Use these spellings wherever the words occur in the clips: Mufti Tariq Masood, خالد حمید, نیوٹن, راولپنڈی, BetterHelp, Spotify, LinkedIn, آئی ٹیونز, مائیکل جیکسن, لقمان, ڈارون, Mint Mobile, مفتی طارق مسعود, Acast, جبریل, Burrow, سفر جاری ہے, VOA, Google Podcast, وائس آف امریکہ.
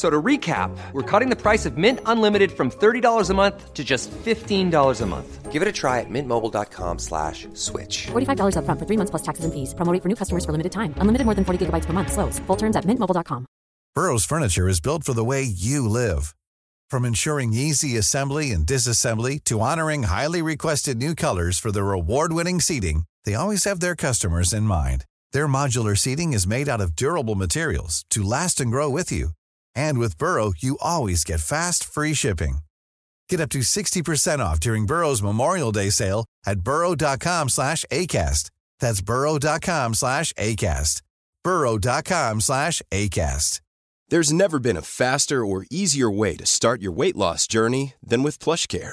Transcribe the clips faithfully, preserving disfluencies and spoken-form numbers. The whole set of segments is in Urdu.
So to recap, we're cutting the price of Mint Unlimited from thirty dollars a month to just fifteen dollars a month. Give it a try at mintmobile.com slash switch. forty-five dollars up front for three months plus taxes and fees. Promo rate for new customers for limited time. Unlimited more than forty gigabytes per month. Slows full terms at mint mobile dot com. Burrow's furniture is built for the way you live. From ensuring easy assembly and disassembly to honoring highly requested new colors for their award-winning seating, they always have their customers in mind. Their modular seating is made out of durable materials to last and grow with you. And with Burrow, you always get fast, free shipping. Get up to sixty percent off during Burrow's Memorial Day sale at burrow.com slash ACAST. That's burrow.com slash ACAST. burrow.com slash ACAST. There's never been a faster or easier way to start your weight loss journey than with PlushCare.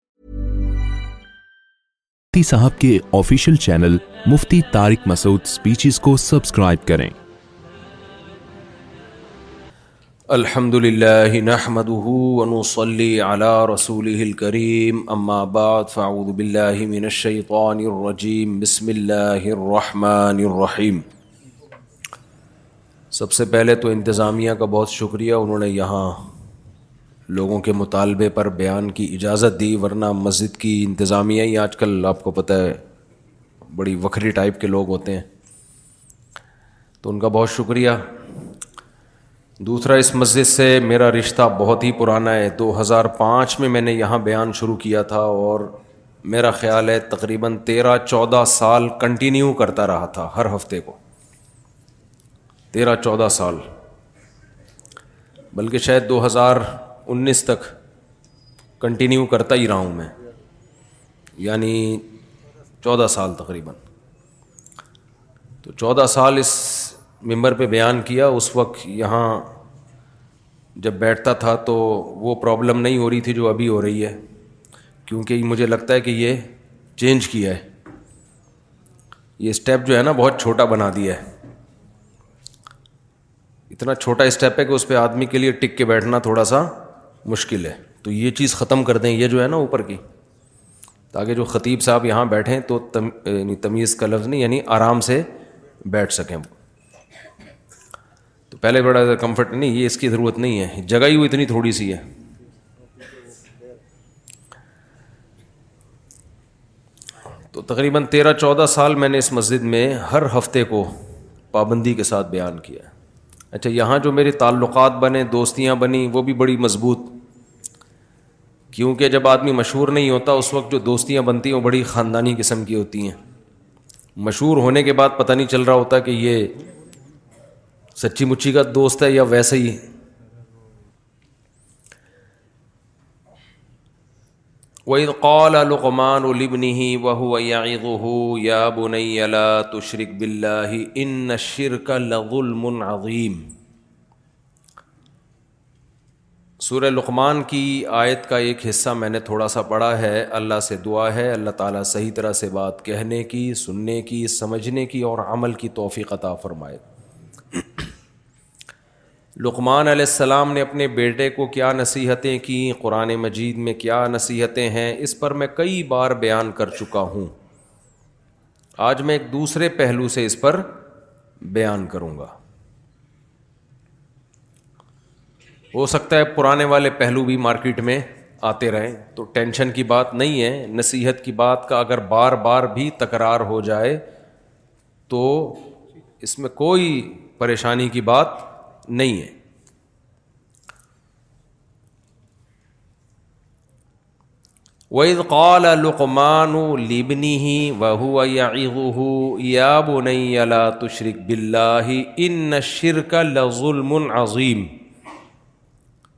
مفتی صاحب کے official channel مفتی طارق مسعود speeches کو سبسکرائب کریں۔ الحمدللہ نحمده ونصلی علی رسوله الکریم، اما بعد، فاعوذ باللہ من الشیطان الرجیم، بسم اللہ الرحمن الرحیم۔ سب سے پہلے تو انتظامیہ کا بہت شکریہ، انہوں نے یہاں لوگوں کے مطالبے پر بیان کی اجازت دی، ورنہ مسجد کی انتظامیہ ہی آج کل آپ کو پتہ ہے بڑی وکھری ٹائپ کے لوگ ہوتے ہیں، تو ان کا بہت شکریہ۔ دوسرا، اس مسجد سے میرا رشتہ بہت ہی پرانا ہے، دو ہزار پانچ میں میں نے یہاں بیان شروع کیا تھا اور میرا خیال ہے تقریباً تیرہ چودہ سال کنٹینیو کرتا رہا تھا، ہر ہفتے کو تیرہ چودہ سال بلکہ شاید دو ہزار انیس تک کنٹینیو کرتا ہی رہا ہوں میں، یعنی چودہ سال تقریباً۔ تو چودہ سال اس ممبر پہ بیان کیا، اس وقت یہاں جب بیٹھتا تھا تو وہ پرابلم نہیں ہو رہی تھی جو ابھی ہو رہی ہے، کیونکہ مجھے لگتا ہے کہ یہ چینج کیا ہے، یہ اسٹیپ جو ہے نا بہت چھوٹا بنا دیا ہے، اتنا چھوٹا اسٹیپ ہے کہ اس پہ آدمی کے لیے ٹک کے بیٹھنا تھوڑا سا مشکل ہے، تو یہ چیز ختم کر دیں یہ جو ہے نا اوپر کی، تاکہ جو خطیب صاحب یہاں بیٹھیں تو تم یعنی تمیز کا لفظ نہیں، یعنی آرام سے بیٹھ سکیں۔ تو پہلے بڑا کمفرٹ نہیں، یہ اس کی ضرورت نہیں ہے، جگہ ہی وہ اتنی تھوڑی سی ہے۔ تو تقریباً تیرہ چودہ سال میں نے اس مسجد میں ہر ہفتے کو پابندی کے ساتھ بیان کیا ہے۔ اچھا، یہاں جو میرے تعلقات بنے، دوستیاں بنی، وہ بھی بڑی مضبوط، کیونکہ جب آدمی مشہور نہیں ہوتا اس وقت جو دوستیاں بنتی ہیں وہ بڑی خاندانی قسم کی ہوتی ہیں، مشہور ہونے کے بعد پتہ نہیں چل رہا ہوتا کہ یہ سچی مچی کا دوست ہے یا ویسے ہی۔ وَإِذْ قَالَ لُقْمَانُ لِابْنِهِ وَهُوَ يَعِظُهُ يَا بُنَيَّ لَا تُشْرِكْ بِاللَّهِ إِنَّ الشِّرْكَ لَظُلْمٌ عَظِيمٌ۔ سورہ لقمان کی آیت کا ایک حصہ میں نے تھوڑا سا پڑھا ہے۔ اللہ سے دعا ہے اللہ تعالیٰ صحیح طرح سے بات کہنے کی، سننے کی، سمجھنے کی اور عمل کی توفیق عطا فرمائے۔ لقمان علیہ السلام نے اپنے بیٹے کو کیا نصیحتیں کیں، قرآن مجید میں کیا نصیحتیں ہیں، اس پر میں کئی بار بیان کر چکا ہوں، آج میں ایک دوسرے پہلو سے اس پر بیان کروں گا۔ ہو سکتا ہے پرانے والے پہلو بھی مارکیٹ میں آتے رہیں، تو ٹینشن کی بات نہیں ہے، نصیحت کی بات کا اگر بار بار بھی تکرار ہو جائے تو اس میں کوئی پریشانی کی بات نہیں ہے۔ وَإِذْ قَالَ لُقْمَانُ لِابْنِهِ وَهُوَ يَعِظُهُ يَا بُنَيَّ لَا تُشْرِكْ بِاللَّهِ إِنَّ الشِّرْكَ لَظُلْمٌ عَظِيمٌ۔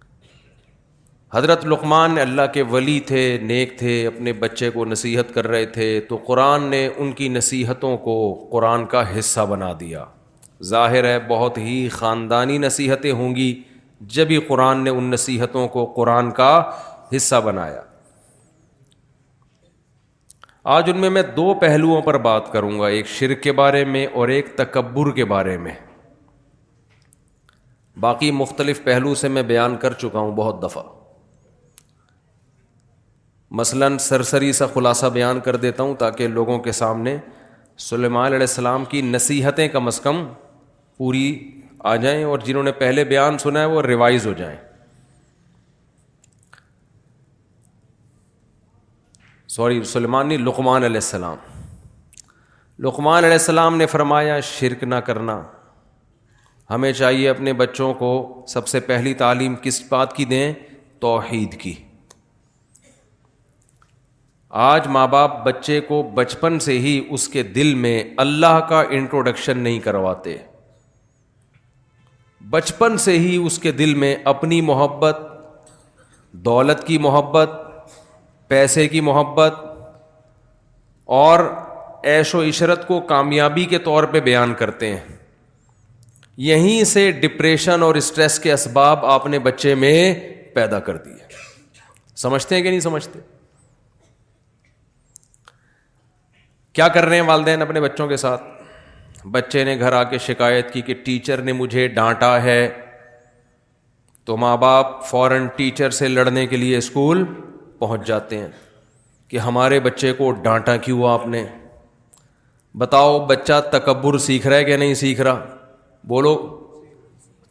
حضرت لقمان اللہ کے ولی تھے، نیک تھے، اپنے بچے کو نصیحت کر رہے تھے تو قرآن نے ان کی نصیحتوں کو قرآن کا حصہ بنا دیا۔ ظاہر ہے بہت ہی خاندانی نصیحتیں ہوں گی، جب ہی قرآن نے ان نصیحتوں کو قرآن کا حصہ بنایا۔ آج ان میں میں دو پہلوؤں پر بات کروں گا، ایک شرک کے بارے میں اور ایک تکبر کے بارے میں۔ باقی مختلف پہلو سے میں بیان کر چکا ہوں بہت دفعہ۔ مثلاً سرسری سا خلاصہ بیان کر دیتا ہوں تاکہ لوگوں کے سامنے سلیمان علیہ السلام کی نصیحتیں کم از کم پوری آ جائیں، اور جنہوں نے پہلے بیان سنا ہے وہ ریوائز ہو جائیں۔ سوری سلیمان نہیں، لقمان علیہ السلام۔ لقمان علیہ السلام نے فرمایا شرک نہ کرنا۔ ہمیں چاہیے اپنے بچوں کو سب سے پہلی تعلیم کس بات کی دیں؟ توحید کی۔ آج ماں باپ بچے کو بچپن سے ہی اس کے دل میں اللہ کا انٹروڈکشن نہیں کرواتے، بچپن سے ہی اس کے دل میں اپنی محبت، دولت کی محبت، پیسے کی محبت اور عیش و عشرت کو کامیابی کے طور پہ بیان کرتے ہیں۔ یہیں سے ڈپریشن اور اسٹریس کے اسباب آپ نے بچے میں پیدا کر دیے۔ سمجھتے ہیں کہ نہیں سمجھتے؟ کیا کر رہے ہیں والدین اپنے بچوں کے ساتھ؟ بچے نے گھر آ کے شکایت کی کہ ٹیچر نے مجھے ڈانٹا ہے، تو ماں باپ فوراً ٹیچر سے لڑنے کے لیے اسکول پہنچ جاتے ہیں کہ ہمارے بچے کو ڈانٹا کیوں آپ نے۔ بتاؤ بچہ تکبر سیکھ رہا ہے کہ نہیں سیکھ رہا؟ بولو،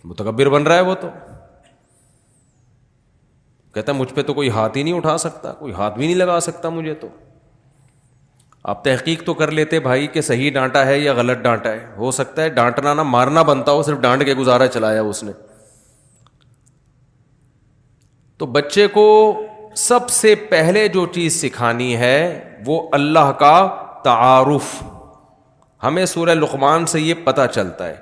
متکبر بن رہا ہے وہ، تو کہتا ہے مجھ پہ تو کوئی ہاتھ ہی نہیں اٹھا سکتا، کوئی ہاتھ بھی نہیں لگا سکتا مجھے تو۔ آپ تحقیق تو کر لیتے بھائی کہ صحیح ڈانٹا ہے یا غلط ڈانٹا ہے، ہو سکتا ہے ڈانٹنا نہ مارنا بنتا ہو، صرف ڈانٹ کے گزارا چلایا اس نے۔ تو بچے کو سب سے پہلے جو چیز سکھانی ہے وہ اللہ کا تعارف۔ ہمیں سورہ لقمان سے یہ پتہ چلتا ہے۔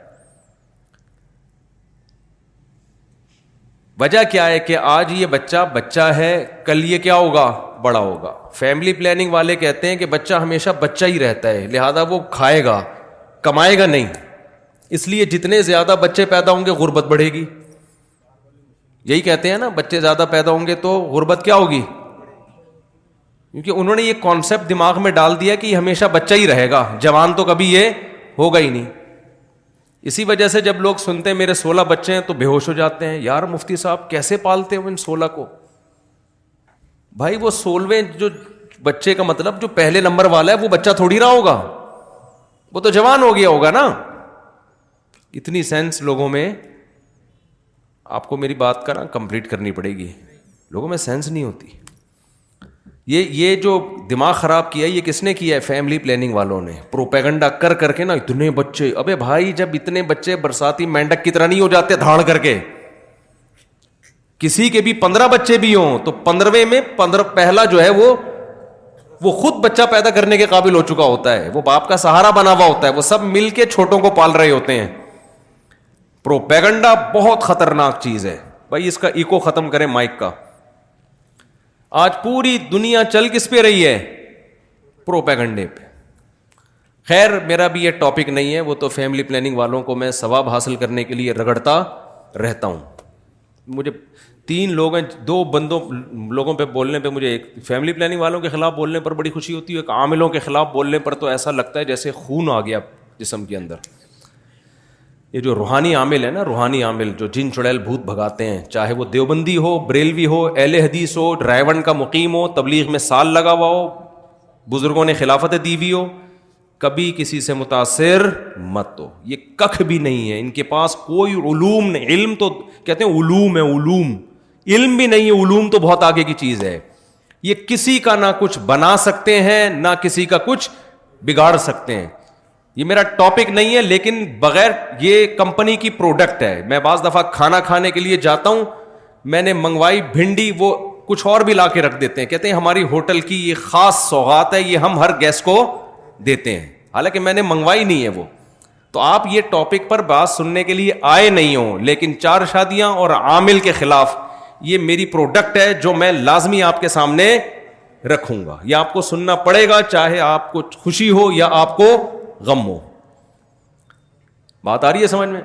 وجہ کیا ہے کہ آج یہ بچہ بچہ ہے، کل یہ کیا ہوگا؟ بڑا ہوگا۔ فیملی پلاننگ والے کہتے ہیں کہ بچہ ہمیشہ بچہ ہی رہتا ہے، لہذا وہ کھائے گا، کمائے گا نہیں، اس لیے جتنے زیادہ بچے پیدا ہوں گے غربت بڑھے گی۔ یہی کہتے ہیں نا، بچے زیادہ پیدا ہوں گے تو غربت کیا ہوگی، کیونکہ انہوں نے یہ کانسیپٹ دماغ میں ڈال دیا کہ یہ ہمیشہ بچہ ہی رہے گا، جوان تو کبھی یہ ہوگا ہی نہیں۔ اسی وجہ سے جب لوگ سنتے ہیں میرے سولہ بچے ہیں تو بے ہوش ہو جاتے ہیں، یار مفتی صاحب کیسے پالتے ہو ان سولہ کو؟ بھائی وہ سولہویں جو بچے کا مطلب جو پہلے نمبر والا ہے وہ بچہ تھوڑی رہا ہوگا، وہ تو جوان ہو گیا ہوگا نا۔ اتنی سینس لوگوں میں، آپ کو میری بات کا نا کمپلیٹ کرنی پڑے گی، لوگوں میں سینس نہیں ہوتی۔ یہ یہ جو دماغ خراب کیا ہے یہ کس نے کیا ہے؟ فیملی پلاننگ والوں نے، پروپیگنڈا کر کر کے نا، اتنے بچے، ابے بھائی جب اتنے بچے برساتی مینڈک کی طرح نہیں ہو جاتے دھاڑ کر کے، کسی کے بھی پندرہ بچے بھی ہوں تو پندرہویں میں پندرہ پہلا جو ہے وہ وہ خود بچہ پیدا کرنے کے قابل ہو چکا ہوتا ہے، وہ باپ کا سہارا بنا ہوا ہوتا ہے، وہ سب مل کے چھوٹوں کو پال رہے ہوتے ہیں۔ پروپیگنڈا بہت خطرناک چیز ہے بھائی، اس کا ایکو ختم کریں مائک کا۔ آج پوری دنیا چل کس پہ رہی ہے؟ پروپیگنڈے پہ۔ خیر میرا بھی یہ ٹاپک نہیں ہے، وہ تو فیملی پلاننگ والوں کو میں ثواب حاصل کرنے کے لیے رگڑتا رہتا ہوں۔ مجھے تین لوگ ہیں، دو بندوں لوگوں پہ بولنے پہ مجھے، ایک فیملی پلاننگ والوں کے خلاف بولنے پر بڑی خوشی ہوتی ہے، ایک عاملوں کے خلاف بولنے پر تو ایسا لگتا ہے جیسے خون آ گیا جسم کے اندر۔ یہ جو روحانی عامل ہے نا، روحانی عامل جو جن چڑیل بھوت بھگاتے ہیں، چاہے وہ دیوبندی ہو، بریلوی ہو، اہل حدیث ہو، ڈرائیون کا مقیم ہو، تبلیغ میں سال لگا ہوا ہو، بزرگوں نے خلافتیں دی ہوئی ہو، کبھی کسی سے متاثر مت ہو۔ یہ ککھ بھی نہیں ہے ان کے پاس، کوئی علوم نہیں، علم تو کہتے ہیں علوم ہے، علوم علم بھی نہیں ہے، علوم تو بہت آگے کی چیز ہے۔ یہ کسی کا نہ کچھ بنا سکتے ہیں نہ کسی کا کچھ بگاڑ سکتے ہیں۔ یہ میرا ٹاپک نہیں ہے، لیکن بغیر یہ کمپنی کی پروڈکٹ ہے۔ میں بعض دفعہ کھانا کھانے کے لیے جاتا ہوں، میں نے منگوائی بھنڈی، وہ کچھ اور بھی لا کے رکھ دیتے ہیں، کہتے ہیں ہماری ہوٹل کی یہ خاص سوغات ہے، یہ ہم ہر گیسٹ کو دیتے ہیں، حالانکہ میں نے منگوائی نہیں ہے وہ۔ تو آپ یہ ٹاپک پر بات سننے کے لیے آئے نہیں ہوں، لیکن چار شادیاں اور عامل کے خلاف یہ میری پروڈکٹ ہے جو میں لازمی آپ کے سامنے رکھوں گا. یہ آپ کو سننا پڑے گا, چاہے آپ کو خوشی ہو یا آپ کو غم ہو. بات آ رہی ہے سمجھ میں؟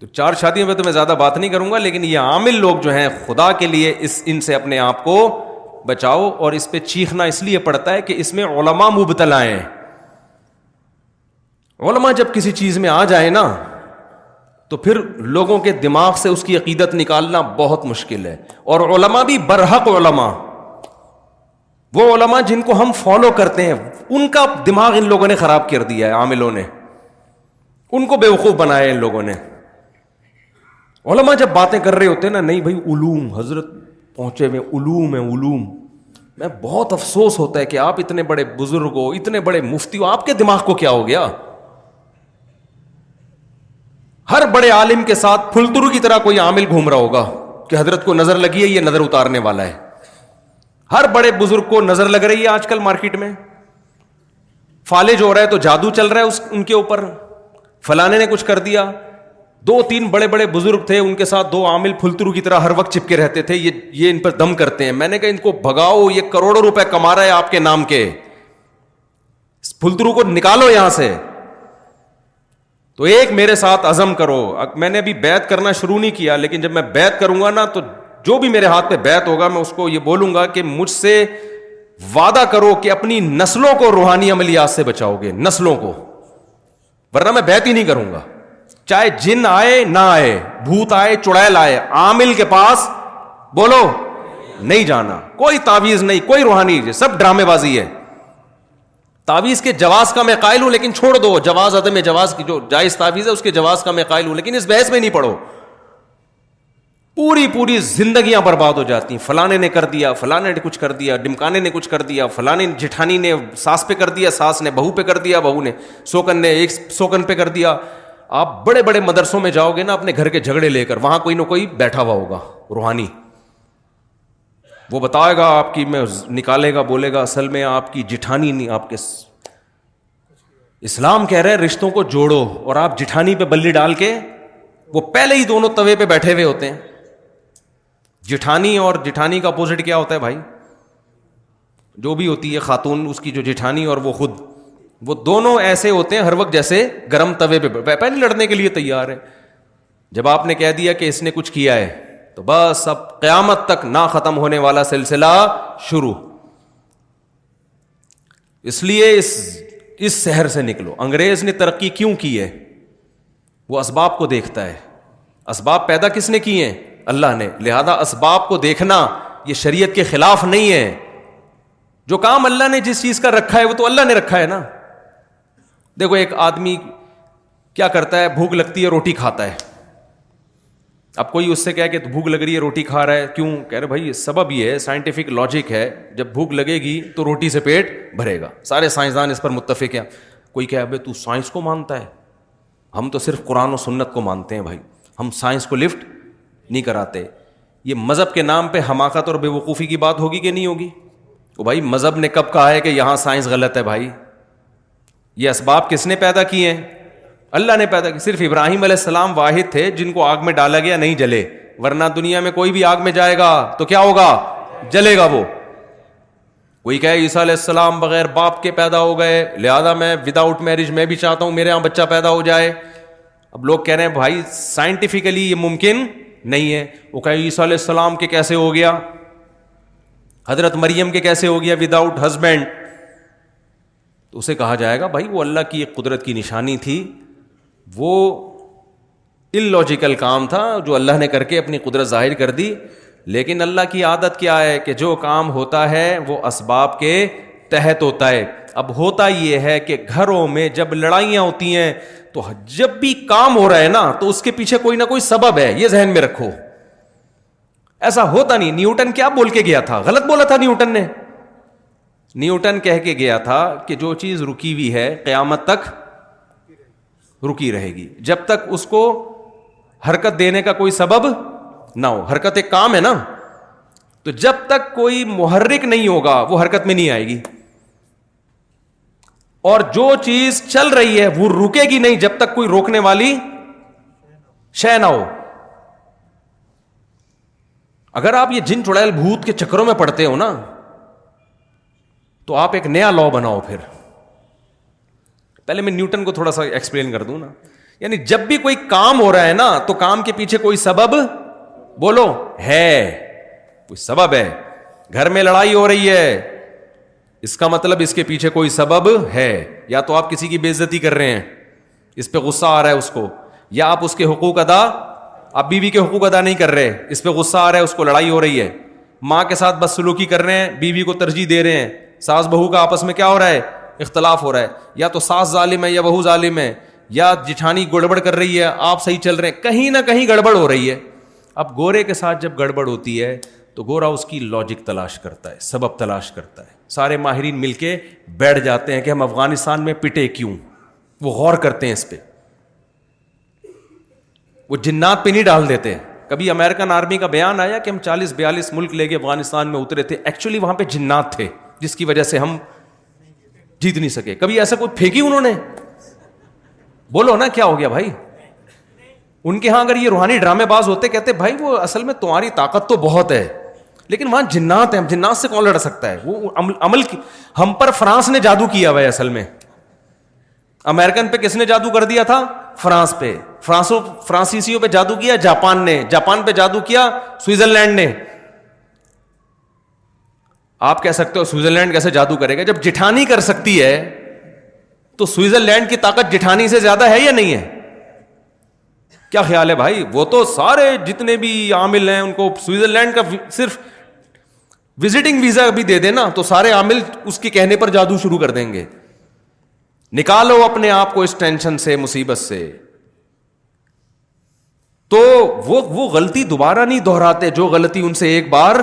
تو چار شادیوں میں تو میں زیادہ بات نہیں کروں گا, لیکن یہ عامل لوگ جو ہیں خدا کے لیے اس ان سے اپنے آپ کو بچاؤ. اور اس پہ چیخنا اس لیے پڑتا ہے کہ اس میں علماء مبتلا ہیں. علماء جب کسی چیز میں آ جائیں نا تو پھر لوگوں کے دماغ سے اس کی عقیدت نکالنا بہت مشکل ہے. اور علماء بھی برحق علماء, وہ علماء جن کو ہم فالو کرتے ہیں, ان کا دماغ ان لوگوں نے خراب کر دیا ہے. عاملوں نے ان کو بیوقوف بنایا ہے ان لوگوں نے. علماء جب باتیں کر رہے ہوتے ہیں نا, نہیں بھائی علوم, حضرت پہنچے ہوئے علوم ہیں علوم. میں بہت افسوس ہوتا ہے کہ آپ اتنے بڑے بزرگ ہو, اتنے بڑے مفتی ہو, آپ کے دماغ کو کیا ہو گیا؟ ہر بڑے عالم کے ساتھ پھلترو کی طرح کوئی عامل گھوم رہا ہوگا کہ حضرت کو نظر لگی ہے, یہ نظر اتارنے والا ہے. ہر بڑے بزرگ کو نظر لگ رہی ہے آج کل مارکیٹ میں, فالج ہو رہا ہے تو جادو چل رہا ہے اس ان کے اوپر, فلانے نے کچھ کر دیا. دو تین بڑے بڑے بزرگ تھے, ان کے ساتھ دو عامل پھلترو کی طرح ہر وقت چپکے رہتے تھے, یہ یہ ان پر دم کرتے ہیں. میں نے کہا ان کو بھگاؤ, یہ کروڑوں روپے کما رہا ہے آپ کے نام کے, اس پھلترو کو نکالو یہاں سے. تو ایک میرے ساتھ عزم کرو, میں نے ابھی بیعت کرنا شروع نہیں کیا, لیکن جب میں بیعت کروں گا نا تو جو بھی میرے ہاتھ پہ بیعت ہوگا میں اس کو یہ بولوں گا کہ مجھ سے وعدہ کرو کہ اپنی نسلوں کو روحانی عملیات سے بچاؤ گے, نسلوں کو, ورنہ میں بیعت ہی نہیں کروں گا. چاہے جن آئے نہ آئے, بھوت آئے چڑیل آئے, عامل کے پاس بولو نہیں جانا. کوئی تعویذ نہیں, کوئی روحانی, سب ڈرامے بازی ہے. تعویذ کے جواز کا میں قائل ہوں, لیکن چھوڑ دو جواز عدم جواز کی جو جائز تعویذ ہے اس کے جواز کا میں قائل ہوں, لیکن اس بحث میں نہیں پڑو. پوری پوری زندگیاں برباد ہو جاتی ہیں. فلانے نے کر دیا, فلانے نے کچھ کر دیا, ڈمکانے نے کچھ کر دیا, فلانے جٹھانی نے ساس پہ کر دیا, ساس نے بہو پہ کر دیا, بہو نے سوکن نے ایک سوکن پہ کر دیا. آپ بڑے بڑے مدرسوں میں جاؤ گے نا اپنے گھر کے جھگڑے لے کر, وہاں کوئی نہ کوئی بیٹھا ہوا ہوگا روحانی, وہ بتائے گا آپ کی, میں نکالے گا, بولے گا اصل میں آپ کی جٹھانی نہیں, آپ کے اسلام کہہ رہے رشتوں کو جوڑو, اور آپ جٹھانی پہ بلی ڈال کے, وہ پہلے ہی دونوں توے پہ بیٹھے ہوئے ہوتے ہیں. جٹھانی اور جٹھانی کا اپوزٹ کیا ہوتا ہے بھائی؟ جو بھی ہوتی ہے خاتون, اس کی جو جٹھانی اور وہ خود, وہ دونوں ایسے ہوتے ہیں ہر وقت جیسے گرم توے پہ, پہلے لڑنے کے لیے تیار ہے. جب آپ نے کہہ دیا کہ اس نے کچھ کیا ہے تو بس اب قیامت تک نہ ختم ہونے والا سلسلہ شروع. اس لیے اس اس شہر سے نکلو. انگریز نے ترقی کیوں کی ہے؟ وہ اسباب کو دیکھتا ہے. اسباب پیدا کس نے کیے ہیں؟ اللہ نے. لہذا اسباب کو دیکھنا یہ شریعت کے خلاف نہیں ہے. جو کام اللہ نے جس چیز کا رکھا ہے وہ تو اللہ نے رکھا ہے نا. دیکھو ایک آدمی کیا کرتا ہے, بھوک لگتی ہے روٹی کھاتا ہے. اب کوئی اس سے کہہ کہ بھوک لگ رہی ہے روٹی کھا رہا ہے کیوں؟ کہہ رہے بھائی سبب یہ ہے, سائنٹیفک لاجک ہے, جب بھوک لگے گی تو روٹی سے پیٹ بھرے گا. سارے سائنسدان اس پر متفق ہیں. کوئی کہے بھائی تو سائنس کو مانتا ہے, ہم تو صرف قرآن و سنت کو مانتے ہیں بھائی, ہم سائنس کو لفٹ نہیں کراتے. یہ مذہب کے نام پہ حماقت اور بے وقوفی کی بات ہوگی کہ نہیں ہوگی؟ تو بھائی مذہب نے کب کہا ہے کہ یہاں سائنس غلط ہے بھائی؟ یہ اسباب کس نے پیدا کیے ہیں؟ اللہ نے پیدا کی. صرف ابراہیم علیہ السلام واحد تھے جن کو آگ میں ڈالا گیا نہیں جلے, ورنہ دنیا میں کوئی بھی آگ میں جائے گا تو کیا ہوگا, جلے گا. وہ کوئی کہے عیسیٰ علیہ السلام بغیر باپ کے پیدا ہو گئے, لہذا میں وداؤٹ میرج میں بھی چاہتا ہوں میرے یہاں بچہ پیدا ہو جائے. اب لوگ کہہ رہے ہیں بھائی سائنٹیفکلی یہ ممکن نہیں ہے. وہ کہے عیسیٰ علیہ السلام کے کیسے ہو گیا, حضرت مریم کے کیسے ہو گیا وداؤٹ ہسبینڈ؟ تو اسے کہا جائے گا بھائی وہ اللہ کی ایک قدرت کی نشانی تھی, وہ ان لوجیکل کام تھا جو اللہ نے کر کے اپنی قدرت ظاہر کر دی. لیکن اللہ کی عادت کیا ہے کہ جو کام ہوتا ہے وہ اسباب کے تحت ہوتا ہے. اب ہوتا یہ ہے کہ گھروں میں جب لڑائیاں ہوتی ہیں تو جب بھی کام ہو رہا ہے نا تو اس کے پیچھے کوئی نہ کوئی سبب ہے, یہ ذہن میں رکھو. ایسا ہوتا نہیں. نیوٹن کیا بول کے گیا تھا, غلط بولا تھا نیوٹن نے. نیوٹن کہہ کے گیا تھا کہ جو چیز رکی ہوئی ہے قیامت تک رکی رہے گی جب تک اس کو حرکت دینے کا کوئی سبب نہ ہو. حرکت ایک کام ہے نا, تو جب تک کوئی محرک نہیں ہوگا وہ حرکت میں نہیں آئے گی, اور جو چیز چل رہی ہے وہ رکے گی نہیں جب تک کوئی روکنے والی شے نہ ہو. اگر آپ یہ جن چڑیل بھوت کے چکروں میں پڑتے ہو نا تو آپ ایک نیا لا بناؤ. پھر پہلے میں نیوٹن کو تھوڑا سا ایکسپلین کر دوں نا, یعنی جب بھی کوئی کام ہو رہا ہے نا تو کام کے پیچھے کوئی سبب بولو ہے, کوئی سبب ہے. گھر میں لڑائی ہو رہی ہے, اس کا مطلب اس کے پیچھے کوئی سبب ہے. یا تو آپ کسی کی بے عزتی کر رہے ہیں, اس پہ غصہ آ رہا ہے اس کو, یا آپ اس کے حقوق ادا, آپ بیوی کے حقوق ادا نہیں کر رہے, اس پہ غصہ آ رہا ہے, اس کو لڑائی ہو رہی ہے. ماں کے ساتھ بس سلوکی کر رہے ہیں, بیوی کو ترجیح دے رہے ہیں, ساس بہو کا آپس میں کیا ہو رہا ہے, اختلاف ہو رہا ہے. یا تو ساس ظالم ہے یا بہو ظالم ہے, یا جٹھانی گڑبڑ کر رہی ہے, آپ صحیح چل رہے ہیں, کہیں نہ کہیں گڑبڑ ہو رہی ہے. اب گورے کے ساتھ جب گڑبڑ ہوتی ہے تو گورا اس کی لاجک تلاش کرتا ہے, سبب تلاش کرتا ہے. سارے ماہرین مل کے بیٹھ جاتے ہیں کہ ہم افغانستان میں پٹے کیوں, وہ غور کرتے ہیں اس پہ, وہ جنات پہ نہیں ڈال دیتے. کبھی امریکن آرمی کا بیان آیا کہ ہم چالیس بیالیس ملک لے کے افغانستان میں اترے تھے, ایکچولی وہاں پہ جنات تھے جس کی وجہ سے ہم جیت نہیں سکے. کبھی ایسا کوئی پھینکی انہوں نے؟ بولو نا کیا ہو گیا بھائی. ان کے ہاں اگر یہ روحانی ڈرامے باز ہوتے کہتے بھائی وہ اصل میں تمہاری طاقت تو بہت ہے لیکن وہاں جنات ہیں, ہم جنات سے کون لڑ سکتا ہے. وہ عمل, عمل کی, ہم پر فرانس نے جادو کیا ہوا ہے. اصل میں امریکن پہ کس نے جادو کر دیا تھا؟ فرانس پہ. فرانسو فرانسیسیوں پہ جادو کیا جاپان نے, جاپان پہ جادو کیا سوئٹزرلینڈ نے. آپ کہہ سکتے ہو سوئٹزرلینڈ کیسے جادو کرے گا؟ جب جٹھانی کر سکتی ہے تو سوئٹزرلینڈ کی طاقت جٹھانی سے زیادہ ہے یا نہیں ہے؟ کیا خیال ہے بھائی؟ وہ تو سارے جتنے بھی عامل ہیں ان کو سوئٹزرلینڈ کا صرف وزٹنگ ویزا بھی دے دینا تو سارے عامل اس کے کہنے پر جادو شروع کر دیں گے. نکالو اپنے آپ کو اس ٹینشن سے, مصیبت سے. تو وہ وہ غلطی دوبارہ نہیں دہراتے جو غلطی ان سے ایک بار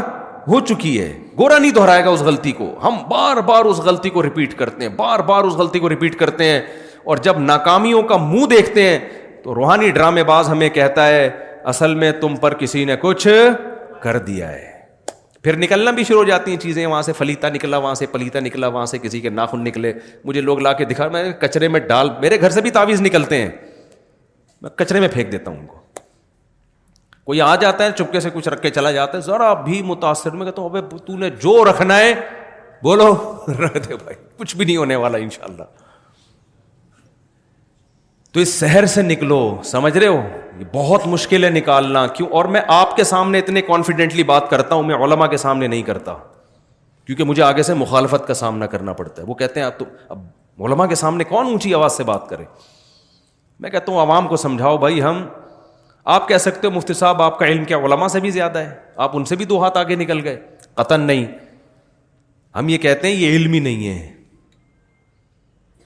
ہو چکی ہے. گورا نہیں دہرائے گا اس غلطی کو, ہم بار بار اس غلطی کو ریپیٹ کرتے ہیں, بار بار اس غلطی کو ریپیٹ کرتے ہیں. اور جب ناکامیوں کا منہ دیکھتے ہیں تو روحانی ڈرامے باز ہمیں کہتا ہے اصل میں تم پر کسی نے کچھ کر دیا ہے. پھر نکلنا بھی شروع ہو جاتی ہیں چیزیں, وہاں سے فلیتا نکلا, وہاں سے پلیتا نکلا, وہاں سے کسی کے ناخن نکلے. مجھے لوگ لا کے دکھا, میں کچرے میں ڈال, میرے گھر سے بھی تعویذ نکلتے ہیں, میں کچرے میں پھینک دیتا ہوں ان کو. کوئی آ جاتا ہے چپکے سے کچھ رکھ کے چلا جاتا ہے, ذرا بھی متاثر, میں کہتا ہوں ابے تو نے جو رکھنا ہے بولو رکھ دے بھائی, کچھ بھی نہیں ہونے والا انشاءاللہ. تو اس سحر سے نکلو, سمجھ رہے ہو؟ یہ بہت مشکل ہے نکالنا. کیوں؟ اور میں آپ کے سامنے اتنے کانفیڈنٹلی بات کرتا ہوں, میں علماء کے سامنے نہیں کرتا کیونکہ مجھے آگے سے مخالفت کا سامنا کرنا پڑتا ہے. وہ کہتے ہیں آپ تو, اب علماء کے سامنے کون اونچی آواز سے بات کرے. میں کہتا ہوں عوام کو سمجھاؤ بھائی, ہم آپ کہہ سکتے ہو مفتی صاحب آپ کا علم کیا علماء سے بھی زیادہ ہے, آپ ان سے بھی دو ہاتھ آگے نکل گئے, قطن نہیں. ہم یہ کہتے ہیں یہ علم ہی نہیں ہے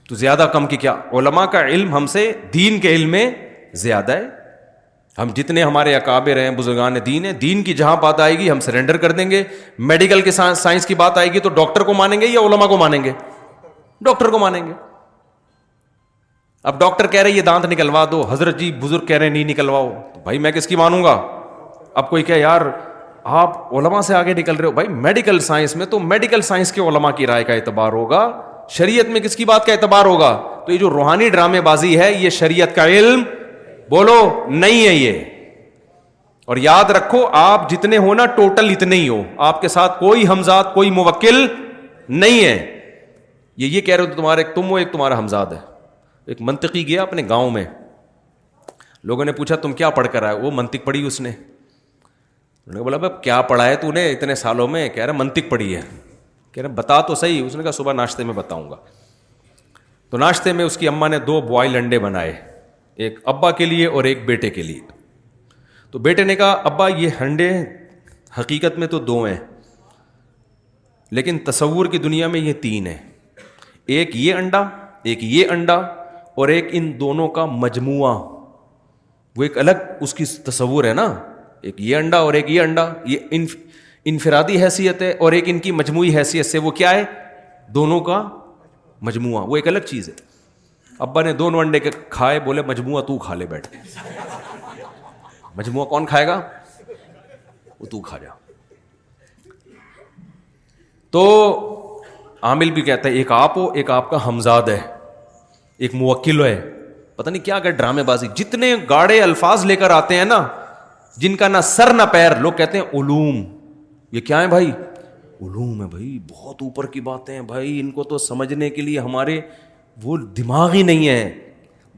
تو زیادہ کم کی کیا. علماء کا علم ہم سے دین کے علم میں زیادہ ہے. ہم جتنے ہمارے اکابر ہیں, بزرگان دین ہیں, دین کی جہاں بات آئے گی ہم سرنڈر کر دیں گے. میڈیکل کے سائنس کی بات آئے گی تو ڈاکٹر کو مانیں گے یا علماء کو مانیں گے؟ ڈاکٹر کو مانیں گے. اب ڈاکٹر کہہ رہے یہ دانت نکلوا دو, حضرت جی بزرگ کہہ رہے نہیں نکلواؤ, تو بھائی میں کس کی مانوں گا؟ اب کوئی کہے یار آپ علماء سے آگے نکل رہے ہو. بھائی میڈیکل سائنس میں تو میڈیکل سائنس کے علماء کی رائے کا اعتبار ہوگا, شریعت میں کس کی بات کا اعتبار ہوگا؟ تو یہ جو روحانی ڈرامے بازی ہے یہ شریعت کا علم بولو نہیں ہے یہ. اور یاد رکھو آپ جتنے ہو نا ٹوٹل اتنے ہی ہو, آپ کے ساتھ کوئی ہمزاد کوئی موکل نہیں ہے. یہ یہ کہہ رہے ہو تمہارے ایک تم ہو ایک تمہارا ہمزاد ہے. ایک منطقی گیا اپنے گاؤں میں, لوگوں نے پوچھا تم کیا پڑھ کر آئے, وہ منطق پڑھی اس نے. انہوں نے بولا بھائی کیا پڑھا ہے تو نے اتنے سالوں میں؟ کہہ رہا منطق پڑھی ہے. کہہ رہے بتا تو صحیح. اس نے کہا صبح ناشتے میں بتاؤں گا. تو ناشتے میں اس کی اماں نے دو بوائل انڈے بنائے, ایک ابا کے لیے اور ایک بیٹے کے لیے. تو بیٹے نے کہا ابا یہ انڈے حقیقت میں تو دو ہیں لیکن تصور کی دنیا میں یہ تین ہیں, ایک یہ انڈا ایک یہ انڈا اور ایک ان دونوں کا مجموعہ. وہ ایک الگ اس کی تصور ہے نا, ایک یہ انڈا اور ایک یہ انڈا, یہ ان انفرادی حیثیت ہے اور ایک ان کی مجموعی حیثیت سے وہ کیا ہے دونوں کا مجموعہ, وہ ایک الگ چیز ہے. ابا نے دونوں انڈے کے کھائے, بولے مجموعہ تو کھا لے بیٹھ. مجموعہ کون کھائے گا؟ وہ تو کھا جا. تو عامل بھی کہتا ہے ایک آپ ہو ایک آپ کا ہمزاد ہے ایک موکل ہے, پتہ نہیں کیا کیا ڈرامے بازی. جتنے گاڑے الفاظ لے کر آتے ہیں نا جن کا نہ سر نہ پیر. لوگ کہتے ہیں علوم, یہ کیا ہے بھائی؟ علوم ہے بھائی, بہت اوپر کی باتیں ہیں بھائی, ان کو تو سمجھنے کے لیے ہمارے وہ دماغ ہی نہیں ہے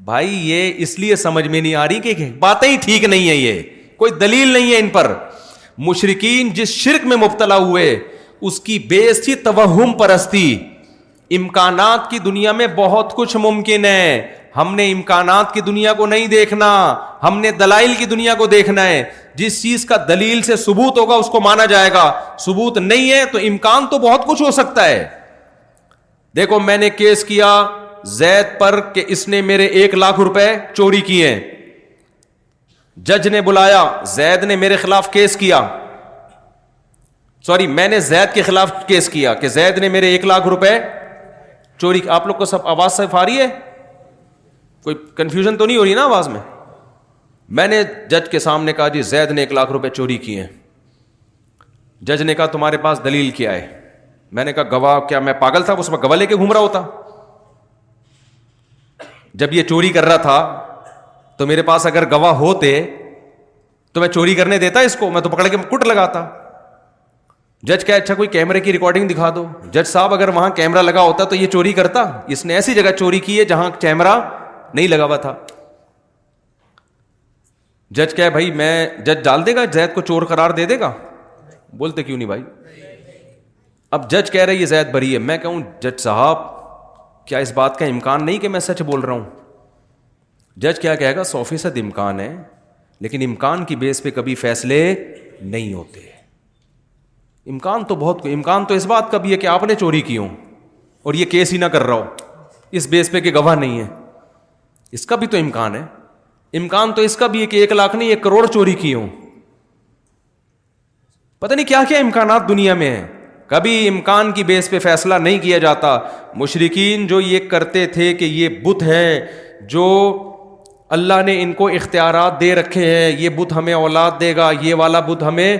بھائی. یہ اس لیے سمجھ میں نہیں آ رہی کہ باتیں ہی ٹھیک نہیں ہیں, یہ کوئی دلیل نہیں ہے ان پر. مشرکین جس شرک میں مبتلا ہوئے اس کی بیس تھی توہم پرستی. امکانات کی دنیا میں بہت کچھ ممکن ہے, ہم نے امکانات کی دنیا کو نہیں دیکھنا, ہم نے دلائل کی دنیا کو دیکھنا ہے. جس چیز کا دلیل سے ثبوت ہوگا اس کو مانا جائے گا, ثبوت نہیں ہے تو امکان تو بہت کچھ ہو سکتا ہے. دیکھو میں نے کیس کیا زید پر کہ اس نے میرے ایک لاکھ روپے چوری کیے ہیں, جج نے بلایا, زید نے میرے خلاف کیس کیا, سوری میں نے زید کے خلاف کیس کیا کہ زید نے میرے ایک لاکھ روپے چوری. آپ لوگ کو سب آواز صاف آ رہی ہے, کوئی کنفیوژن تو نہیں ہو رہی نا آواز میں؟ میں نے جج کے سامنے کہا جی زید نے ایک لاکھ روپے چوری کیے ہیں. جج نے کہا تمہارے پاس دلیل کیا ہے؟ میں نے کہا گواہ. کیا میں پاگل تھا اس میں گواہ لے کے گھوم رہا ہوتا؟ جب یہ چوری کر رہا تھا تو میرے پاس اگر گواہ ہوتے تو میں چوری کرنے دیتا اس کو؟ میں تو پکڑ کے کٹ لگاتا. جج کہا اچھا کوئی کیمرے کی ریکارڈنگ دکھا دو. جج صاحب اگر وہاں کیمرہ لگا ہوتا تو یہ چوری کرتا, اس نے ایسی جگہ چوری کی ہے جہاں کیمرہ نہیں لگا ہوا تھا. جج کہا بھائی میں, جج ڈال دے گا زید کو چور قرار دے دے گا؟ بولتے کیوں نہیں بھائی. اب جج کہہ رہے یہ زید بری ہے. میں کہوں جج صاحب کیا اس بات کا امکان نہیں کہ میں سچ بول رہا ہوں؟ جج کیا کہے گا سو فیصد امکان ہے, لیکن امکان کی بیس پہ کبھی فیصلے نہیں ہوتے. امکان تو بہت, امکان تو اس بات کا بھی ہے کہ آپ نے چوری کی ہو اور یہ کیس ہی نہ کر رہا ہو اس بیس پہ کہ گواہ نہیں ہے, اس کا بھی تو امکان ہے. امکان تو اس کا بھی ہے کہ ایک لاکھ نہیں ایک کروڑ چوری کی ہو. پتہ نہیں کیا کیا امکانات دنیا میں ہیں. کبھی امکان کی بیس پہ فیصلہ نہیں کیا جاتا. مشرکین جو یہ کرتے تھے کہ یہ بت ہیں جو اللہ نے ان کو اختیارات دے رکھے ہیں, یہ بت ہمیں اولاد دے گا, یہ والا بت ہمیں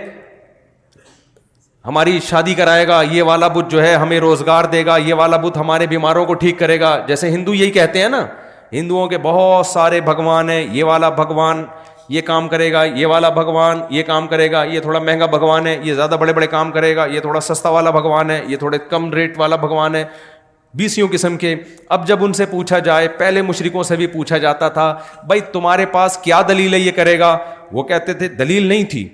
ہماری شادی کرائے گا, یہ والا بت جو ہے ہمیں روزگار دے گا, یہ والا بت ہمارے بیماروں کو ٹھیک کرے گا. جیسے ہندو یہی کہتے ہیں نا, ہندوؤں کے بہت سارے بھگوان ہیں, یہ والا بھگوان یہ کام کرے گا, یہ والا بھگوان یہ کام کرے گا, یہ تھوڑا مہنگا بھگوان ہے یہ زیادہ بڑے بڑے کام کرے گا, یہ تھوڑا سستا والا بھگوان ہے یہ تھوڑے کم ریٹ والا بھگوان ہے, بیسیوں قسم کے. اب جب ان سے پوچھا جائے, پہلے مشرکوں سے بھی پوچھا جاتا تھا بھائی تمہارے پاس کیا دلیل ہے یہ کرے گا, وہ کہتے تھے دلیل نہیں تھی.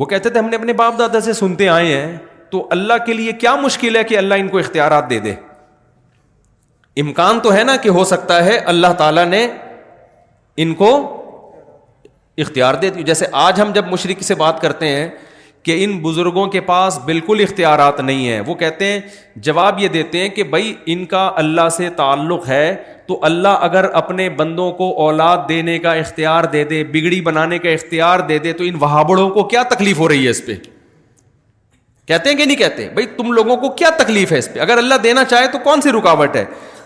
وہ کہتے تھے ہم نے اپنے باپ دادا سے سنتے آئے ہیں, تو اللہ کے لیے کیا مشکل ہے کہ اللہ ان کو اختیارات دے دے. امکان تو ہے نا کہ ہو سکتا ہے اللہ تعالیٰ نے ان کو اختیار دے دی. جیسے آج ہم جب مشرک سے بات کرتے ہیں کہ ان بزرگوں کے پاس بالکل اختیارات نہیں ہیں, وہ کہتے ہیں جواب یہ دیتے ہیں کہ بھائی ان کا اللہ سے تعلق ہے تو اللہ اگر اپنے بندوں کو اولاد دینے کا اختیار دے دے, بگڑی بنانے کا اختیار دے دے, تو ان وہابڑوں کو کیا تکلیف ہو رہی ہے اس پہ؟ کہتے ہیں کہ نہیں کہتے؟ بھائی تم لوگوں کو کیا تکلیف ہے اس پہ؟ اگر اللہ دینا چاہے تو کون سی رکاوٹ ہے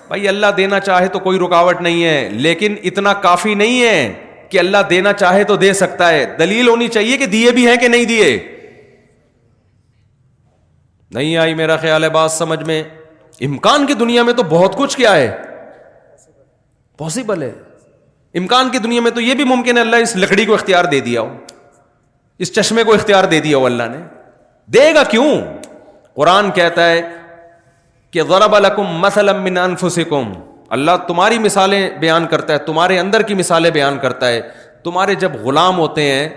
بھائی؟ اللہ دینا چاہے تو کوئی رکاوٹ نہیں ہے, لیکن اتنا کافی نہیں ہے کہ اللہ دینا چاہے تو دے سکتا ہے. دلیل ہونی چاہیے کہ دیے بھی ہیں کہ نہیں دیے. نہیں آئی میرا خیال ہے بات سمجھ میں. امکان کی دنیا میں تو بہت کچھ کیا ہے پاسبل ہے. امکان کی دنیا میں تو یہ بھی ممکن ہے اللہ اس لکڑی کو اختیار دے دیا ہو, اس چشمے کو اختیار دے دیا ہو. اللہ نے دے گا کیوں؟ قرآن کہتا ہے کہ ضرب لکم مثلا من انفسکم, اللہ تمہاری مثالیں بیان کرتا ہے, تمہارے اندر کی مثالیں بیان کرتا ہے. تمہارے جب غلام ہوتے ہیں,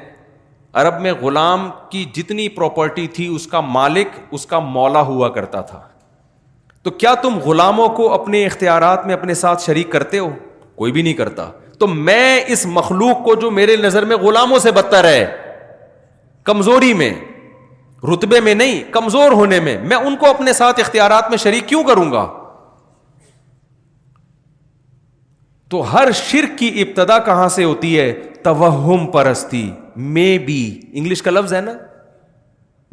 عرب میں غلام کی جتنی پراپرٹی تھی اس کا مالک اس کا مولا ہوا کرتا تھا. تو کیا تم غلاموں کو اپنے اختیارات میں اپنے ساتھ شریک کرتے ہو؟ کوئی بھی نہیں کرتا. تو میں اس مخلوق کو جو میرے نظر میں غلاموں سے بدتر ہے, کمزوری میں, رتبے میں نہیں, کمزور ہونے میں, میں ان کو اپنے ساتھ اختیارات میں شریک کیوں کروں گا؟ تو ہر شرک کی ابتدا کہاں سے ہوتی ہے؟ توہم پرستی. مے بی انگلش کا لفظ ہے نا,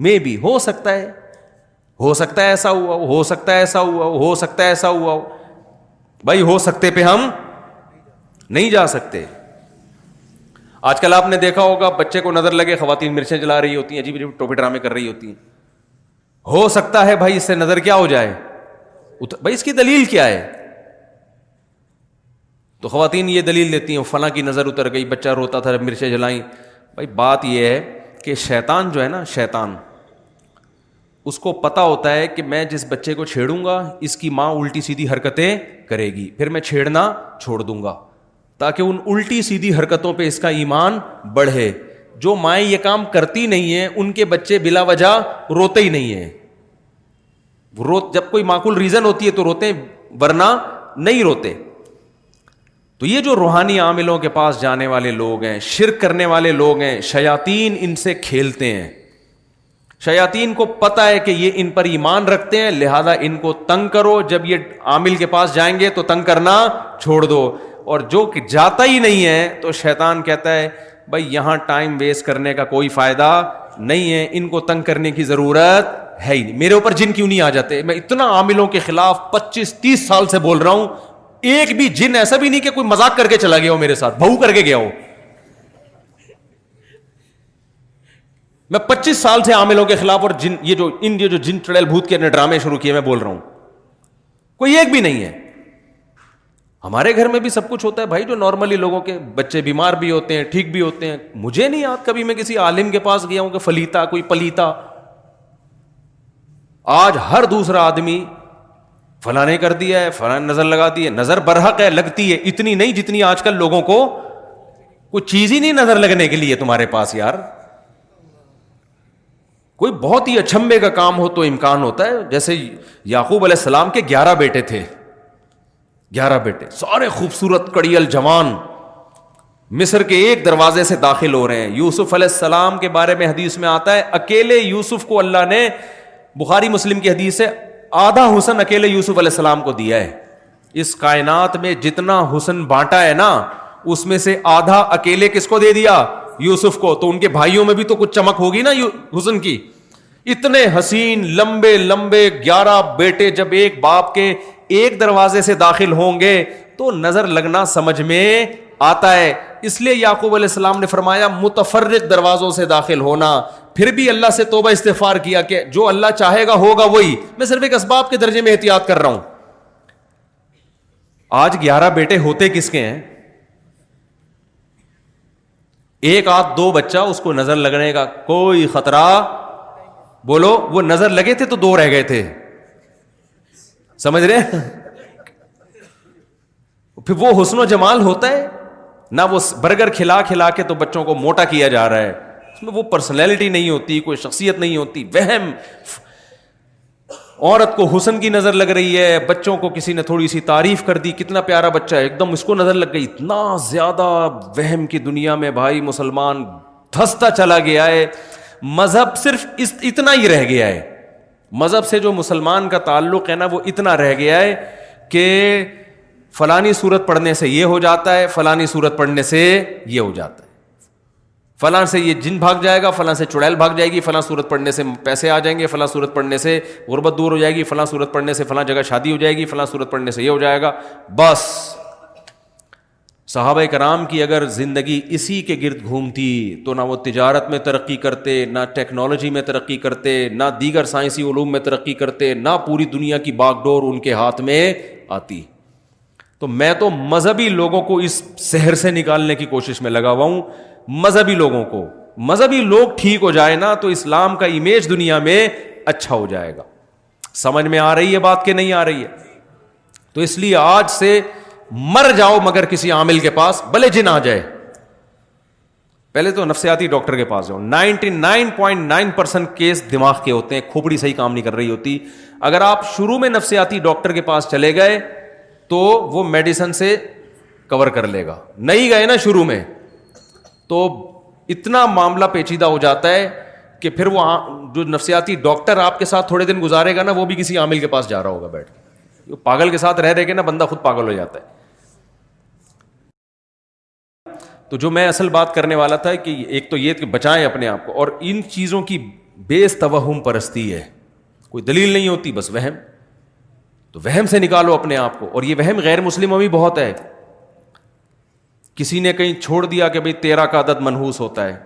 مے بی ہو سکتا ہے, ہو سکتا ہے ایسا ہوا ہو, ہو سکتا ہے ایسا ہوا ہو, ہو سکتا ہے ایسا ہوا ہو. بھائی ہو سکتے پہ ہم نہیں جا سکتے. آج کل آپ نے دیکھا ہوگا بچے کو نظر لگے خواتین مرچیں جلا رہی ہوتی ہیں, عجیب عجیب ٹوپے ڈرامے کر رہی ہوتی ہیں. ہو سکتا ہے بھائی اس سے نظر کیا ہو جائے؟ بھائی اس کی دلیل کیا ہے؟ تو خواتین یہ دلیل دیتی ہیں فلاں کی نظر اتر گئی, بچہ روتا تھا مرچیں جلائیں. بھائی بات یہ ہے کہ شیطان جو ہے نا شیطان اس کو پتہ ہوتا ہے کہ میں جس بچے کو چھیڑوں گا اس کی ماں الٹی سیدھی حرکتیں کرے گی، پھر میں چھیڑنا چھوڑ دوں گا تاکہ ان الٹی سیدھی حرکتوں پہ اس کا ایمان بڑھے۔ جو مائیں یہ کام کرتی نہیں ہیں ان کے بچے بلا وجہ روتے ہی نہیں ہیں، رو جب کوئی معقول ریزن ہوتی ہے تو روتے ہیں ورنہ نہیں روتے۔ تو یہ جو روحانی عاملوں کے پاس جانے والے لوگ ہیں، شرک کرنے والے لوگ ہیں، شیاطین ان سے کھیلتے ہیں، شیاطین کو پتہ ہے کہ یہ ان پر ایمان رکھتے ہیں لہذا ان کو تنگ کرو، جب یہ عامل کے پاس جائیں گے تو تنگ کرنا چھوڑ دو۔ اور جو کہ جاتا ہی نہیں ہے تو شیطان کہتا ہے بھائی یہاں ٹائم ویسٹ کرنے کا کوئی فائدہ نہیں ہے، ان کو تنگ کرنے کی ضرورت ہے ہی نہیں، میرے اوپر جن کیوں نہیں آ جاتے، میں اتنا عاملوں کے خلاف پچیس تیس سال سے بول رہا ہوں، ایک بھی جن ایسا بھی نہیں کہ کوئی مذاق کر کے چلا گیا ہو میرے ساتھ، بہو کر کے گیا ہو۔ میں پچیس سال سے عاملوں کے خلاف اور جن یہ جو ان یہ جو جن چڑیل بھوت کے اپنے ڈرامے شروع کیے میں بول رہا ہوں، کوئی ایک بھی نہیں ہے۔ ہمارے گھر میں بھی سب کچھ ہوتا ہے بھائی، جو نارملی لوگوں کے بچے بیمار بھی ہوتے ہیں ٹھیک بھی ہوتے ہیں۔ مجھے نہیں یاد کبھی میں کسی عالم کے پاس گیا ہوں کہ فلیتا کوئی پلیتا۔ آج ہر دوسرا آدمی فلاں نے کر دیا ہے، فلاں نظر لگا دی ہے، نظر برحق ہے لگتی ہے، اتنی نہیں جتنی آج کل لوگوں کو کوئی چیز ہی نہیں نظر لگنے کے لیے تمہارے پاس یار، کوئی بہت ہی اچھمبے کا کام ہو تو امکان ہوتا ہے۔ جیسے یعقوب علیہ السلام کے گیارہ بیٹے تھے، گیارہ بیٹے سارے خوبصورت کڑیل جوان، مصر کے ایک دروازے سے داخل ہو رہے ہیں۔ یوسف علیہ السلام کے بارے میں حدیث میں آتا ہے اکیلے یوسف کو اللہ نے، بخاری مسلم کی حدیث ہے، آدھا حسن اکیلے یوسف علیہ السلام کو دیا ہے۔ اس کائنات میں جتنا حسن بانٹا ہے نا اس میں سے آدھا اکیلے کس کو دے دیا؟ یوسف کو۔ تو ان کے بھائیوں میں بھی تو کچھ چمک ہوگی نا حسن کی۔ اتنے حسین لمبے لمبے گیارہ بیٹے جب ایک باپ کے ایک دروازے سے داخل ہوں گے تو نظر لگنا سمجھ میں آتا ہے۔ اس لیے یعقوب علیہ السلام نے فرمایا متفرق دروازوں سے داخل ہونا، پھر بھی اللہ سے توبہ استغفار کیا کہ جو اللہ چاہے گا ہوگا وہی، میں صرف ایک اسباب کے درجے میں احتیاط کر رہا ہوں۔ آج گیارہ بیٹے ہوتے کس کے ہیں؟ ایک آدھ دو بچہ اس کو نظر لگنے کا کوئی خطرہ، بولو وہ نظر لگے تھے تو دو رہ گئے تھے، سمجھ رہے ہیں؟ پھر وہ حسن و جمال ہوتا ہے نہ، وہ برگر کھلا کھلا کے تو بچوں کو موٹا کیا جا رہا ہے، اس میں وہ پرسنالٹی نہیں ہوتی، کوئی شخصیت نہیں ہوتی، وہم۔ عورت کو حسن کی نظر لگ رہی ہے، بچوں کو کسی نے تھوڑی سی تعریف کر دی کتنا پیارا بچہ ہے، ایک دم اس کو نظر لگ گئی۔ اتنا زیادہ وہم کی دنیا میں بھائی مسلمان دھستا چلا گیا ہے، مذہب صرف اتنا ہی رہ گیا ہے، مذہب سے جو مسلمان کا تعلق ہے نا وہ اتنا رہ گیا ہے کہ فلانی صورت پڑھنے سے یہ ہو جاتا ہے، فلانی صورت پڑھنے سے یہ ہو جاتا ہے، فلاں سے یہ جن بھاگ جائے گا، فلاں سے چڑیل بھاگ جائے گی، فلاں صورت پڑھنے سے پیسے آ جائیں گے، فلاں صورت پڑھنے سے غربت دور ہو جائے گی، فلاں صورت پڑھنے سے فلاں جگہ شادی ہو جائے گی، فلاں صورت پڑھنے سے یہ ہو جائے گا۔ بس صحابہ کرام کی اگر زندگی اسی کے گرد گھومتی تو نہ وہ تجارت میں ترقی کرتے، نہ ٹیکنالوجی میں ترقی کرتے، نہ دیگر سائنسی علوم میں ترقی کرتے، نہ پوری دنیا کی باغ ڈور ان کے ہاتھ میں آتی۔ تو میں تو مذہبی لوگوں کو اس سحر سے نکالنے کی کوشش میں لگا ہوا ہوں، مذہبی لوگوں کو۔ مذہبی لوگ ٹھیک ہو جائے نا تو اسلام کا امیج دنیا میں اچھا ہو جائے گا۔ سمجھ میں آ رہی ہے بات کہ نہیں آ رہی ہے؟ تو اس لیے آج سے مر جاؤ مگر کسی عامل کے پاس، بھلے جن آ جائے، پہلے تو نفسیاتی ڈاکٹر کے پاس جاؤ۔ Ninety nine point nine percent case دماغ کے ہوتے ہیں، کھوپڑی صحیح کام نہیں کر رہی ہوتی۔ اگر آپ شروع میں نفسیاتی ڈاکٹر کے پاس چلے گئے تو وہ میڈیسن سے کور کر لے گا، نہیں گئے نا شروع میں تو اتنا معاملہ پیچیدہ ہو جاتا ہے کہ پھر وہ جو نفسیاتی ڈاکٹر آپ کے ساتھ تھوڑے دن گزارے گا نا وہ بھی کسی عامل کے پاس جا رہا ہوگا بیٹھ کے۔ پاگل کے ساتھ رہ رہے کے نا بندہ خود پاگل ہو جاتا ہے۔ تو جو میں اصل بات کرنے والا تھا کہ ایک تو یہ کہ بچائیں اپنے آپ کو، اور ان چیزوں کی بیس توہم پرستی ہے، کوئی دلیل نہیں ہوتی، بس وہم۔ تو وہم سے نکالو اپنے آپ کو، اور یہ وہم غیر مسلموں میں بہت ہے۔ کسی نے کہیں چھوڑ دیا کہ بھئی تیرہ کا عدد منحوس ہوتا ہے،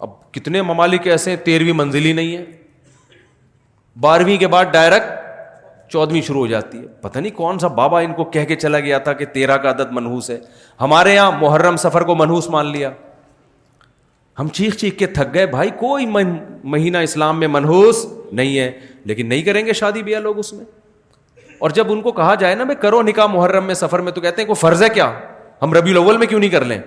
اب کتنے ممالک ایسے ہیں تیرہویں منزلی نہیں ہے، بارہویں کے بعد ڈائریکٹ چودہویں شروع ہو جاتی ہے۔ پتہ نہیں کون سا بابا ان کو کہہ کے چلا گیا تھا کہ تیرہ کا عدد منحوس ہے۔ ہمارے یہاں محرم سفر کو منحوس مان لیا، ہم چیخ چیخ کے تھک گئے بھائی, کوئی مہینہ اسلام میں منحوس نہیں ہے, لیکن نہیں کریں گے شادی بیاہ لوگ اس میں. اور جب ان کو کہا جائے نا بھائی کرو نکاح محرم میں سفر میں, تو کہتے ہیں کہ وہ فرض ہے کیا, ہم ربیع الاول میں کیوں نہیں کر لیں.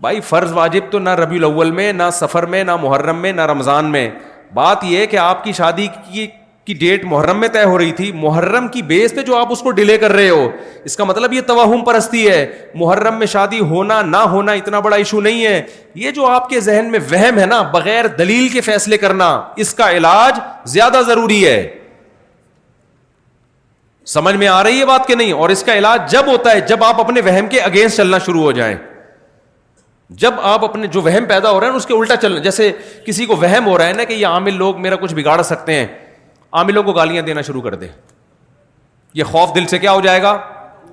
بھائی فرض واجب تو نہ ربیع الاول میں, نہ سفر میں, نہ محرم میں, نہ رمضان میں. بات یہ ہے کہ آپ کی شادی کی کی ڈیٹ محرم میں طے ہو رہی تھی, محرم کی بیس پہ جو آپ اس کو ڈیلے کر رہے ہو, اس کا مطلب یہ توہم پرستی ہے. محرم میں شادی ہونا نہ ہونا اتنا بڑا ایشو نہیں ہے. یہ جو آپ کے ذہن میں وہم ہے نا, بغیر دلیل کے فیصلے کرنا, اس کا علاج زیادہ ضروری ہے. سمجھ میں آ رہی ہے بات کہ نہیں؟ اور اس کا علاج جب ہوتا ہے جب آپ اپنے وہم کے اگینسٹ چلنا شروع ہو جائیں, جب آپ اپنے جو وہم پیدا ہو رہے ہیں اس کے الٹا چلنا. جیسے کسی کو وہم ہو رہا ہے نا کہ یہ عامل لوگ میرا کچھ بگاڑ سکتے ہیں, عاملوں کو گالیاں دینا شروع کر دے, یہ خوف دل سے کیا ہو جائے گا,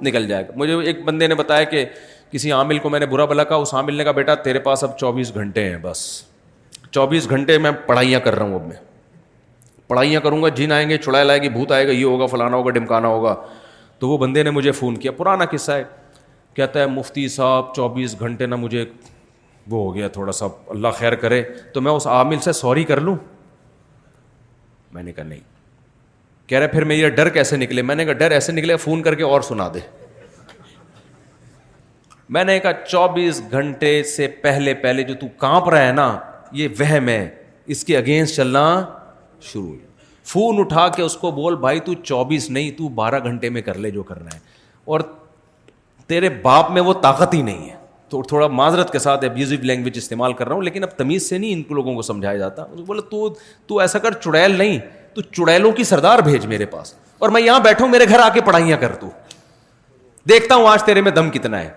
نکل جائے گا. مجھے ایک بندے نے بتایا کہ کسی عامل کو میں نے برا بھلا کہا, اس عامل نے کہا بیٹا تیرے پاس اب چوبیس گھنٹے ہیں, بس چوبیس گھنٹے میں پڑھائیاں کر رہا ہوں, اب میں پڑھائیاں کروں گا, جن آئیں گے, چڑیل آئے گی, بھوت آئے گا, یہ ہوگا, فلانا ہوگا, ڈمکانا ہوگا. تو وہ بندے نے مجھے فون کیا, پرانا قصہ ہے, کہتا ہے مفتی صاحب چوبیس گھنٹے نا مجھے وہ ہو گیا تھوڑا سا, اللہ خیر کرے, تو میں اس عامل سے سوری کر لوں. میں نے کہا نہیں. کہہ رہے پھر میرا ڈر کیسے نکلے؟ میں نے کہا ڈر ایسے نکلے فون کر کے اور سنا دے. میں نے کہا چوبیس گھنٹے سے پہلے پہلے جو تو کانپ رہا ہے نا, یہ وہم ہے, اس کے اگینسٹ چلنا شروع. فون اٹھا کے اس کو بول بھائی تو چوبیس نہیں تو بارہ گھنٹے میں کر لے جو کرنا ہے, اور تیرے باپ میں وہ طاقت ہی نہیں ہے. تو تھوڑا معذرت کے ساتھ ابیوزو لینگویج استعمال کر رہا ہوں, لیکن اب تمیز سے نہیں ان کو لوگوں کو سمجھایا جاتا. بولے تو تو ایسا کر, چڑیل نہیں تو چڑیلوں کی سردار بھیج میرے پاس, اور میں یہاں بیٹھوں, میرے گھر آ کے پڑھائیاں کر, تو دیکھتا ہوں آج تیرے میں دم کتنا ہے,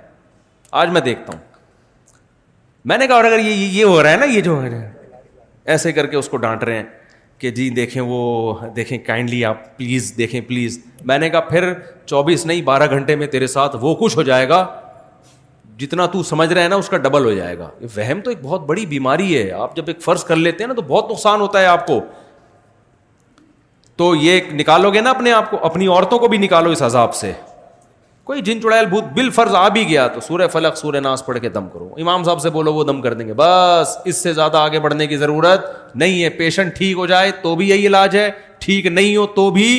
آج میں دیکھتا ہوں. میں نے کہا اور اگر یہ یہ ہو رہا ہے نا, یہ جو ایسے کر کے اس کو ڈانٹ رہے ہیں کہ جی دیکھیں وہ دیکھیں کائنڈلی آپ پلیز دیکھیں پلیز. میں نے کہا پھر چوبیس نہیں بارہ گھنٹے میں تیرے ساتھ وہ کچھ ہو جائے گا جتنا تو سمجھ رہے ہیں نا, اس کا ڈبل ہو جائے گا. وہم تو ایک بہت بڑی بیماری ہے, آپ جب ایک فرض کر لیتے ہیں نا تو بہت نقصان ہوتا ہے آپ کو. تو یہ نکالو گے نا اپنے آپ کو, اپنی عورتوں کو بھی نکالو اس عذاب سے. کوئی جن چڑیل بھوت بالفرض آ بھی گیا تو سورہ فلق سورہ ناس پڑھ کے دم کرو, امام صاحب سے بولو وہ دم کر دیں گے, بس اس سے زیادہ آگے بڑھنے کی ضرورت نہیں ہے. پیشنٹ ٹھیک ہو جائے تو بھی یہی علاج ہے, ٹھیک نہیں ہو تو بھی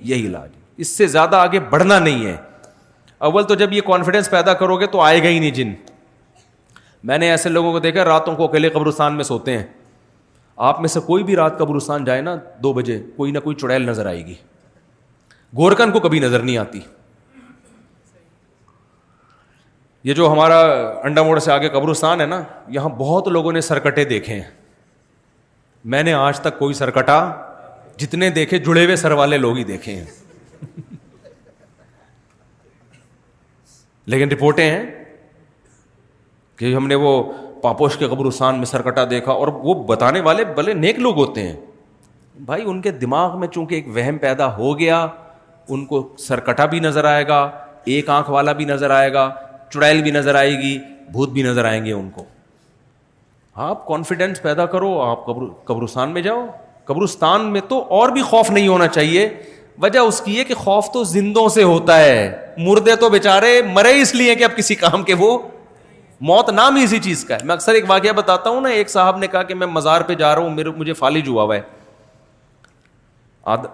یہی علاج ہے, اس سے زیادہ آگے بڑھنا نہیں ہے. اول تو جب یہ کانفیڈنس پیدا کرو گے تو آئے گا ہی نہیں جن. میں نے ایسے لوگوں کو دیکھا راتوں کو اکیلے قبرستان میں سوتے ہیں. آپ میں سے کوئی بھی رات قبرستان جائے نا دو بجے, کوئی نہ کوئی چڑیل نظر آئے گی. گورکن کو کبھی نظر نہیں آتی. یہ جو ہمارا انڈا موڑ سے آگے قبرستان ہے نا, یہاں بہت لوگوں نے سرکٹے دیکھے ہیں, میں نے آج تک کوئی سرکٹا جتنے دیکھے جڑے ہوئے سر والے لوگ ہی دیکھے ہیں. لیکن رپورٹیں ہیں کہ ہم نے وہ پاپوش کے قبرستان میں سرکٹا دیکھا, اور وہ بتانے والے بھلے نیک لوگ ہوتے ہیں, بھائی ان کے دماغ میں چونکہ ایک وہم پیدا ہو گیا, ان کو سرکٹا بھی نظر آئے گا, ایک آنکھ والا بھی نظر آئے گا, چڑیل بھی نظر آئے گی, بھوت بھی نظر آئیں گے ان کو. آپ کانفیڈینس پیدا کرو, آپ قبرستان میں جاؤ. قبرستان میں تو اور بھی خوف نہیں ہونا چاہیے, وجہ اس کی ہے کہ خوف تو زندوں سے ہوتا ہے, مردے تو بےچارے مرے اس لیے کہ اب کسی کام کے وہ موت نام ہی اسی چیز کا ہے. میں اکثر ایک واقعہ بتاتا ہوں نا, ایک صاحب نے کہا کہ میں مزار پہ جا رہا ہوں, میرے مجھے فالج ہوا ہوا ہے آد...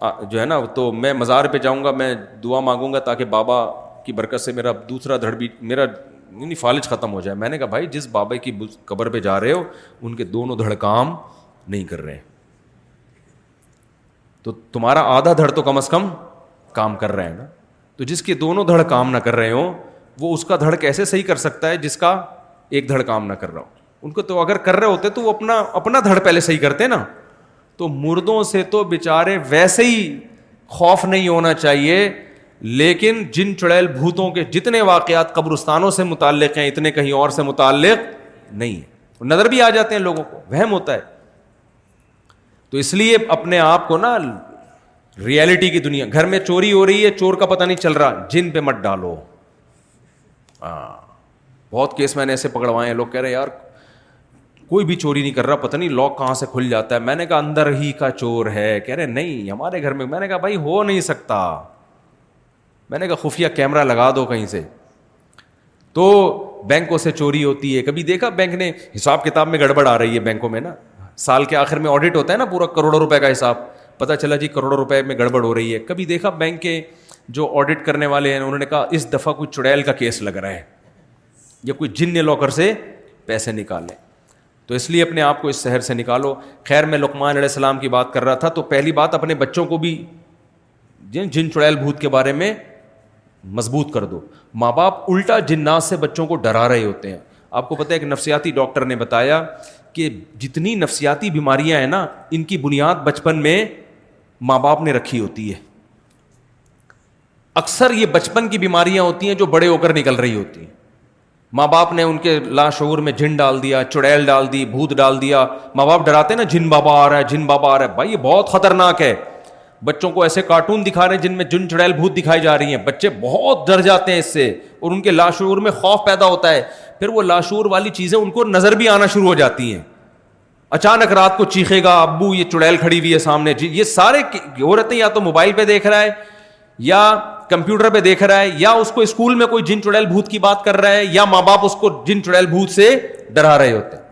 آ... جو ہے نا, تو میں مزار پہ جاؤں گا, میں دعا مانگوں گا تاکہ بابا کی برکت سے میرا دوسرا دھڑ بھی میرا یعنی فالج ختم ہو جائے. میں نے کہا بھائی جس بابا کی قبر پہ جا رہے ہو ان کے دونوں دھڑ کام نہیں کر رہے ہیں, تو تمہارا آدھا دھڑ تو کم از کم کام کر رہا ہے نا. تو جس کے دونوں دھڑ کام نہ کر رہے ہوں وہ اس کا دھڑ کیسے صحیح کر سکتا ہے جس کا ایک دھڑ کام نہ کر رہا ہو. ان کو تو اگر کر رہے ہوتے تو وہ اپنا اپنا دھڑ پہلے صحیح کرتے نا. تو مردوں سے تو بیچارے ویسے ہی خوف نہیں ہونا چاہیے, لیکن جن چڑیل بھوتوں کے جتنے واقعات قبرستانوں سے متعلق ہیں اتنے کہیں اور سے متعلق نہیں ہیں. نظر بھی آ جاتے ہیں لوگوں کو, وہم ہوتا ہے. تو اس لیے اپنے آپ کو نا ریالٹی کی دنیا, گھر میں چوری ہو رہی ہے چور کا پتہ نہیں چل رہا, جن پہ مت ڈالو. ہاں بہت کیس میں نے ایسے پکڑوائے ہیں, لوگ کہہ رہے ہیں یار کوئی بھی چوری نہیں کر رہا, پتہ نہیں لاک کہاں سے کھل جاتا ہے. میں نے کہا اندر ہی کا چور ہے. کہہ رہے نہیں ہمارے گھر میں. میں نے کہا بھائی ہو نہیں سکتا. میں نے کہا خفیہ کیمرہ لگا دو کہیں سے. تو بینکوں سے چوری ہوتی ہے. کبھی دیکھا بینک نے حساب کتاب میں گڑبڑ آ رہی ہے بینکوں میں نا, سال کے آخر میں آڈٹ ہوتا ہے نا پورا کروڑوں روپے کا حساب, پتہ چلا جی کروڑوں روپے میں گڑبڑ ہو رہی ہے. کبھی دیکھا بینک کے جو آڈٹ کرنے والے ہیں انہوں نے کہا اس دفعہ کوئی چڑیل کا کیس لگ رہا ہے یا کوئی جن نے لاکر سے پیسے نکالے, تو اس لیے اپنے آپ کو اس سحر سے نکالو. خیر میں لقمان علیہ السلام کی بات کر رہا تھا, تو پہلی بات اپنے بچوں کو بھی جن جن چڑیل بھوت کے بارے میں مضبوط کر دو. ماں باپ الٹا جنات سے بچوں کو ڈرا رہے ہوتے ہیں. آپ کو پتہ ہے ایک نفسیاتی ڈاکٹر نے بتایا کہ جتنی نفسیاتی بیماریاں ہیں نا ان کی بنیاد بچپن میں ماں باپ نے رکھی ہوتی ہے. اکثر یہ بچپن کی بیماریاں ہوتی ہیں جو بڑے ہو کر نکل رہی ہوتی ہیں. ماں باپ نے ان کے لاشعور میں جن ڈال دیا, چڑیل ڈال دی, بھوت ڈال دیا. ماں باپ ڈراتے ہیں نا جن بابا آ رہا ہے, جن بابا آ رہا ہے. بھائی یہ بہت خطرناک ہے. بچوں کو ایسے کارٹون دکھا رہے ہیں جن میں جن چڑیل بھوت دکھائی جا رہی ہیں. بچے بہت ڈر جاتے ہیں اس سے اور ان کے لاشعور میں خوف پیدا ہوتا ہے. پھر وہ لاشعور والی چیزیں ان کو نظر بھی آنا شروع ہو جاتی ہیں. اچانک رات کو چیخے گا ابو یہ چڑیل کھڑی ہوئی ہے سامنے. جی یہ سارے عورتیں یا تو موبائل پہ دیکھ رہا ہے یا کمپیوٹر پہ دیکھ رہا ہے یا اس کو اسکول میں کوئی جن چڑیل بھوت کی بات کر رہا ہے یا ماں باپ اس کو جن چڑیل بھوت سے ڈرا رہے ہوتے ہیں.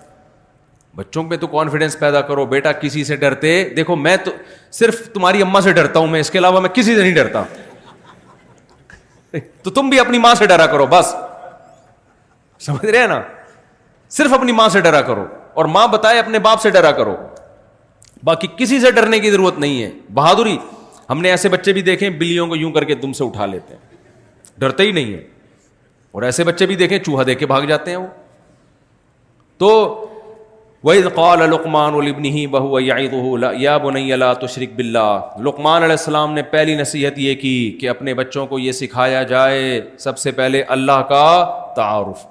بچوں میں تو کانفیڈنس پیدا کرو, بیٹا کسی سے ڈرتے, دیکھو میں تو صرف تمہاری اماں سے ڈرتا ہوں, میں اس کے علاوہ میں کسی سے نہیں ڈرتا, تو تم بھی اپنی ماں سے ڈرا کرو بس. سمجھ رہے ہیں نا, صرف اپنی ماں سے ڈرا کرو اور ماں بتائے اپنے باپ سے ڈرا کرو, باقی کسی سے ڈرنے کی ضرورت نہیں ہے. بہادری ہم نے ایسے بچے بھی دیکھے بلیوں کو یوں کر کے دم سے اٹھا لیتے ہیں, ڈرتے ہی نہیں ہیں, اور ایسے بچے بھی دیکھیں چوہا دے کے بھاگ جاتے ہیں وہ. تو وَإِذْ قَالَ لُقْمَانُ لِابْنِهِ وَهُوَ يَعِظُهُ يَا بُنَيَّ لَا تُشْرِكْ بِاللَّهِ. لقمان علیہ السلام نے پہلی نصیحت یہ کی کہ اپنے بچوں کو یہ سکھایا جائے سب سے پہلے اللہ کا تعارف.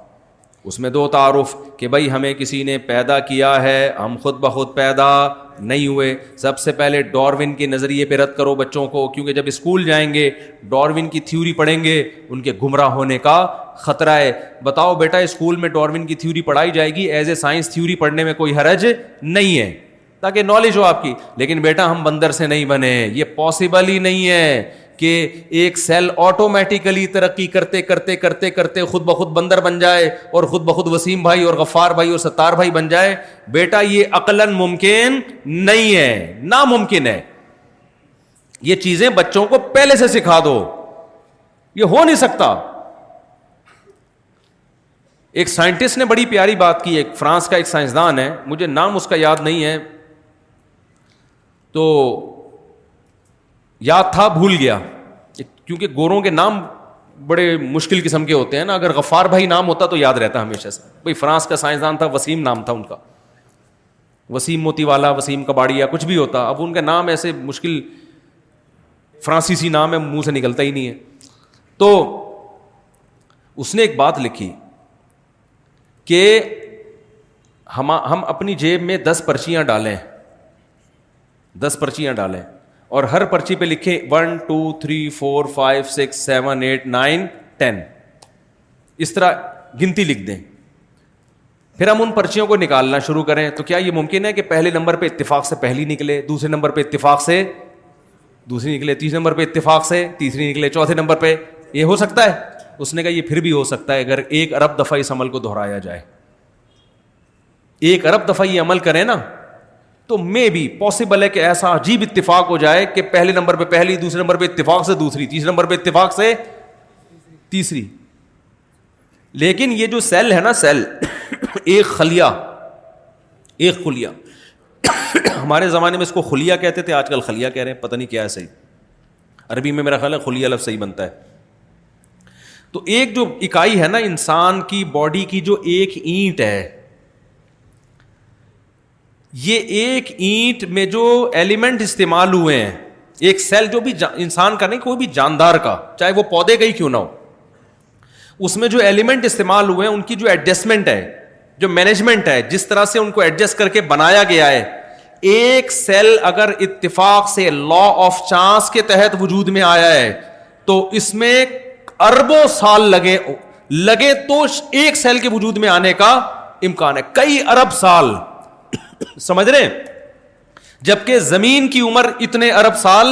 اس میں دو تعارف کہ بھائی ہمیں کسی نے پیدا کیا ہے, ہم خود بخود پیدا نہیں ہوئے. سب سے پہلے ڈارون کے نظریے پہ رد کرو بچوں کو, کیونکہ جب اسکول جائیں گے ڈارون کی تھیوری پڑھیں گے ان کے گمراہ ہونے کا خطرہ ہے. بتاؤ بیٹا اسکول میں ڈارون کی تھیوری پڑھائی جائے گی, ایز اے سائنس تھیوری پڑھنے میں کوئی حرج نہیں ہے تاکہ نالج ہو آپ کی, لیکن بیٹا ہم بندر سے نہیں بنے, یہ پاسبل ہی نہیں ہے کہ ایک سیل آٹومیٹیکلی ترقی کرتے کرتے کرتے کرتے خود بخود بندر بن جائے اور خود بخود وسیم بھائی اور غفار بھائی اور ستار بھائی بن جائے. بیٹا یہ عقلاً ممکن نہیں ہے, ناممکن ہے. یہ چیزیں بچوں کو پہلے سے سکھا دو, یہ ہو نہیں سکتا. ایک سائنٹسٹ نے بڑی پیاری بات کی, ایک فرانس کا ایک سائنسدان ہے, مجھے نام اس کا یاد نہیں ہے, تو یاد تھا بھول گیا, کیونکہ گوروں کے نام بڑے مشکل قسم کے ہوتے ہیں نا, اگر غفار بھائی نام ہوتا تو یاد رہتا ہمیشہ سے. بھائی فرانس کا سائنسدان تھا, وسیم نام تھا ان کا, وسیم موتی والا, وسیم کباڑیا, کچھ بھی ہوتا. اب ان کا نام ایسے مشکل فرانسیسی نام ہے, منہ سے نکلتا ہی نہیں ہے. تو اس نے ایک بات لکھی کہ ہم ہم اپنی جیب میں دس پرچیاں ڈالیں, دس پرچیاں ڈالیں اور ہر پرچی پہ لکھے one two three four five six seven eight nine ten, اس طرح گنتی لکھ دیں. پھر ہم ان پرچیوں کو نکالنا شروع کریں. تو کیا یہ ممکن ہے کہ پہلے نمبر پہ اتفاق سے پہلی نکلے, دوسرے نمبر پہ اتفاق سے دوسری نکلے, تیسرے نمبر پہ اتفاق سے تیسری نکلے, چوتھے نمبر پہ؟ یہ ہو سکتا ہے؟ اس نے کہا یہ پھر بھی ہو سکتا ہے اگر ایک ارب دفعہ اس عمل کو دہرایا جائے. ایک ارب دفعہ یہ عمل کریں نا تو میں بھی پاسبل ہے کہ ایسا عجیب اتفاق ہو جائے کہ پہلے نمبر پہ پہلی, دوسرے نمبر پہ اتفاق سے دوسری, تیسرے نمبر پہ اتفاق سے تیسری. لیکن یہ جو سیل ہے نا, سیل ایک خلیہ, ایک خلیہ, ہمارے زمانے میں اس کو خلیہ کہتے تھے, آج کل خلیہ کہہ رہے ہیں, پتہ نہیں کیا ہے صحیح, عربی میں میرا خیال ہے خلیہ لفظ صحیح بنتا ہے. تو ایک جو اکائی ہے نا انسان کی باڈی کی, جو ایک اینٹ ہے, یہ ایک اینٹ میں جو ایلیمنٹ استعمال ہوئے ہیں, ایک سیل جو بھی انسان کا نہیں کوئی بھی جاندار کا, چاہے وہ پودے کا ہی کیوں نہ ہو, اس میں جو ایلیمنٹ استعمال ہوئے ہیں ان کی جو ایڈجسٹمنٹ ہے, جو مینجمنٹ ہے, جس طرح سے ان کو ایڈجسٹ کر کے بنایا گیا ہے, ایک سیل اگر اتفاق سے لا آف چانس کے تحت وجود میں آیا ہے تو اس میں اربوں سال لگے لگے تو ایک سیل کے وجود میں آنے کا امکان ہے, کئی ارب سال. سمجھ رہے ہیں؟ جبکہ زمین کی عمر اتنے ارب سال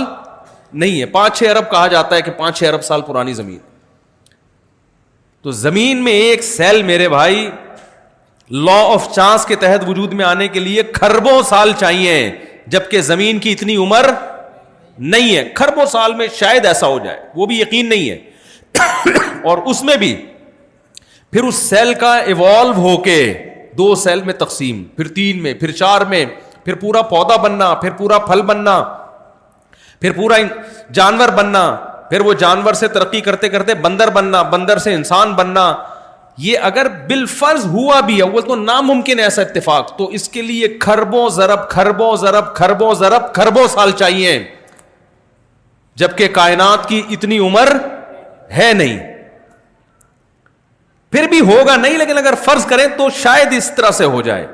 نہیں ہے, پانچ چھ ارب کہا جاتا ہے کہ پانچ چھ ارب سال پرانی زمین. تو زمین میں ایک سیل میرے بھائی لا آف چانس کے تحت وجود میں آنے کے لیے کھربوں سال چاہیے, جبکہ زمین کی اتنی عمر نہیں ہے. کھربوں سال میں شاید ایسا ہو جائے, وہ بھی یقین نہیں ہے. اور اس میں بھی پھر اس سیل کا ایوالو ہو کے دو سیل میں تقسیم, پھر تین میں, پھر چار میں, پھر پورا پودا بننا, پھر پورا پھل بننا, پھر پورا جانور بننا, پھر وہ جانور سے ترقی کرتے کرتے بندر بننا, بندر سے انسان بننا. یہ اگر بالفرض ہوا بھی اول تو ناممکن ایسا اتفاق, تو اس کے لیے کھربوں ضرب کھربوں ضرب کھربوں ضرب کھربوں سال چاہیے, جبکہ کائنات کی اتنی عمر ہے نہیں. پھر بھی ہوگا نہیں, لیکن اگر فرض کریں تو شاید اس طرح سے ہو جائے.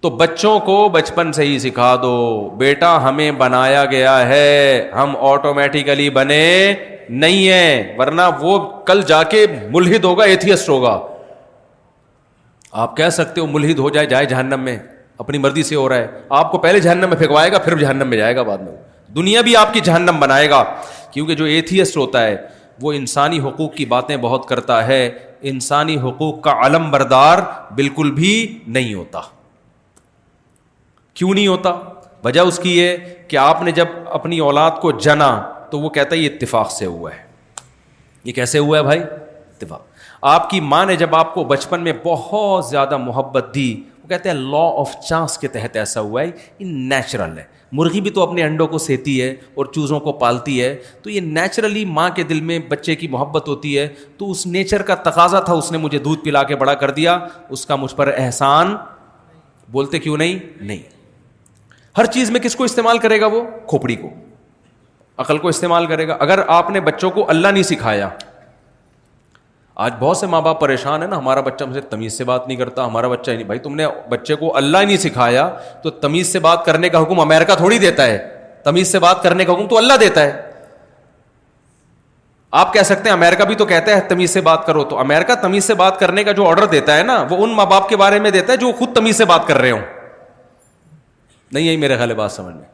تو بچوں کو بچپن سے ہی سکھا دو, بیٹا ہمیں بنایا گیا ہے, ہم آٹومیٹیکلی بنے نہیں ہیں, ورنہ وہ کل جا کے ملحد ہوگا, ایتھیسٹ ہوگا. آپ کہہ سکتے ہو ملحد ہو جائے, جائے جہنم میں, اپنی مرضی سے ہو رہا ہے. آپ کو پہلے جہنم میں پھینکوائے گا, پھر جہنم میں جائے گا بعد میں. دنیا بھی آپ کی جہنم بنائے گا, کیونکہ جو ایتھیسٹ ہوتا ہے وہ انسانی حقوق کی باتیں بہت کرتا ہے, انسانی حقوق کا علم بردار بالکل بھی نہیں ہوتا. کیوں نہیں ہوتا؟ وجہ اس کی ہے کہ آپ نے جب اپنی اولاد کو جنا تو وہ کہتا ہے یہ اتفاق سے ہوا ہے. یہ کیسے ہوا ہے بھائی؟ اتفاق. آپ کی ماں نے جب آپ کو بچپن میں بہت زیادہ محبت دی, وہ کہتے ہیں لا آف چانس کے تحت ایسا ہوا ہے, یہ نیچرل ہے. مرغی بھی تو اپنے انڈوں کو سیتی ہے اور چوزوں کو پالتی ہے, تو یہ نیچرلی ماں کے دل میں بچے کی محبت ہوتی ہے. تو اس نیچر کا تقاضا تھا, اس نے مجھے دودھ پلا کے بڑا کر دیا, اس کا مجھ پر احسان بولتے کیوں نہیں؟ نہیں. ہر چیز میں کس کو استعمال کرے گا؟ وہ کھوپڑی کو, عقل کو استعمال کرے گا. اگر آپ نے بچوں کو اللہ نہیں سکھایا, آج بہت سے ماں باپ پریشان ہیں نا, ہمارا بچہ ہم سے تمیز سے بات نہیں کرتا, ہمارا بچہ ہی نہیں. بھائی تم نے بچے کو اللہ نہیں سکھایا تو تمیز سے بات کرنے کا حکم امریکہ تھوڑی دیتا ہے, تمیز سے بات کرنے کا حکم تو اللہ دیتا ہے. آپ کہہ سکتے ہیں امریکہ بھی تو کہتا ہے تمیز سے بات کرو, تو امریکہ تمیز سے بات کرنے کا جو آرڈر دیتا ہے نا, وہ ان ماں باپ کے بارے میں دیتا ہے جو خود تمیز سے بات کر رہے ہوں. نہیں یہی میرے خیال بات سمجھ میں.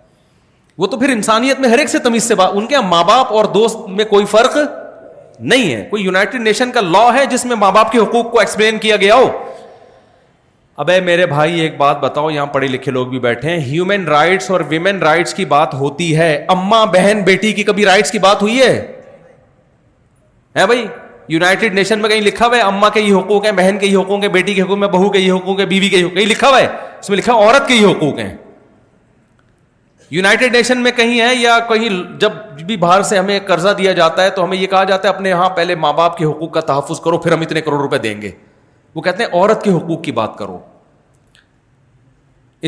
وہ تو پھر انسانیت میں ہر ایک سے تمیز سے بات, ان کے ماں باپ اور دوست میں کوئی فرق نہیں ہے. کوئی یونائٹڈ نیشن کا لا ہے جس میں ماں باپ کے حقوق کو ایکسپلین کیا گیا ہو. ابے میرے بھائی ایک بات بتاؤ, یہاں پڑھے لکھے لوگ بھی بیٹھے ہیں, ہیومن رائٹس اور ویمن رائٹس کی بات ہوتی ہے, اماں بہن بیٹی کی کبھی رائٹس کی بات ہوئی ہے؟ ہے بھائی یونائٹڈ نیشن میں کہیں لکھا ہوا ہے اماں کے یہ حقوق ہیں, بہن کے یہ حقوق ہیں, بیٹی کے حقوق ہیں, بہو کے یہ حقوق ہیں, بیوی کے حقوق ہیں؟ لکھا ہوا ہے اس میں, لکھا عورت کے یہ حقوق ہیں. یونائٹڈ نیشن میں کہیں ہے یا کہیں جب بھی باہر سے ہمیں قرضہ دیا جاتا ہے تو ہمیں یہ کہا جاتا ہے اپنے یہاں پہلے ماں باپ کے حقوق کا تحفظ کرو, پھر ہم اتنے کروڑ روپے دیں گے. وہ کہتے ہیں عورت کے حقوق کی بات کرو,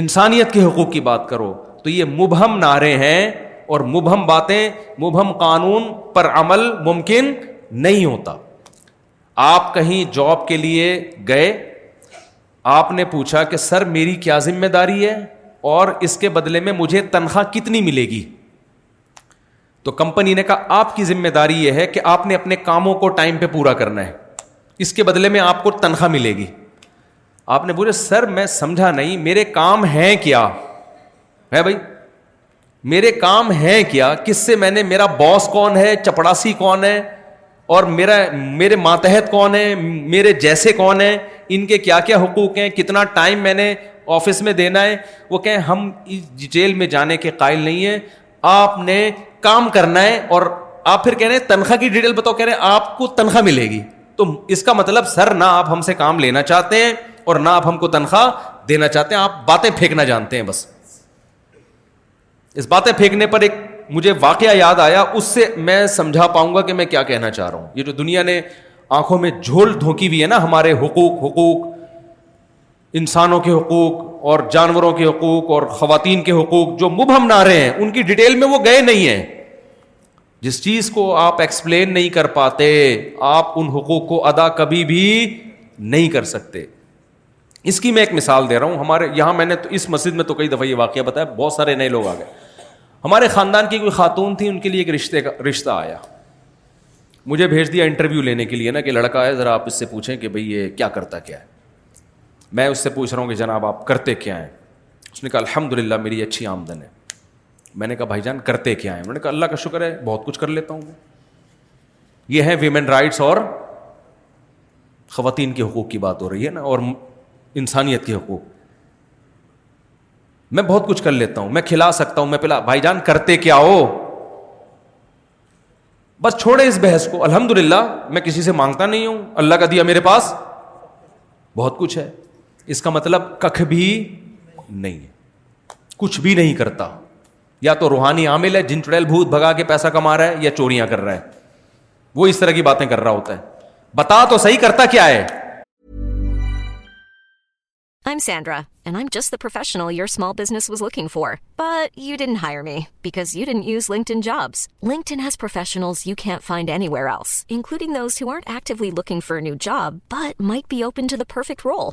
انسانیت کے حقوق کی بات کرو. تو یہ مبہم نعرے ہیں اور مبہم باتیں, مبہم قانون پر عمل ممکن نہیں ہوتا. آپ کہیں جاب کے لیے گئے, آپ نے پوچھا کہ سر میری کیا ذمہ داری ہے اور اس کے بدلے میں مجھے تنخواہ کتنی ملے گی؟ تو کمپنی نے کہا آپ کی ذمہ داری یہ ہے کہ آپ نے اپنے کاموں کو ٹائم پہ پورا کرنا ہے, اس کے بدلے میں آپ کو تنخواہ ملے گی. آپ نے بولا سر میں سمجھا نہیں, میرے کام ہیں کیا ہے بھائی, میرے کام ہیں کیا, کس سے میں نے, میرا باس کون ہے, چپڑاسی کون ہے, اور میرا میرے ماتحت کون ہے, میرے جیسے کون ہیں, ان کے کیا کیا حقوق ہیں, کتنا ٹائم میں نے آفس میں دینا ہے. وہ کہیں ہم جیل میں جانے کے قائل نہیں ہیں, آپ نے کام کرنا ہے. اور آپ پھر کہہ رہے ہیں تنخواہ کی ڈیٹیل بتاؤ, کہہ رہے ہیں آپ کو تنخواہ ملے گی. تو اس کا مطلب سر نہ آپ ہم سے کام لینا چاہتے ہیں اور نہ آپ ہم کو تنخواہ دینا چاہتے ہیں, آپ باتیں پھینکنا جانتے ہیں بس. اس باتیں پھینکنے پر ایک مجھے واقعہ یاد آیا, اس سے میں سمجھا پاؤں گا کہ میں کیا کہنا چاہ رہا ہوں. یہ جو دنیا نے آنکھوں میں جھول دھونکی ہوئی ہے نا, ہمارے حقوق حقوق انسانوں کے حقوق اور جانوروں کے حقوق اور خواتین کے حقوق, جو مبہم نعرے ہیں ان کی ڈیٹیل میں وہ گئے نہیں ہیں. جس چیز کو آپ ایکسپلین نہیں کر پاتے, آپ ان حقوق کو ادا کبھی بھی نہیں کر سکتے. اس کی میں ایک مثال دے رہا ہوں. ہمارے یہاں میں نے تو اس مسجد میں تو کئی دفعہ یہ واقعہ بتایا, بہت سارے نئے لوگ آ گئے. ہمارے خاندان کی کوئی خاتون تھی, ان کے لیے ایک رشتے کا رشتہ آیا, مجھے بھیج دیا انٹرویو لینے کے لیے نا, کہ لڑکا ہے ذرا آپ اس سے پوچھیں کہ بھئی یہ کیا کرتا کیا ہے. میں اس سے پوچھ رہا ہوں کہ جناب آپ کرتے کیا ہیں؟ اس نے کہا الحمدللہ میری اچھی آمدن ہے. میں نے کہا بھائی جان کرتے کیا ہیں؟ انہوں نے کہا اللہ کا شکر ہے بہت کچھ کر لیتا ہوں. یہ ہے ویمن رائٹس اور خواتین کے حقوق کی بات ہو رہی ہے نا, اور انسانیت کے حقوق. میں بہت کچھ کر لیتا ہوں, میں کھلا سکتا ہوں, میں پلا, بھائی جان کرتے کیا ہو؟ بس چھوڑے اس بحث کو. الحمدللہ میں کسی سے مانگتا نہیں ہوں, اللہ کا دیا میرے پاس بہت کچھ ہے. اس کا مطلب ککھ بھی نہیں ہے, کچھ بھی نہیں کرتا. یا تو روحانی عامل ہے, جن چڑیل بھوت بھگا کے پیسہ کما رہا ہے, یا چوریاں کر رہا ہے, وہ اس طرح کی باتیں کر رہا ہوتا ہے. بتا تو صحیح کرتا کیا ہے. I'm Sandra, and I'm just the professional your small business was looking for. But you didn't hire me, because you didn't use LinkedIn Jobs. LinkedIn has professionals you can't find anywhere else, including those who aren't actively looking for a new job, but might be open to the perfect role,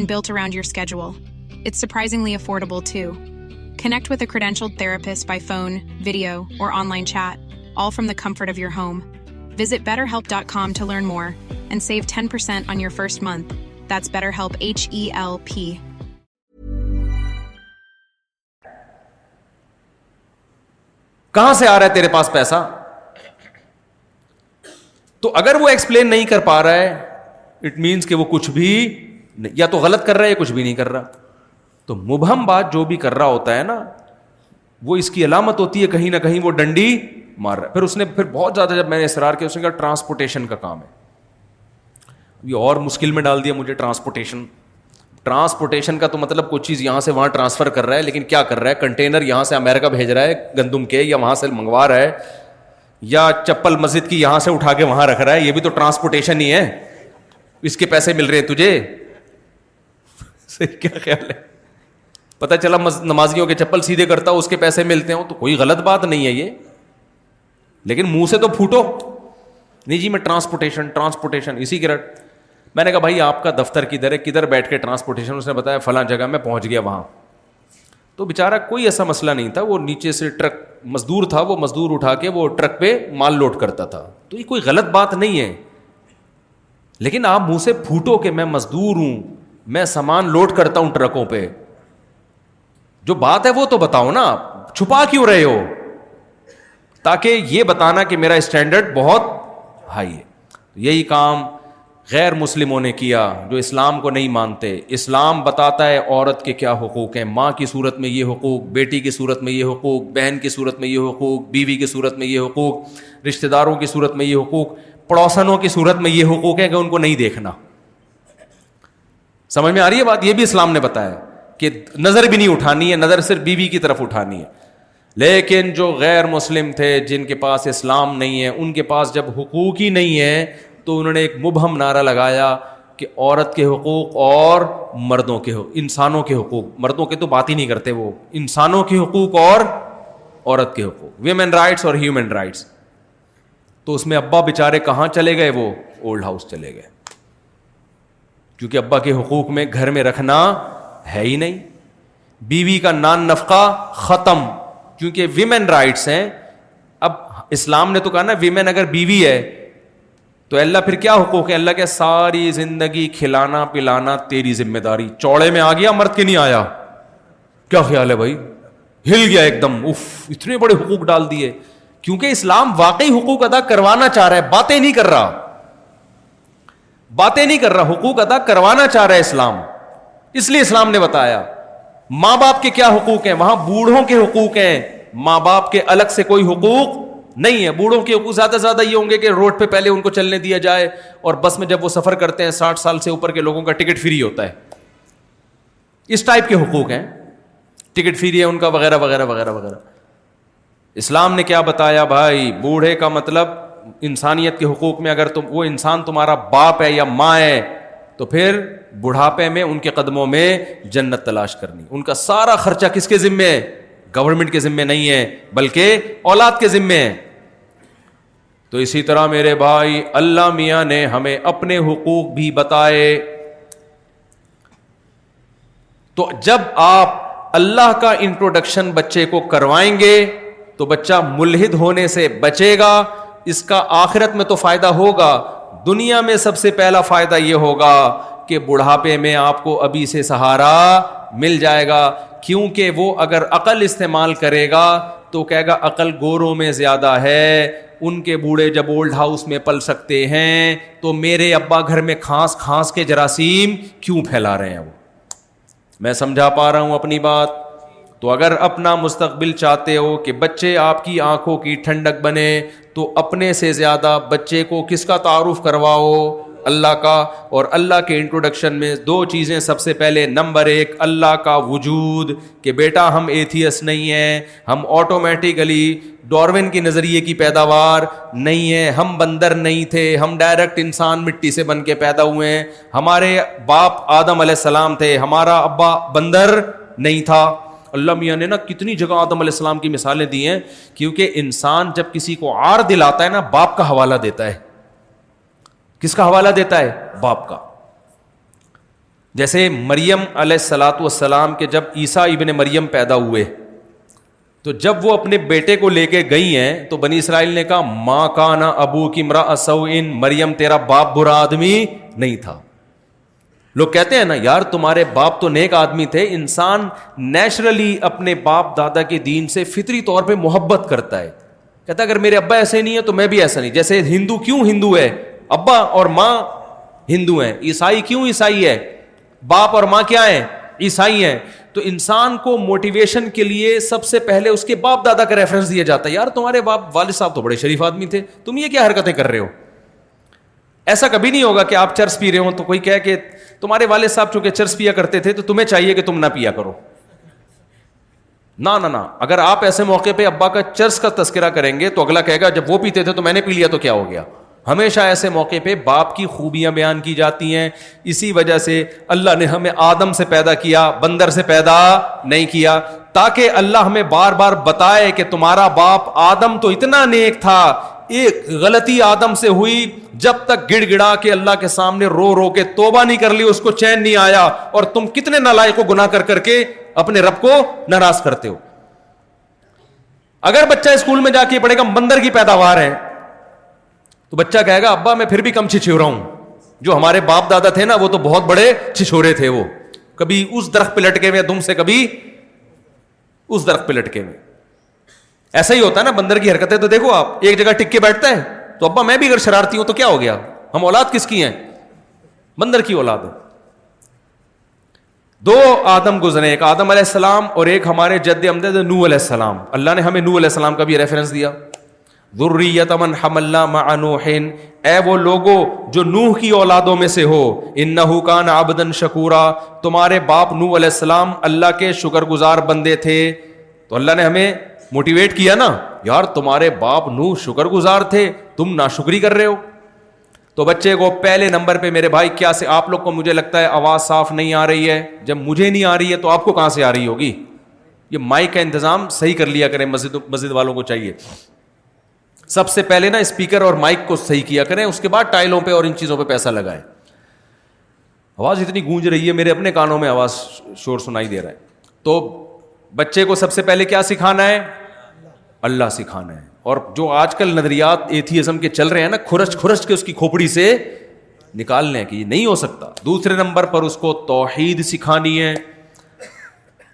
and built around your schedule. It's surprisingly affordable too. Connect with a credentialed therapist by phone, video, or online chat, all from the comfort of your home. Visit better help dot com to learn more and save ten percent on your first month. That's BetterHelp, H E L P. کہاں سے آ رہا ہے تیرے پاس پیسہ؟ تو اگر وہ ایکسپلین نہیں کر پا رہا ہے, اٹ مینس کہ وہ کچھ بھی یا تو غلط کر رہا ہے یا کچھ بھی نہیں کر رہا. تو مبہم بات جو بھی کر رہا ہوتا ہے نا, وہ اس کی علامت ہوتی ہے کہیں نہ کہیں وہ ڈنڈی مار رہا ہے. پھر اس نے پھر بہت زیادہ جب میں نے اصرار کیا, اس نے کہا ٹرانسپورٹیشن کا کام ہے. یہ اور مشکل میں ڈال دیا مجھے. ٹرانسپورٹیشن ٹرانسپورٹیشن کا تو مطلب کوئی چیز یہاں سے وہاں ٹرانسفر کر رہا ہے, لیکن کیا کر رہا ہے؟ کنٹینر یہاں سے امریکہ بھیج رہا ہے گندم کے, یا وہاں سے منگوا رہا ہے, یا چپل مسجد کی یہاں سے اٹھا کے وہاں رکھ رہا ہے. یہ بھی تو ٹرانسپورٹیشن ہی ہے, اس کے پیسے مل رہے ہیں تجھے. کیا خیال ہے؟ پتہ چلا نمازیوں کے چپل سیدھے کرتا ہو, اس کے پیسے ملتے ہوں, تو کوئی غلط بات نہیں ہے یہ, لیکن منہ سے تو پھوٹو نہیں جی. میں ٹرانسپورٹیشن ٹرانسپورٹیشن اسی کی رٹ. میں نے کہا بھائی آپ کا دفتر کدھر ہے, کدھر بیٹھ کے ٹرانسپورٹیشن؟ اس نے بتایا فلاں جگہ میں پہنچ گیا وہاں. تو بیچارہ کوئی ایسا مسئلہ نہیں تھا, وہ نیچے سے ٹرک مزدور تھا, وہ مزدور اٹھا کے وہ ٹرک پہ مال لوڈ کرتا تھا. تو یہ کوئی غلط بات نہیں ہے, لیکن آپ منہ سے پھوٹو کہ میں مزدور ہوں, میں سامان لوڈ کرتا ہوں ٹرکوں پہ. جو بات ہے وہ تو بتاؤ نا, آپ چھپا کیوں رہے ہو؟ تاکہ یہ بتانا کہ میرا اسٹینڈرڈ بہت ہائی ہے. یہی کام غیر مسلموں نے کیا جو اسلام کو نہیں مانتے. اسلام بتاتا ہے عورت کے کیا حقوق ہیں. ماں کی صورت میں یہ حقوق, بیٹی کی صورت میں یہ حقوق, بہن کی صورت میں یہ حقوق, بیوی کی صورت میں یہ حقوق, رشتہ داروں کی صورت میں یہ حقوق, پڑوسنوں کی صورت میں یہ حقوق ہیں کہ ان کو نہیں دیکھنا. سمجھ میں آ رہی ہے بات؟ یہ بھی اسلام نے بتایا کہ نظر بھی نہیں اٹھانی ہے, نظر صرف بیوی کی طرف اٹھانی ہے. لیکن جو غیر مسلم تھے, جن کے پاس اسلام نہیں ہے, ان کے پاس جب حقوق ہی نہیں ہے تو انہوں نے ایک مبہم نعرہ لگایا کہ عورت کے حقوق اور مردوں کے حقوق, انسانوں کے حقوق. مردوں کے تو بات ہی نہیں کرتے وہ, انسانوں کے حقوق اور عورت کے حقوق, ویمن رائٹس اور ہیومن رائٹس. تو اس میں ابا بیچارے کہاں چلے گئے؟ وہ اولڈ ہاؤس چلے گئے, کیونکہ ابا کے حقوق میں گھر میں رکھنا ہے ہی نہیں. بیوی کا نان نفقہ ختم, کیونکہ ویمن رائٹس ہیں. اب اسلام نے تو کہا نا ویمن اگر بیوی ہے تو اللہ پھر کیا حقوق ہے اللہ کے؟ ساری زندگی کھلانا پلانا تیری ذمہ داری. چوڑے میں آ گیا مرد کے نہیں آیا, کیا خیال ہے بھائی؟ ہل گیا ایک دم, اف اتنے بڑے حقوق ڈال دیے. کیونکہ اسلام واقعی حقوق ادا کروانا چاہ رہا ہے, باتیں نہیں کر رہا باتیں نہیں کر رہا حقوق ادا کروانا چاہ رہا ہے اسلام. اس لیے اسلام نے بتایا ماں باپ کے کیا حقوق ہیں. وہاں بوڑھوں کے حقوق ہیں, ماں باپ کے الگ سے کوئی حقوق نہیں ہے. بوڑھوں کے حقوق زیادہ سے زیادہ یہ ہوں گے کہ روڈ پہ پہلے ان کو چلنے دیا جائے, اور بس میں جب وہ سفر کرتے ہیں ساٹھ سال سے اوپر کے لوگوں کا ٹکٹ فری ہوتا ہے, اس ٹائپ کے حقوق ہیں, ٹکٹ فری ہے ان کا, وغیرہ وغیرہ وغیرہ وغیرہ. اسلام نے کیا بتایا بھائی؟ بوڑھے کا مطلب انسانیت کے حقوق میں اگر تم وہ انسان تمہارا باپ ہے یا ماں ہے تو پھر بڑھاپے میں ان کے قدموں میں جنت تلاش کرنی. ان کا سارا خرچہ کس کے ذمے ہے؟ گورنمنٹ کے ذمے نہیں ہے, بلکہ اولاد کے ذمے ہے. تو اسی طرح میرے بھائی اللہ میاں نے ہمیں اپنے حقوق بھی بتائے. تو جب آپ اللہ کا انٹروڈکشن بچے کو کروائیں گے تو بچہ ملحد ہونے سے بچے گا. اس کا آخرت میں تو فائدہ ہوگا, دنیا میں سب سے پہلا فائدہ یہ ہوگا کہ بڑھاپے میں آپ کو ابھی سے سہارا مل جائے گا, کیونکہ وہ اگر عقل استعمال کرے گا تو کہے گا عقل گوروں میں زیادہ ہے, ان کے بوڑھے جب اولڈ ہاؤس میں پل سکتے ہیں تو میرے ابا گھر میں کھانس کھانس کے جراثیم کیوں پھیلا رہے ہیں. وہ میں سمجھا پا رہا ہوں اپنی بات؟ تو اگر اپنا مستقبل چاہتے ہو کہ بچے آپ کی آنکھوں کی ٹھنڈک بنے تو اپنے سے زیادہ بچے کو کس کا تعارف کرواؤ؟ اللہ کا. اور اللہ کے انٹروڈکشن میں دو چیزیں سب سے پہلے, نمبر ایک اللہ کا وجود, کہ بیٹا ہم ایتھیس نہیں ہیں, ہم آٹومیٹیکلی ڈاروین کے نظریے کی پیداوار نہیں ہے, ہم بندر نہیں تھے, ہم ڈائریکٹ انسان مٹی سے بن کے پیدا ہوئے ہیں, ہمارے باپ آدم علیہ السلام تھے, ہمارا ابا بندر نہیں تھا. اللہ میاں نے نا کتنی جگہ آدم علیہ السلام کی مثالیں دی ہیں, کیونکہ انسان جب کسی کو عار دلاتا ہے نا باپ کا حوالہ دیتا ہے. کس کا حوالہ دیتا ہے؟ باپ کا. جیسے مریم علیہ الصلاۃ والسلام کے جب عیسیٰ ابن مریم پیدا ہوئے تو جب وہ اپنے بیٹے کو لے کے گئی ہیں تو بنی اسرائیل نے کہا ماں کان ابوک امرأ سوء, مریم تیرا باپ برا آدمی نہیں تھا. لوگ کہتے ہیں نا یار تمہارے باپ تو نیک آدمی تھے. انسان نیچرلی اپنے باپ دادا کے دین سے فطری طور پہ محبت کرتا ہے, کہتا ہے اگر میرے ابا ایسے نہیں ہے تو میں بھی ایسا نہیں. جیسے ہندو کیوں ہندو ہے, ابا اور ماں ہندو ہیں, عیسائی کیوں عیسائی ہے, باپ اور ماں کیا ہیں؟ عیسائی ہیں. تو انسان کو موٹیویشن کے لیے سب سے پہلے اس کے باپ دادا کا ریفرنس دیا جاتا ہے. یار تمہارے باپ والد صاحب تو بڑے شریف آدمی تھے, تم یہ کیا حرکتیں کر رہے ہو؟ ایسا کبھی نہیں ہوگا کہ آپ چرس پی رہے ہو تو کوئی کہے کہ تمہارے والد صاحب چونکہ چرس پیا کرتے تھے تو تمہیں چاہیے کہ تم نہ پیا کرو. نہ نہ نہ, اگر آپ ایسے موقع پہ ابا کا چرس کا تذکرہ کریں گے تو اگلا کہے گا جب وہ پیتے تھے تو میں نے پی لیا تو کیا ہو گیا. ہمیشہ ایسے موقع پہ باپ کی خوبیاں بیان کی جاتی ہیں. اسی وجہ سے اللہ نے ہمیں آدم سے پیدا کیا, بندر سے پیدا نہیں کیا, تاکہ اللہ ہمیں بار بار بتائے کہ تمہارا باپ آدم تو اتنا نیک تھا, ایک غلطی آدم سے ہوئی جب تک گڑ گڑا کے اللہ کے سامنے رو رو کے توبہ نہیں کر لی اس کو چین نہیں آیا, اور تم کتنے نالائق کو گناہ کر کر کے اپنے رب کو ناراض کرتے ہو. اگر بچہ اسکول میں جا کے پڑھے گا بندر کی پیداوار ہے تو بچہ کہے گا ابا میں پھر بھی کم چھچورا ہوں, جو ہمارے باپ دادا تھے نا وہ تو بہت بڑے چھچورے تھے, وہ کبھی اس درخت پہ لٹکے ہوئے دم سے, کبھی اس درخت پہ لٹکے ہوئے. ایسا ہی ہوتا ہے نا بندر کی حرکتیں. تو دیکھو آپ ایک جگہ ٹک کے بیٹھتا ہے تو ابا میں بھی اگر شرارتی ہوں تو کیا ہو گیا, ہم اولاد کس کی ہیں؟ بندر کی اولاد ہے. دو آدم گزرے, ایک آدم علیہ السلام اور ایک ہمارے جد امجد نوح علیہ السلام. اللہ نے ہمیں نوح علیہ السلام کا بھی ریفرنس دیا, ذریت من حملنا مع نوح, اے وہ لوگو جو نوح کی اولادوں میں سے ہو, انہ کان عبدا شکورا, تمہارے باپ نوح علیہ السلام اللہ کے شکر گزار بندے تھے. تو اللہ نے ہمیں موٹیویٹ کیا نا, یار تمہارے باپ نوح شکر گزار تھے, تم ناشکری کر رہے ہو. تو بچے کو پہلے نمبر پہ میرے بھائی کیا سے آپ لوگ کو مجھے لگتا ہے آواز صاف نہیں آ رہی ہے, جب مجھے نہیں آ رہی ہے تو آپ کو کہاں سے آ رہی ہوگی؟ یہ مائک کا انتظام صحیح کر لیا کریں, مسجد مسجد والوں کو چاہیے سب سے پہلے نا اسپیکر اور مائک کو صحیح کیا کریں, اس کے بعد ٹائلوں پہ اور ان چیزوں پہ پیسہ لگائیں. آواز اتنی گونج رہی ہے, میرے اپنے کانوں میں آواز شور سنائی دے رہا ہے. تو بچے کو سب سے پہلے کیا سکھانا ہے؟ اللہ سکھانا ہے. اور جو آج کل نظریات ایتھیزم کے چل رہے ہیں نا, کھرچ کھرچ کے اس کی کھوپڑی سے نکالنے ہیں کہ یہ نہیں ہو سکتا. دوسرے نمبر پر اس کو توحید سکھانی ہے.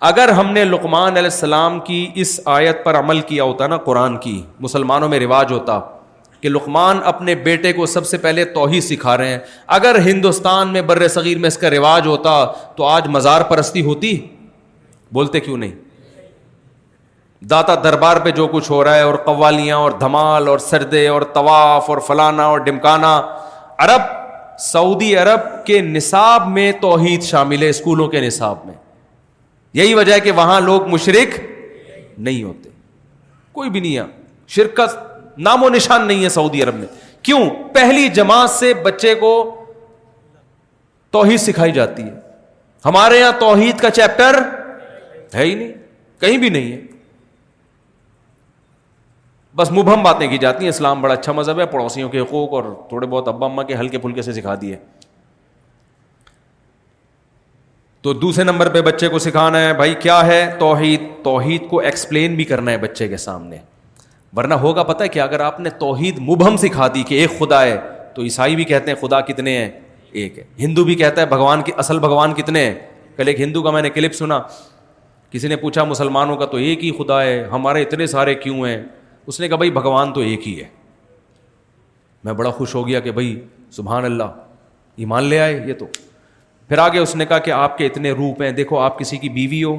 اگر ہم نے لقمان علیہ السلام کی اس آیت پر عمل کیا ہوتا نا, قرآن کی مسلمانوں میں رواج ہوتا کہ لقمان اپنے بیٹے کو سب سے پہلے توحید سکھا رہے ہیں, اگر ہندوستان میں بر صغیر میں اس کا رواج ہوتا تو آج مزار پرستی ہوتی, بولتے کیوں نہیں؟ داتا دربار پہ جو کچھ ہو رہا ہے, اور قوالیاں اور دھمال اور سردے اور طواف اور فلانا اور ڈمکانا. عرب, سعودی عرب کے نصاب میں توحید شامل ہے, اسکولوں کے نصاب میں. یہی وجہ ہے کہ وہاں لوگ مشرک نہیں ہوتے, کوئی بھی نہیں ہے, شرکت نام و نشان نہیں ہے سعودی عرب میں. کیوں؟ پہلی جماعت سے بچے کو توحید سکھائی جاتی ہے. ہمارے یہاں توحید کا چیپٹر ہے ہی نہیں, کہیں بھی نہیں ہے. بس مبہم باتیں کی جاتی ہیں. اسلام بڑا اچھا مذہب ہے, پڑوسیوں کے حقوق اور تھوڑے بہت ابا اماں کے ہلکے پھلکے سے سکھا دیے. تو دوسرے نمبر پہ بچے کو سکھانا ہے بھائی کیا ہے توحید. توحید کو ایکسپلین بھی کرنا ہے بچے کے سامنے, ورنہ ہوگا پتہ ہے کہ اگر آپ نے توحید مبہم سکھا دی کہ ایک خدا ہے, تو عیسائی بھی کہتے ہیں خدا کتنے ہیں, ایک ہے. ہندو بھی کہتا ہے بھگوان کی اصل بھگوان کتنے ہیں. کل ایک ہندو کا میں نے کلپ سنا, کسی نے پوچھا مسلمانوں کا تو ایک ہی خدا ہے, ہمارے اتنے سارے کیوں ہیں؟ اس نے کہا بھائی بھگوان تو ایک ہی ہے. میں بڑا خوش ہو گیا کہ بھائی سبحان اللہ, ایمان لے آئے یہ تو. پھر آگے اس نے کہا کہ آپ کے اتنے روپ ہیں, دیکھو آپ کسی کی بیوی ہو,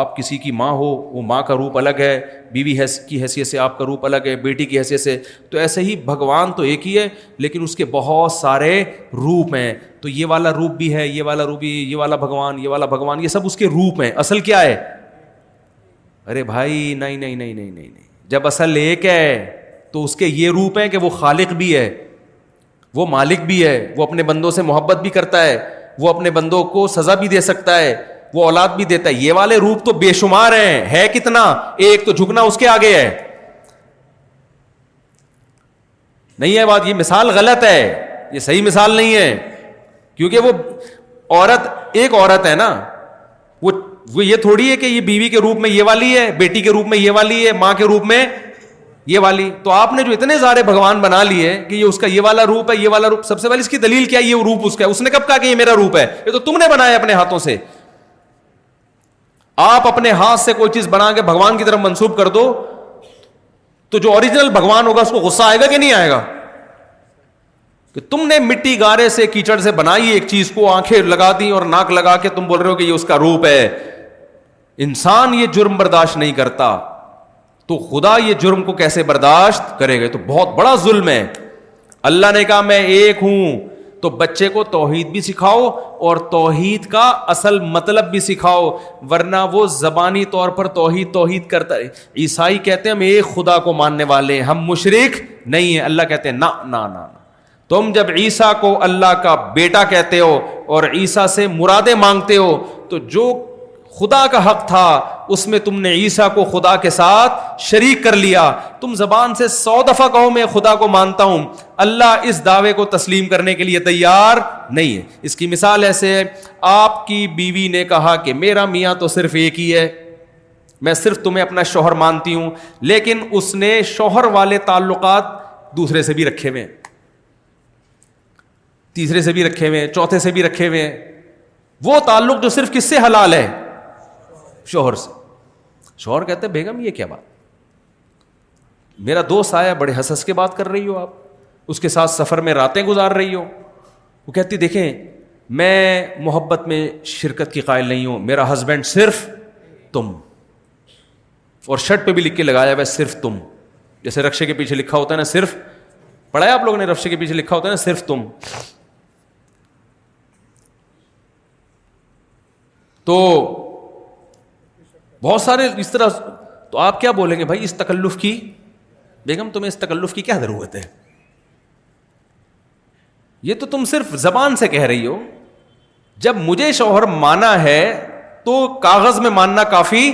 آپ کسی کی ماں ہو, وہ ماں کا روپ الگ ہے, بیوی کی حیثیت سے آپ کا روپ الگ ہے, بیٹی کی حیثیت سے. تو ایسے ہی بھگوان تو ایک ہی ہے لیکن اس کے بہت سارے روپ ہیں. تو یہ والا روپ بھی ہے, یہ والا روپ بھی, یہ والا بھگوان, یہ والا بھگوان, یہ سب اس کے روپ ہیں. اصل کیا ہے؟ ارے بھائی نہیں نہیں نہیں نہیں نہیں جب اصل ایک ہے تو اس کے یہ روپ ہیں کہ وہ خالق بھی ہے, وہ مالک بھی ہے, وہ اپنے بندوں سے محبت بھی کرتا ہے, وہ اپنے بندوں کو سزا بھی دے سکتا ہے, وہ اولاد بھی دیتا ہے. یہ والے روپ تو بے شمار ہیں, ہے کتنا؟ ایک. تو جھکنا اس کے آگے ہے نہیں ہے بات. یہ مثال غلط ہے, یہ صحیح مثال نہیں ہے, کیونکہ وہ عورت ایک عورت ہے نا, وہ وہ یہ تھوڑی ہے کہ یہ بیوی کے روپ میں یہ والی ہے, بیٹی کے روپ میں یہ والی ہے, ماں کے روپ میں یہ والی. تو آپ نے جو اتنے سارے بھگوان بنا لیے کہ یہ اس کا یہ والا روپ ہے, یہ والا روپ. سب سے پہلے اس کی دلیل کیا ہے؟ یہ روپ اس کا ہے. اس نے کب کہا کہ یہ میرا روپ ہے؟ یہ تو تم نے بنایا اپنے ہاتھوں سے. آپ اپنے ہاتھ سے کوئی چیز بنا کے بھگوان کی طرف منسوب کر دو تو جو اوریجنل بھگوان ہوگا اس کو غصہ آئے گا کہ نہیں آئے گا کہ تم نے مٹی گارے سے کیچڑ سے بنائی ایک چیز کو, آنکھیں لگا دی اور ناک لگا کے تم بول رہے ہو کہ یہ اس کا روپ ہے. انسان یہ جرم برداشت نہیں کرتا تو خدا یہ جرم کو کیسے برداشت کرے گا؟ تو بہت بڑا ظلم ہے. اللہ نے کہا میں ایک ہوں. تو بچے کو توحید بھی سکھاؤ اور توحید کا اصل مطلب بھی سکھاؤ, ورنہ وہ زبانی طور پر توحید توحید کرتا ہے. عیسائی کہتے ہیں ہم ایک خدا کو ماننے والے ہیں, ہم مشرک نہیں ہیں. اللہ کہتے ہیں نا نا نا, تم جب عیسیٰ کو اللہ کا بیٹا کہتے ہو اور عیسیٰ سے مرادیں مانگتے ہو تو جو خدا کا حق تھا اس میں تم نے عیسیٰ کو خدا کے ساتھ شریک کر لیا. تم زبان سے سو دفعہ کہو میں خدا کو مانتا ہوں, اللہ اس دعوے کو تسلیم کرنے کے لیے تیار نہیں ہے. اس کی مثال ایسے ہے, آپ کی بیوی نے کہا کہ میرا میاں تو صرف ایک ہی ہے, میں صرف تمہیں اپنا شوہر مانتی ہوں, لیکن اس نے شوہر والے تعلقات دوسرے سے بھی رکھے ہوئے ہیں, تیسرے سے بھی رکھے ہوئے ہیں, چوتھے سے بھی رکھے ہوئے ہیں. وہ تعلق جو صرف کس سے حلال ہے؟ شوہر سے. شوہر کہتے ہیں بیگم یہ کیا بات, میرا دوست آیا بڑے ہنس ہنس کے بات کر رہی ہو, آپ اس کے ساتھ سفر میں راتیں گزار رہی ہو. وہ کہتی دیکھیں میں محبت میں شرکت کی قائل نہیں ہوں, میرا ہسبینڈ صرف تم, اور شرٹ پہ بھی لکھ کے لگایا ہوا ہے صرف تم, جیسے رکشے کے پیچھے لکھا ہوتا ہے نا صرف, پڑھا ہے آپ لوگوں نے رکشے کے پیچھے لکھا ہوتا ہے نا صرف تم. تو بہت سارے اس طرح. تو آپ کیا بولیں گے بھائی اس تکلف کی, بیگم تمہیں اس تکلف کی کیا ضرورت ہے, یہ تو تم صرف زبان سے کہہ رہی ہو. جب مجھے شوہر مانا ہے تو کاغذ میں ماننا کافی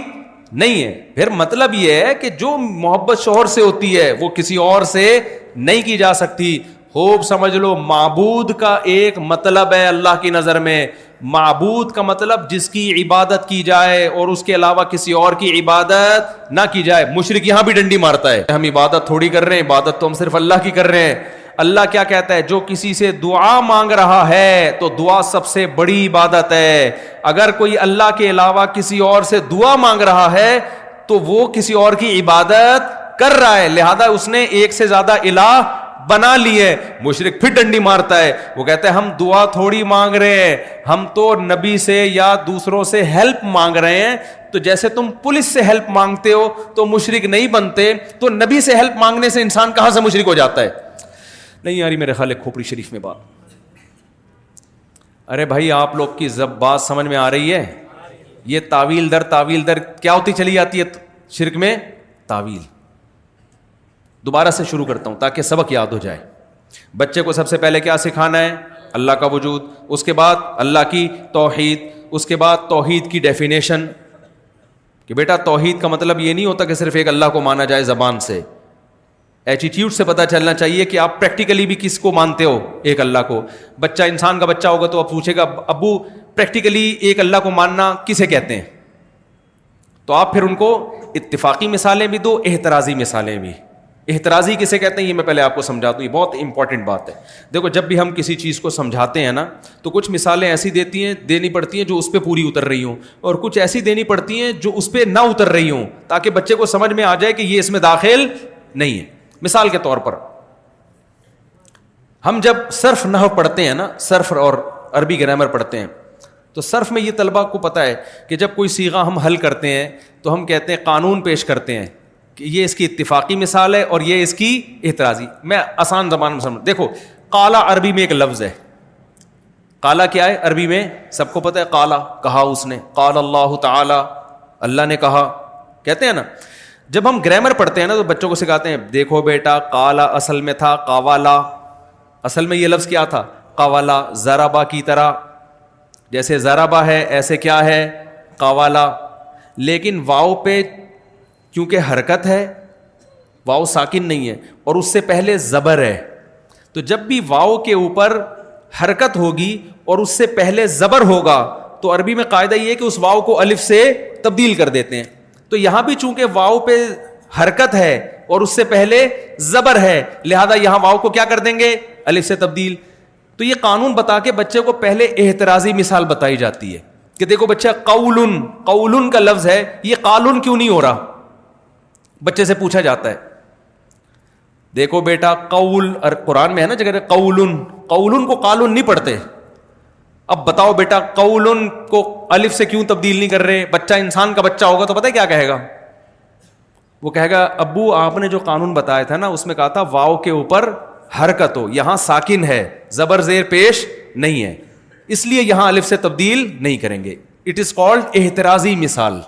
نہیں ہے. پھر مطلب یہ ہے کہ جو محبت شوہر سے ہوتی ہے وہ کسی اور سے نہیں کی جا سکتی. خوب سمجھ لو, معبود کا ایک مطلب ہے اللہ کی نظر میں. معبود کا مطلب جس کی عبادت کی جائے اور اس کے علاوہ کسی اور کی عبادت نہ کی جائے. مشرک یہاں بھی ڈنڈی مارتا ہے, ہم عبادت تھوڑی کر رہے ہیں, عبادت تو ہم صرف اللہ کی کر رہے ہیں. اللہ کیا کہتا ہے جو کسی سے دعا مانگ رہا ہے تو دعا سب سے بڑی عبادت ہے. اگر کوئی اللہ کے علاوہ کسی اور سے دعا مانگ رہا ہے تو وہ کسی اور کی عبادت کر رہا ہے, لہذا اس نے ایک سے زیادہ الہ بنا لیے. مشرک پھر ڈنڈی مارتا ہے, وہ کہتا ہے ہم دعا تھوڑی مانگ رہے ہیں, ہم تو نبی سے یا دوسروں سے ہیلپ مانگ رہے ہیں. تو جیسے تم پولیس سے ہیلپ مانگتے ہو تو مشرک نہیں بنتے, تو نبی سے ہیلپ مانگنے سے انسان کہاں سے مشرک ہو جاتا ہے؟ نہیں یاری میرے خیال ہے کھوپڑی شریف میں بات. ارے بھائی آپ لوگ کی زب بات سمجھ میں آ رہی ہے؟ یہ تاویل در تاویل در کیا ہوتی چلی جاتی ہے شرک میں تاویل. دوبارہ سے شروع کرتا ہوں تاکہ سبق یاد ہو جائے. بچے کو سب سے پہلے کیا سکھانا ہے؟ اللہ کا وجود, اس کے بعد اللہ کی توحید, اس کے بعد توحید کی ڈیفینیشن کہ بیٹا توحید کا مطلب یہ نہیں ہوتا کہ صرف ایک اللہ کو مانا جائے زبان سے. ایٹیٹیوڈ سے پتہ چلنا چاہیے کہ آپ پریکٹیکلی بھی کس کو مانتے ہو, ایک اللہ کو. بچہ انسان کا بچہ ہوگا تو اب پوچھے گا ابو پریکٹیکلی ایک اللہ کو ماننا کسے کہتے ہیں, تو آپ پھر ان کو اتفاقی مثالیں بھی دو, احترازی مثالیں بھی. احترازی کسے کہتے ہیں یہ میں پہلے آپ کو سمجھا دوں, یہ بہت امپورٹنٹ بات ہے. دیکھو جب بھی ہم کسی چیز کو سمجھاتے ہیں نا تو کچھ مثالیں ایسی دیتی ہیں دینی پڑتی ہیں جو اس پہ پوری اتر رہی ہوں, اور کچھ ایسی دینی پڑتی ہیں جو اس پہ نہ اتر رہی ہوں, تاکہ بچے کو سمجھ میں آ جائے کہ یہ اس میں داخل نہیں ہے. مثال کے طور پر ہم جب صرف نحو پڑھتے ہیں نا, صرف اور عربی گرامر پڑھتے ہیں, تو صرف میں یہ طلبہ کو پتہ ہے کہ جب کوئی صیغہ ہم حل کرتے ہیں تو ہم کہتے ہیں قانون پیش کرتے ہیں کہ یہ اس کی اتفاقی مثال ہے اور یہ اس کی اعتراضی. میں آسان زبان میں سمجھ, دیکھو قالا عربی میں ایک لفظ ہے. قالا کیا ہے عربی میں سب کو پتہ ہے, قالا کہا اس نے, قال اللہ تعالی اللہ نے کہا کہتے ہیں نا. جب ہم گرامر پڑھتے ہیں نا تو بچوں کو سکھاتے ہیں دیکھو بیٹا قالا اصل میں تھا قوالا, اصل میں یہ لفظ کیا تھا قوالا, ضربا کی طرح جیسے ضربا ہے ایسے کیا ہے قوالا. لیکن واؤ پہ کیونکہ حرکت ہے, واؤ ساکن نہیں ہے اور اس سے پہلے زبر ہے, تو جب بھی واؤ کے اوپر حرکت ہوگی اور اس سے پہلے زبر ہوگا تو عربی میں قاعدہ یہ ہے کہ اس واؤ کو الف سے تبدیل کر دیتے ہیں. تو یہاں بھی چونکہ واؤ پہ حرکت ہے اور اس سے پہلے زبر ہے, لہذا یہاں واؤ کو کیا کر دیں گے الف سے تبدیل. تو یہ قانون بتا کے بچے کو پہلے احترازی مثال بتائی جاتی ہے کہ دیکھو بچہ قولن, قولن کا لفظ ہے یہ قالن کیوں نہیں ہو رہا, بچے سے پوچھا جاتا ہے. دیکھو بیٹا قول, اور قرآن میں ہے نا جگہ قولن, قولن کو قالن نہیں پڑھتے. اب بتاؤ بیٹا قولن کو الف سے کیوں تبدیل نہیں کر رہے. بچہ انسان کا بچہ ہوگا تو پتہ ہے کیا کہے گا, وہ کہے گا ابو آپ نے جو قانون بتایا تھا نا اس میں کہا تھا واؤ کے اوپر حرکت ہو, یہاں ساکن ہے زبر زیر پیش نہیں ہے, اس لیے یہاں الف سے تبدیل نہیں کریں گے. اٹ از کالڈ احترازی مثال.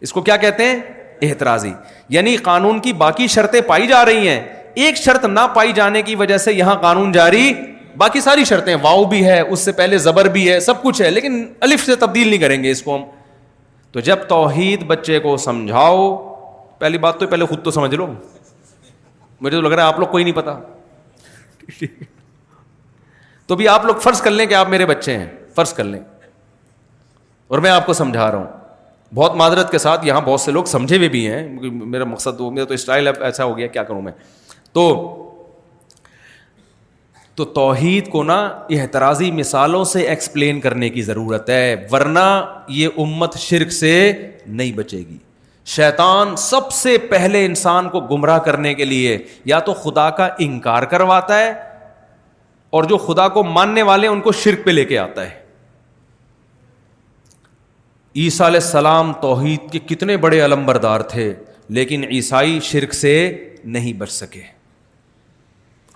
اس کو کیا کہتے ہیں احترازی, یعنی قانون کی باقی شرطیں پائی جا رہی ہیں, ایک شرط نہ پائی جانے کی وجہ سے یہاں قانون جاری, باقی ساری شرطیں واؤ بھی ہے اس سے پہلے زبر بھی ہے سب کچھ ہے لیکن الف سے تبدیل نہیں کریں گے اس کو ہم. تو جب توحید بچے کو سمجھاؤ, پہلی بات تو پہلے خود تو سمجھ لو, مجھے تو لگ رہا ہے آپ لوگ کوئی نہیں پتا. تو بھی آپ لوگ فرض کر لیں کہ آپ میرے بچے ہیں, فرض کر لیں اور میں آپ کو سمجھا رہا ہوں, بہت معذرت کے ساتھ, یہاں بہت سے لوگ سمجھے ہوئے بھی ہیں, میرا مقصد وہ, میرا تو اسٹائل ایسا ہو گیا کیا کروں میں. تو تو توحید کو نا احترازی مثالوں سے ایکسپلین کرنے کی ضرورت ہے, ورنہ یہ امت شرک سے نہیں بچے گی. شیطان سب سے پہلے انسان کو گمراہ کرنے کے لیے یا تو خدا کا انکار کرواتا ہے, اور جو خدا کو ماننے والے ان کو شرک پہ لے کے آتا ہے. عیسیٰ علیہ السلام توحید کے کتنے بڑے علمبردار تھے, لیکن عیسائی شرک سے نہیں بچ سکے.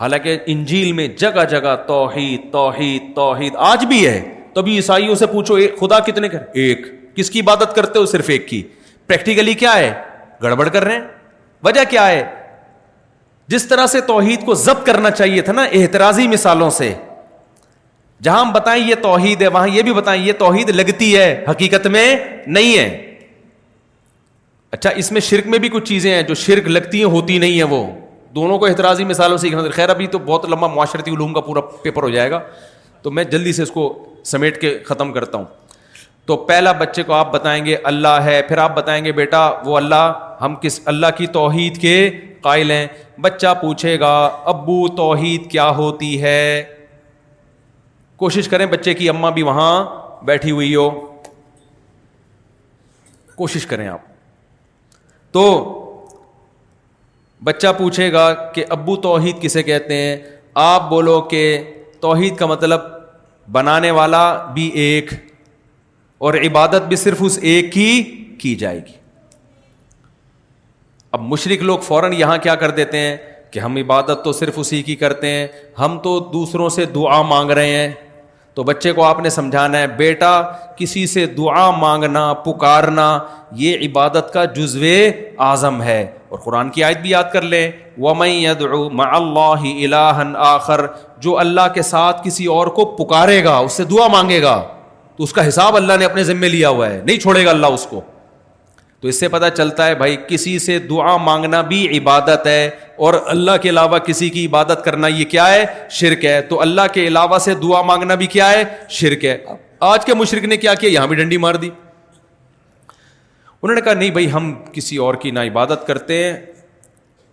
حالانکہ انجیل میں جگہ جگہ توحید توحید توحید آج بھی ہے. تو ابھی عیسائیوں سے پوچھو خدا کتنے کر, ایک, کس کی عبادت کرتے ہو, صرف ایک کی. پریکٹیکلی کیا ہے گڑبڑ کر رہے ہیں, وجہ کیا ہے. جس طرح سے توحید کو ضبط کرنا چاہیے تھا نا احترازی مثالوں سے, جہاں ہم بتائیں یہ توحید ہے وہاں یہ بھی بتائیں یہ توحید لگتی ہے حقیقت میں نہیں ہے. اچھا اس میں شرک میں بھی کچھ چیزیں ہیں جو شرک لگتی ہیں ہوتی نہیں ہیں, وہ دونوں کو احترازی مثالوں سے سیکھنا. خیر ابھی تو بہت لمبا معاشرتی علوم کا پورا پیپر ہو جائے گا, تو میں جلدی سے اس کو سمیٹ کے ختم کرتا ہوں. تو پہلا بچے کو آپ بتائیں گے اللہ ہے, پھر آپ بتائیں گے بیٹا وہ اللہ, ہم کس اللہ کی توحید کے قائل ہیں. بچہ پوچھے گا ابو توحید کیا ہوتی ہے. کوشش کریں بچے کی اماں بھی وہاں بیٹھی ہوئی ہو, کوشش کریں آپ. تو بچہ پوچھے گا کہ ابو توحید کسے کہتے ہیں, آپ بولو کہ توحید کا مطلب بنانے والا بھی ایک اور عبادت بھی صرف اس ایک کی کی جائے گی. اب مشرک لوگ فوراً یہاں کیا کر دیتے ہیں کہ ہم عبادت تو صرف اسی کی کرتے ہیں, ہم تو دوسروں سے دعا مانگ رہے ہیں. تو بچے کو آپ نے سمجھانا ہے بیٹا کسی سے دعا مانگنا پکارنا یہ عبادت کا جزو اعظم ہے. اور قرآن کی آیت بھی یاد کر لیں, وَمَن يَدْعُ مَعَ اللَّهِ إِلَٰهًا آخر, جو اللہ کے ساتھ کسی اور کو پکارے گا اس سے دعا مانگے گا تو اس کا حساب اللہ نے اپنے ذمے لیا ہوا ہے, نہیں چھوڑے گا اللہ اس کو. تو اس سے پتہ چلتا ہے بھائی کسی سے دعا مانگنا بھی عبادت ہے, اور اللہ کے علاوہ کسی کی عبادت کرنا یہ کیا ہے, شرک ہے. تو اللہ کے علاوہ سے دعا مانگنا بھی کیا ہے, شرک ہے. آج کے مشرک نے کیا کیا, یہاں بھی ڈنڈی مار دی. انہوں نے کہا نہیں بھائی, ہم کسی اور کی نہ عبادت کرتے ہیں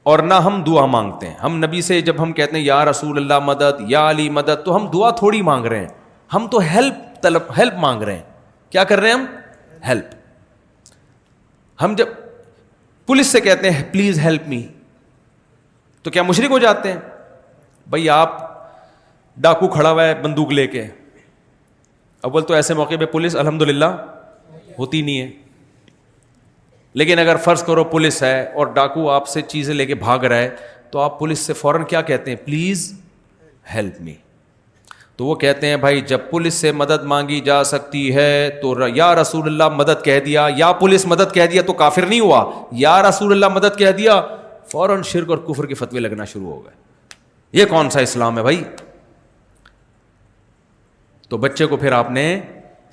اور نہ ہم دعا مانگتے ہیں. ہم نبی سے جب ہم کہتے ہیں یا رسول اللہ مدد, یا علی مدد, تو ہم دعا تھوڑی مانگ رہے ہیں, ہم تو ہیلپ طلب ہیلپ مانگ رہے ہیں. کیا کر رہے ہیں ہم, ہیلپ. ہم جب پولیس سے کہتے ہیں پلیز ہیلپ می, تو کیا مشرک ہو جاتے ہیں؟ بھائی آپ ڈاکو کھڑا ہوا ہے بندوق لے کے, اول تو ایسے موقع پہ پولیس الحمدللہ ہوتی نہیں ہے, لیکن اگر فرض کرو پولیس ہے اور ڈاکو آپ سے چیزیں لے کے بھاگ رہا ہے, تو آپ پولیس سے فوراً کیا کہتے ہیں, پلیز ہیلپ می. تو وہ کہتے ہیں بھائی جب پولیس سے مدد مانگی جا سکتی ہے تو یا رسول اللہ مدد کہہ دیا, یا پولیس مدد کہہ دیا تو کافر نہیں ہوا, یا رسول اللہ مدد کہہ دیا فوراً شرک اور کفر کے فتوے لگنا شروع ہو گئے. یہ کون سا اسلام ہے بھائی؟ تو بچے کو پھر آپ نے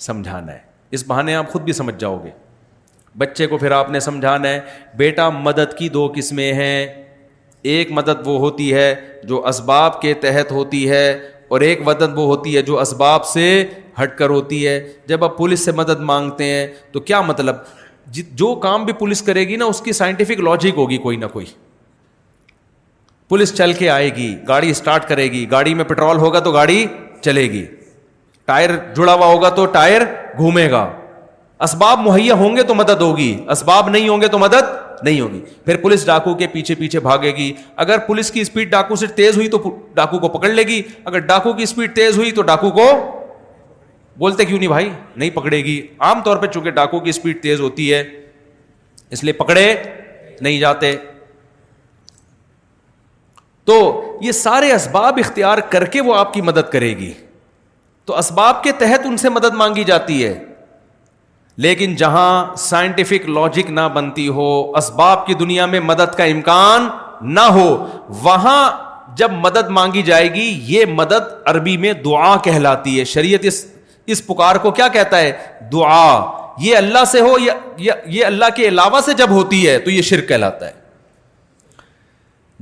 سمجھانا ہے, اس بہانے آپ خود بھی سمجھ جاؤ گے. بچے کو پھر آپ نے سمجھانا ہے بیٹا مدد کی دو قسمیں ہیں, ایک مدد وہ ہوتی ہے جو اسباب کے تحت ہوتی ہے, اور ایک مدد وہ ہوتی ہے جو اسباب سے ہٹ کر ہوتی ہے. جب آپ پولیس سے مدد مانگتے ہیں تو کیا مطلب, جو کام بھی پولیس کرے گی نا اس کی سائنٹیفک لاجک ہوگی کوئی نہ کوئی. پولیس چل کے آئے گی, گاڑی اسٹارٹ کرے گی, گاڑی میں پیٹرول ہوگا تو گاڑی چلے گی, ٹائر جڑا ہوا ہوگا تو ٹائر گھومے گا. اسباب مہیا ہوں گے تو مدد ہوگی, اسباب نہیں ہوں گے تو مدد نہیں ہوگی. پھر پولیس ڈاکو کے پیچھے پیچھے بھاگے گی, اگر پولیس کی اسپیڈ ڈاکو سے تیز ہوئی تو ڈاکو کو پکڑ لے گی, اگر ڈاکو کی اسپیڈ تیز ہوئی تو ڈاکو کو بولتے کیوں نہیں بھائی, نہیں پکڑے گی. عام طور پہ چونکہ ڈاکو کی اسپیڈ تیز ہوتی ہے اس لیے پکڑے نہیں جاتے. تو یہ سارے اسباب اختیار کر کے وہ آپ کی مدد کرے گی, تو اسباب کے تحت ان سے مدد مانگی جاتی ہے. لیکن جہاں سائنٹیفک لاجک نہ بنتی ہو, اسباب کی دنیا میں مدد کا امکان نہ ہو, وہاں جب مدد مانگی جائے گی, یہ مدد عربی میں دعا کہلاتی ہے. شریعت اس اس پکار کو کیا کہتا ہے, دعا. یہ اللہ سے ہو یا یہ اللہ کے علاوہ سے جب ہوتی ہے تو یہ شرک کہلاتا ہے.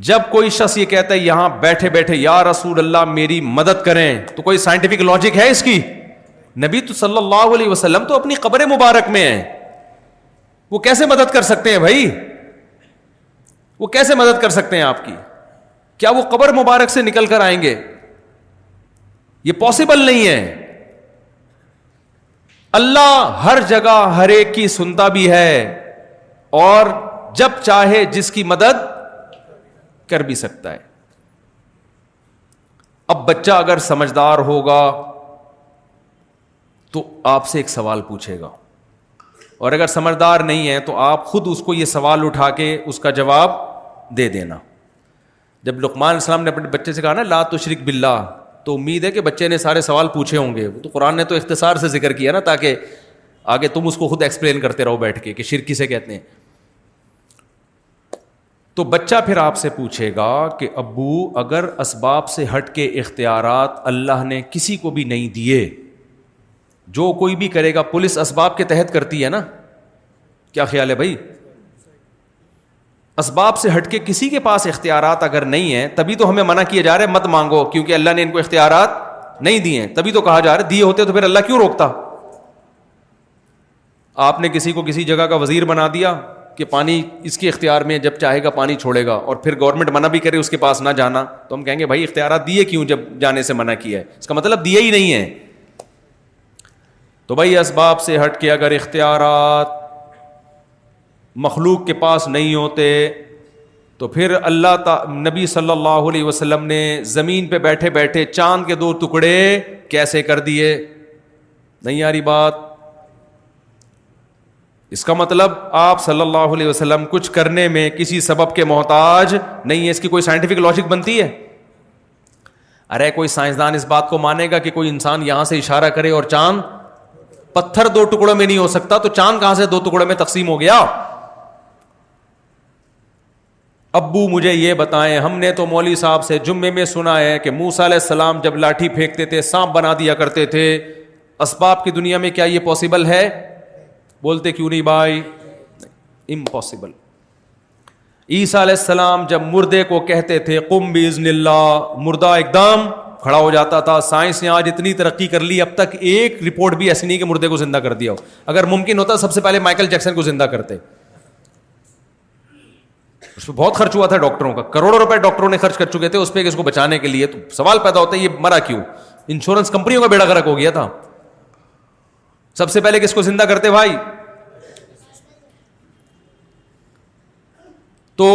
جب کوئی شخص یہ کہتا ہے یہاں بیٹھے بیٹھے یا رسول اللہ میری مدد کریں, تو کوئی سائنٹیفک لاجک ہے اس کی؟ نبی تو صلی اللہ علیہ وسلم تو اپنی قبر مبارک میں ہیں, وہ کیسے مدد کر سکتے ہیں بھائی, وہ کیسے مدد کر سکتے ہیں آپ کی؟ کیا وہ قبر مبارک سے نکل کر آئیں گے؟ یہ پاسبل نہیں ہے. اللہ ہر جگہ ہر ایک کی سنتا بھی ہے, اور جب چاہے جس کی مدد کر بھی سکتا ہے. اب بچہ اگر سمجھدار ہوگا تو آپ سے ایک سوال پوچھے گا, اور اگر سمجھدار نہیں ہے تو آپ خود اس کو یہ سوال اٹھا کے اس کا جواب دے دینا. جب لقمان علیہ السلام نے اپنے بچے سے کہا نا لا تشرک باللہ, تو امید ہے کہ بچے نے سارے سوال پوچھے ہوں گے. تو قرآن نے تو اختصار سے ذکر کیا نا, تاکہ آگے تم اس کو خود ایکسپلین کرتے رہو بیٹھ کے کہ شرک کسے کہتے ہیں. تو بچہ پھر آپ سے پوچھے گا کہ ابو اگر اسباب سے ہٹ کے اختیارات اللہ نے کسی کو بھی نہیں دیے, جو کوئی بھی کرے گا, پولیس اسباب کے تحت کرتی ہے نا, کیا خیال ہے بھائی؟ اسباب سے ہٹ کے کسی کے پاس اختیارات اگر نہیں ہیں, تبھی تو ہمیں منع کیا جا رہا ہے مت مانگو, کیونکہ اللہ نے ان کو اختیارات نہیں دیے ہیں. تبھی تو کہا جا رہا ہے, دیے ہوتے تو پھر اللہ کیوں روکتا؟ آپ نے کسی کو کسی جگہ کا وزیر بنا دیا کہ پانی اس کے اختیار میں, جب چاہے گا پانی چھوڑے گا, اور پھر گورنمنٹ منع بھی کرے اس کے پاس نہ جانا, تو ہم کہیں گے بھائی اختیارات دیے کیوں جب جانے سے منع کیا ہے؟ اس کا مطلب دیے ہی نہیں ہے. تو بھائی اسباب سے ہٹ کے اگر اختیارات مخلوق کے پاس نہیں ہوتے, تو پھر اللہ تا نبی صلی اللہ علیہ وسلم نے زمین پہ بیٹھے بیٹھے چاند کے دو ٹکڑے کیسے کر دیے؟ نہیں یاری بات. اس کا مطلب آپ صلی اللہ علیہ وسلم کچھ کرنے میں کسی سبب کے محتاج نہیں ہے. اس کی کوئی سائنٹیفک لاجک بنتی ہے؟ ارے کوئی سائنسدان اس بات کو مانے گا کہ کوئی انسان یہاں سے اشارہ کرے اور چاند پتھر دو ٹکڑوں میں نہیں ہو سکتا, تو چاند کہاں سے دو ٹکڑوں میں تقسیم ہو گیا؟ ابو مجھے یہ بتائیں, ہم نے تو مولوی صاحب سے جمعے میں سنا ہے کہ موسیٰ علیہ السلام جب لاٹھی پھینکتے تھے سانپ بنا دیا کرتے تھے, اسباب کی دنیا میں کیا یہ پاسبل ہے؟ بولتے کیوں نہیں بھائی؟ امپاسبل. عیسیٰ علیہ السلام جب مردے کو کہتے تھے قم باذن اللہ، مردہ ایک دم کھڑا ہو جاتا تھا. سائنس نے آج اتنی ترقی کر لی، اب تک ایک رپورٹ بھی ایسی نہیں کہ مردے کو زندہ کر دیا ہو. اگر ممکن ہوتا سب سے پہلے مائیکل جیکسن کو زندہ کرتے، اس پہ بہت خرچ ہوا تھا ڈاکٹروں کا، کروڑوں روپے ڈاکٹروں نے خرچ کر چکے تھے اس پہ کہ اس کو بچانے کے لیے. تو سوال پیدا ہوتا ہے یہ مرا کیوں؟ انشورنس کمپنیوں کا بیڑا غرق ہو گیا تھا. سب سے پہلے کس کو زندہ کرتے بھائی؟ تو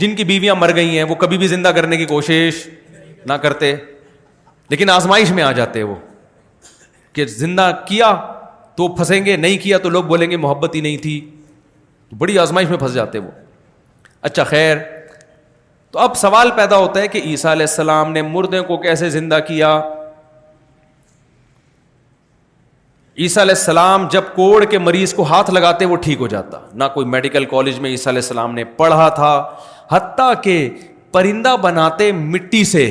جن کی بیویاں مر گئی ہیں وہ کبھی بھی زندہ کرنے کی کوشش نہ کرتے، لیکن آزمائش میں آ جاتے وہ کہ زندہ کیا تو پھنسیں گے، نہیں کیا تو لوگ بولیں گے محبت ہی نہیں تھی، تو بڑی آزمائش میں پھنس جاتے وہ. اچھا خیر، تو اب سوال پیدا ہوتا ہے کہ عیسیٰ علیہ السلام نے مردے کو کیسے زندہ کیا؟ عیسیٰ علیہ السلام جب کوڑ کے مریض کو ہاتھ لگاتے وہ ٹھیک ہو جاتا، نہ کوئی میڈیکل کالج میں عیسیٰ علیہ السلام نے پڑھا تھا. حتیٰ کہ پرندہ بناتے مٹی سے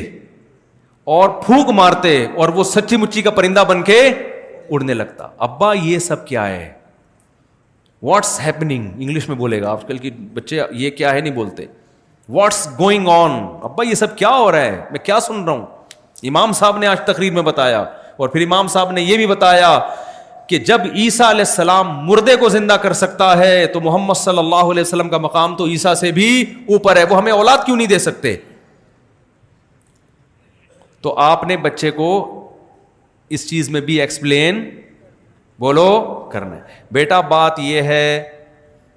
اور پھونک مارتے اور وہ سچی مچی کا پرندہ بن کے اڑنے لگتا. ابا یہ سب کیا ہے؟ واٹس ہیپننگ انگلش میں بولے گا آج کل کے بچے، یہ کیا ہے نہیں بولتے، واٹس گوئنگ آن. ابا یہ سب کیا ہو رہا ہے، میں کیا سن رہا ہوں؟ امام صاحب نے آج تقریر میں بتایا، اور پھر امام صاحب نے یہ بھی بتایا کہ جب عیسیٰ علیہ السلام مردے کو زندہ کر سکتا ہے تو محمد صلی اللہ علیہ وسلم کا مقام تو عیسیٰ سے بھی اوپر ہے. وہ ہمیں اولاد کیوں نہیں دے سکتے؟ تو آپ نے بچے کو اس چیز میں بھی ایکسپلین بولو کرنا ہے. بیٹا بات یہ ہے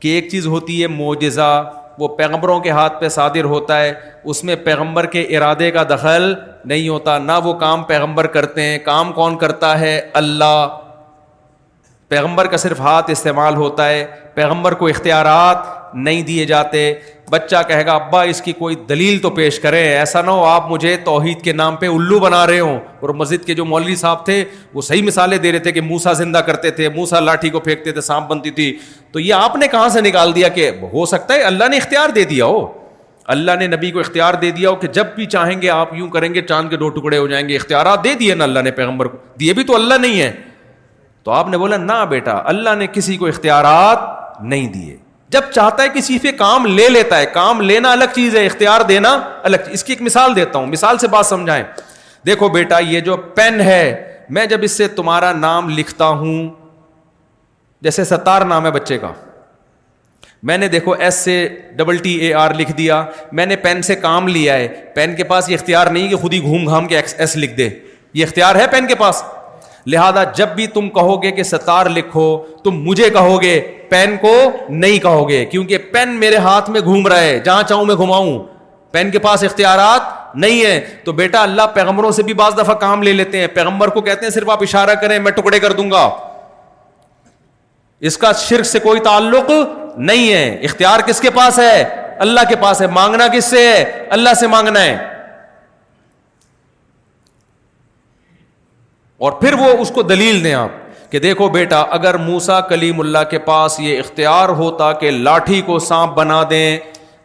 کہ ایک چیز ہوتی ہے معجزہ، وہ پیغمبروں کے ہاتھ پہ صادر ہوتا ہے، اس میں پیغمبر کے ارادے کا دخل نہیں ہوتا، نہ وہ کام پیغمبر کرتے ہیں. کام کون کرتا ہے؟ اللہ. پیغمبر کا صرف ہاتھ استعمال ہوتا ہے، پیغمبر کو اختیارات نہیں دیے جاتے. بچہ کہے گا ابا اس کی کوئی دلیل تو پیش کریں، ایسا نہ ہو آپ مجھے توحید کے نام پہ الو بنا رہے ہوں. اور مسجد کے جو مولوی صاحب تھے وہ صحیح مثالیں دے رہے تھے کہ موسیٰ زندہ کرتے تھے، موسیٰ لاٹھی کو پھینکتے تھے سانپ بنتی تھی. تو یہ آپ نے کہاں سے نکال دیا کہ ہو سکتا ہے اللہ نے اختیار دے دیا ہو، اللہ نے نبی کو اختیار دے دیا ہو کہ جب بھی چاہیں گے آپ یوں کریں گے چاند کے دو ٹکڑے ہو جائیں گے. اختیارات دے دیے نا اللہ نے پیغمبر کو، دیے بھی تو اللہ نہیں ہے. تو آپ نے بولا نہ بیٹا اللہ نے کسی کو اختیارات نہیں دیے. جب چاہتا ہے کسی پہ کام لے لیتا ہے، کام لینا الگ چیز ہے، اختیار دینا الگ چیز. اس کی ایک مثال دیتا ہوں، مثال سے بات سمجھائیں. دیکھو بیٹا یہ جو پین ہے، میں جب اس سے تمہارا نام لکھتا ہوں، جیسے ستار نام ہے بچے کا، میں نے دیکھو ایس سے ڈبل ٹی اے آر لکھ دیا، میں نے پین سے کام لیا ہے. پین کے پاس یہ اختیار نہیں کہ خود ہی گھوم گھام کے ایکس ایس لکھ دے، یہ اختیار ہے پین کے پاس. لہذا جب بھی تم کہو گے کہ ستار لکھو، تم مجھے کہو گے، پین کو نہیں کہو گے، کیونکہ پین میرے ہاتھ میں گھوم رہا ہے، جہاں چاہوں میں گھماؤں. پین کے پاس اختیارات نہیں ہے. تو بیٹا اللہ پیغمبروں سے بھی بعض دفعہ کام لے لیتے ہیں. پیغمبر کو کہتے ہیں صرف آپ اشارہ کریں میں ٹکڑے کر دوں گا، اس کا شرک سے کوئی تعلق نہیں ہے. اختیار کس کے پاس ہے؟ اللہ کے پاس ہے. مانگنا کس سے ہے؟ اللہ سے مانگنا ہے. اور پھر وہ اس کو دلیل دیں آپ کہ دیکھو بیٹا اگر موسیٰ کلیم اللہ کے پاس یہ اختیار ہوتا کہ لاٹھی کو سانپ بنا دیں.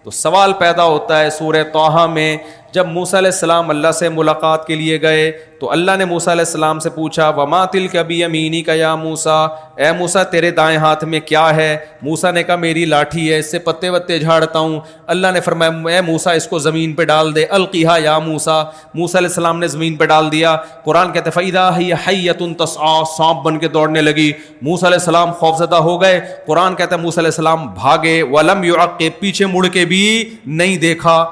تو سوال پیدا ہوتا ہے سورہ طٰہٰ میں جب موسیٰ علیہ السلام اللہ سے ملاقات کے لیے گئے تو اللہ نے موسیٰ علیہ السلام سے پوچھا وما تلک بیمینک یا موسیٰ، اے موسیٰ تیرے دائیں ہاتھ میں کیا ہے؟ موسیٰ نے کہا میری لاٹھی ہے، اس سے پتے وتے جھاڑتا ہوں. اللہ نے فرمایا اے موسیٰ اس کو زمین پہ ڈال دے. القیہا یا موسیٰ، موسیٰ علیہ السلام نے زمین پہ ڈال دیا. قرآن کہتے فاذا ھی حیۃ تسعیٰ، سانپ بن کے دوڑنے لگی. موسیٰ علیہ السلام خوفزدہ ہو گئے. قرآن کہتا ہے موسیٰ علیہ السلام بھاگے ولم یعقب، پیچھے مڑ کے بھی نہیں دیکھا.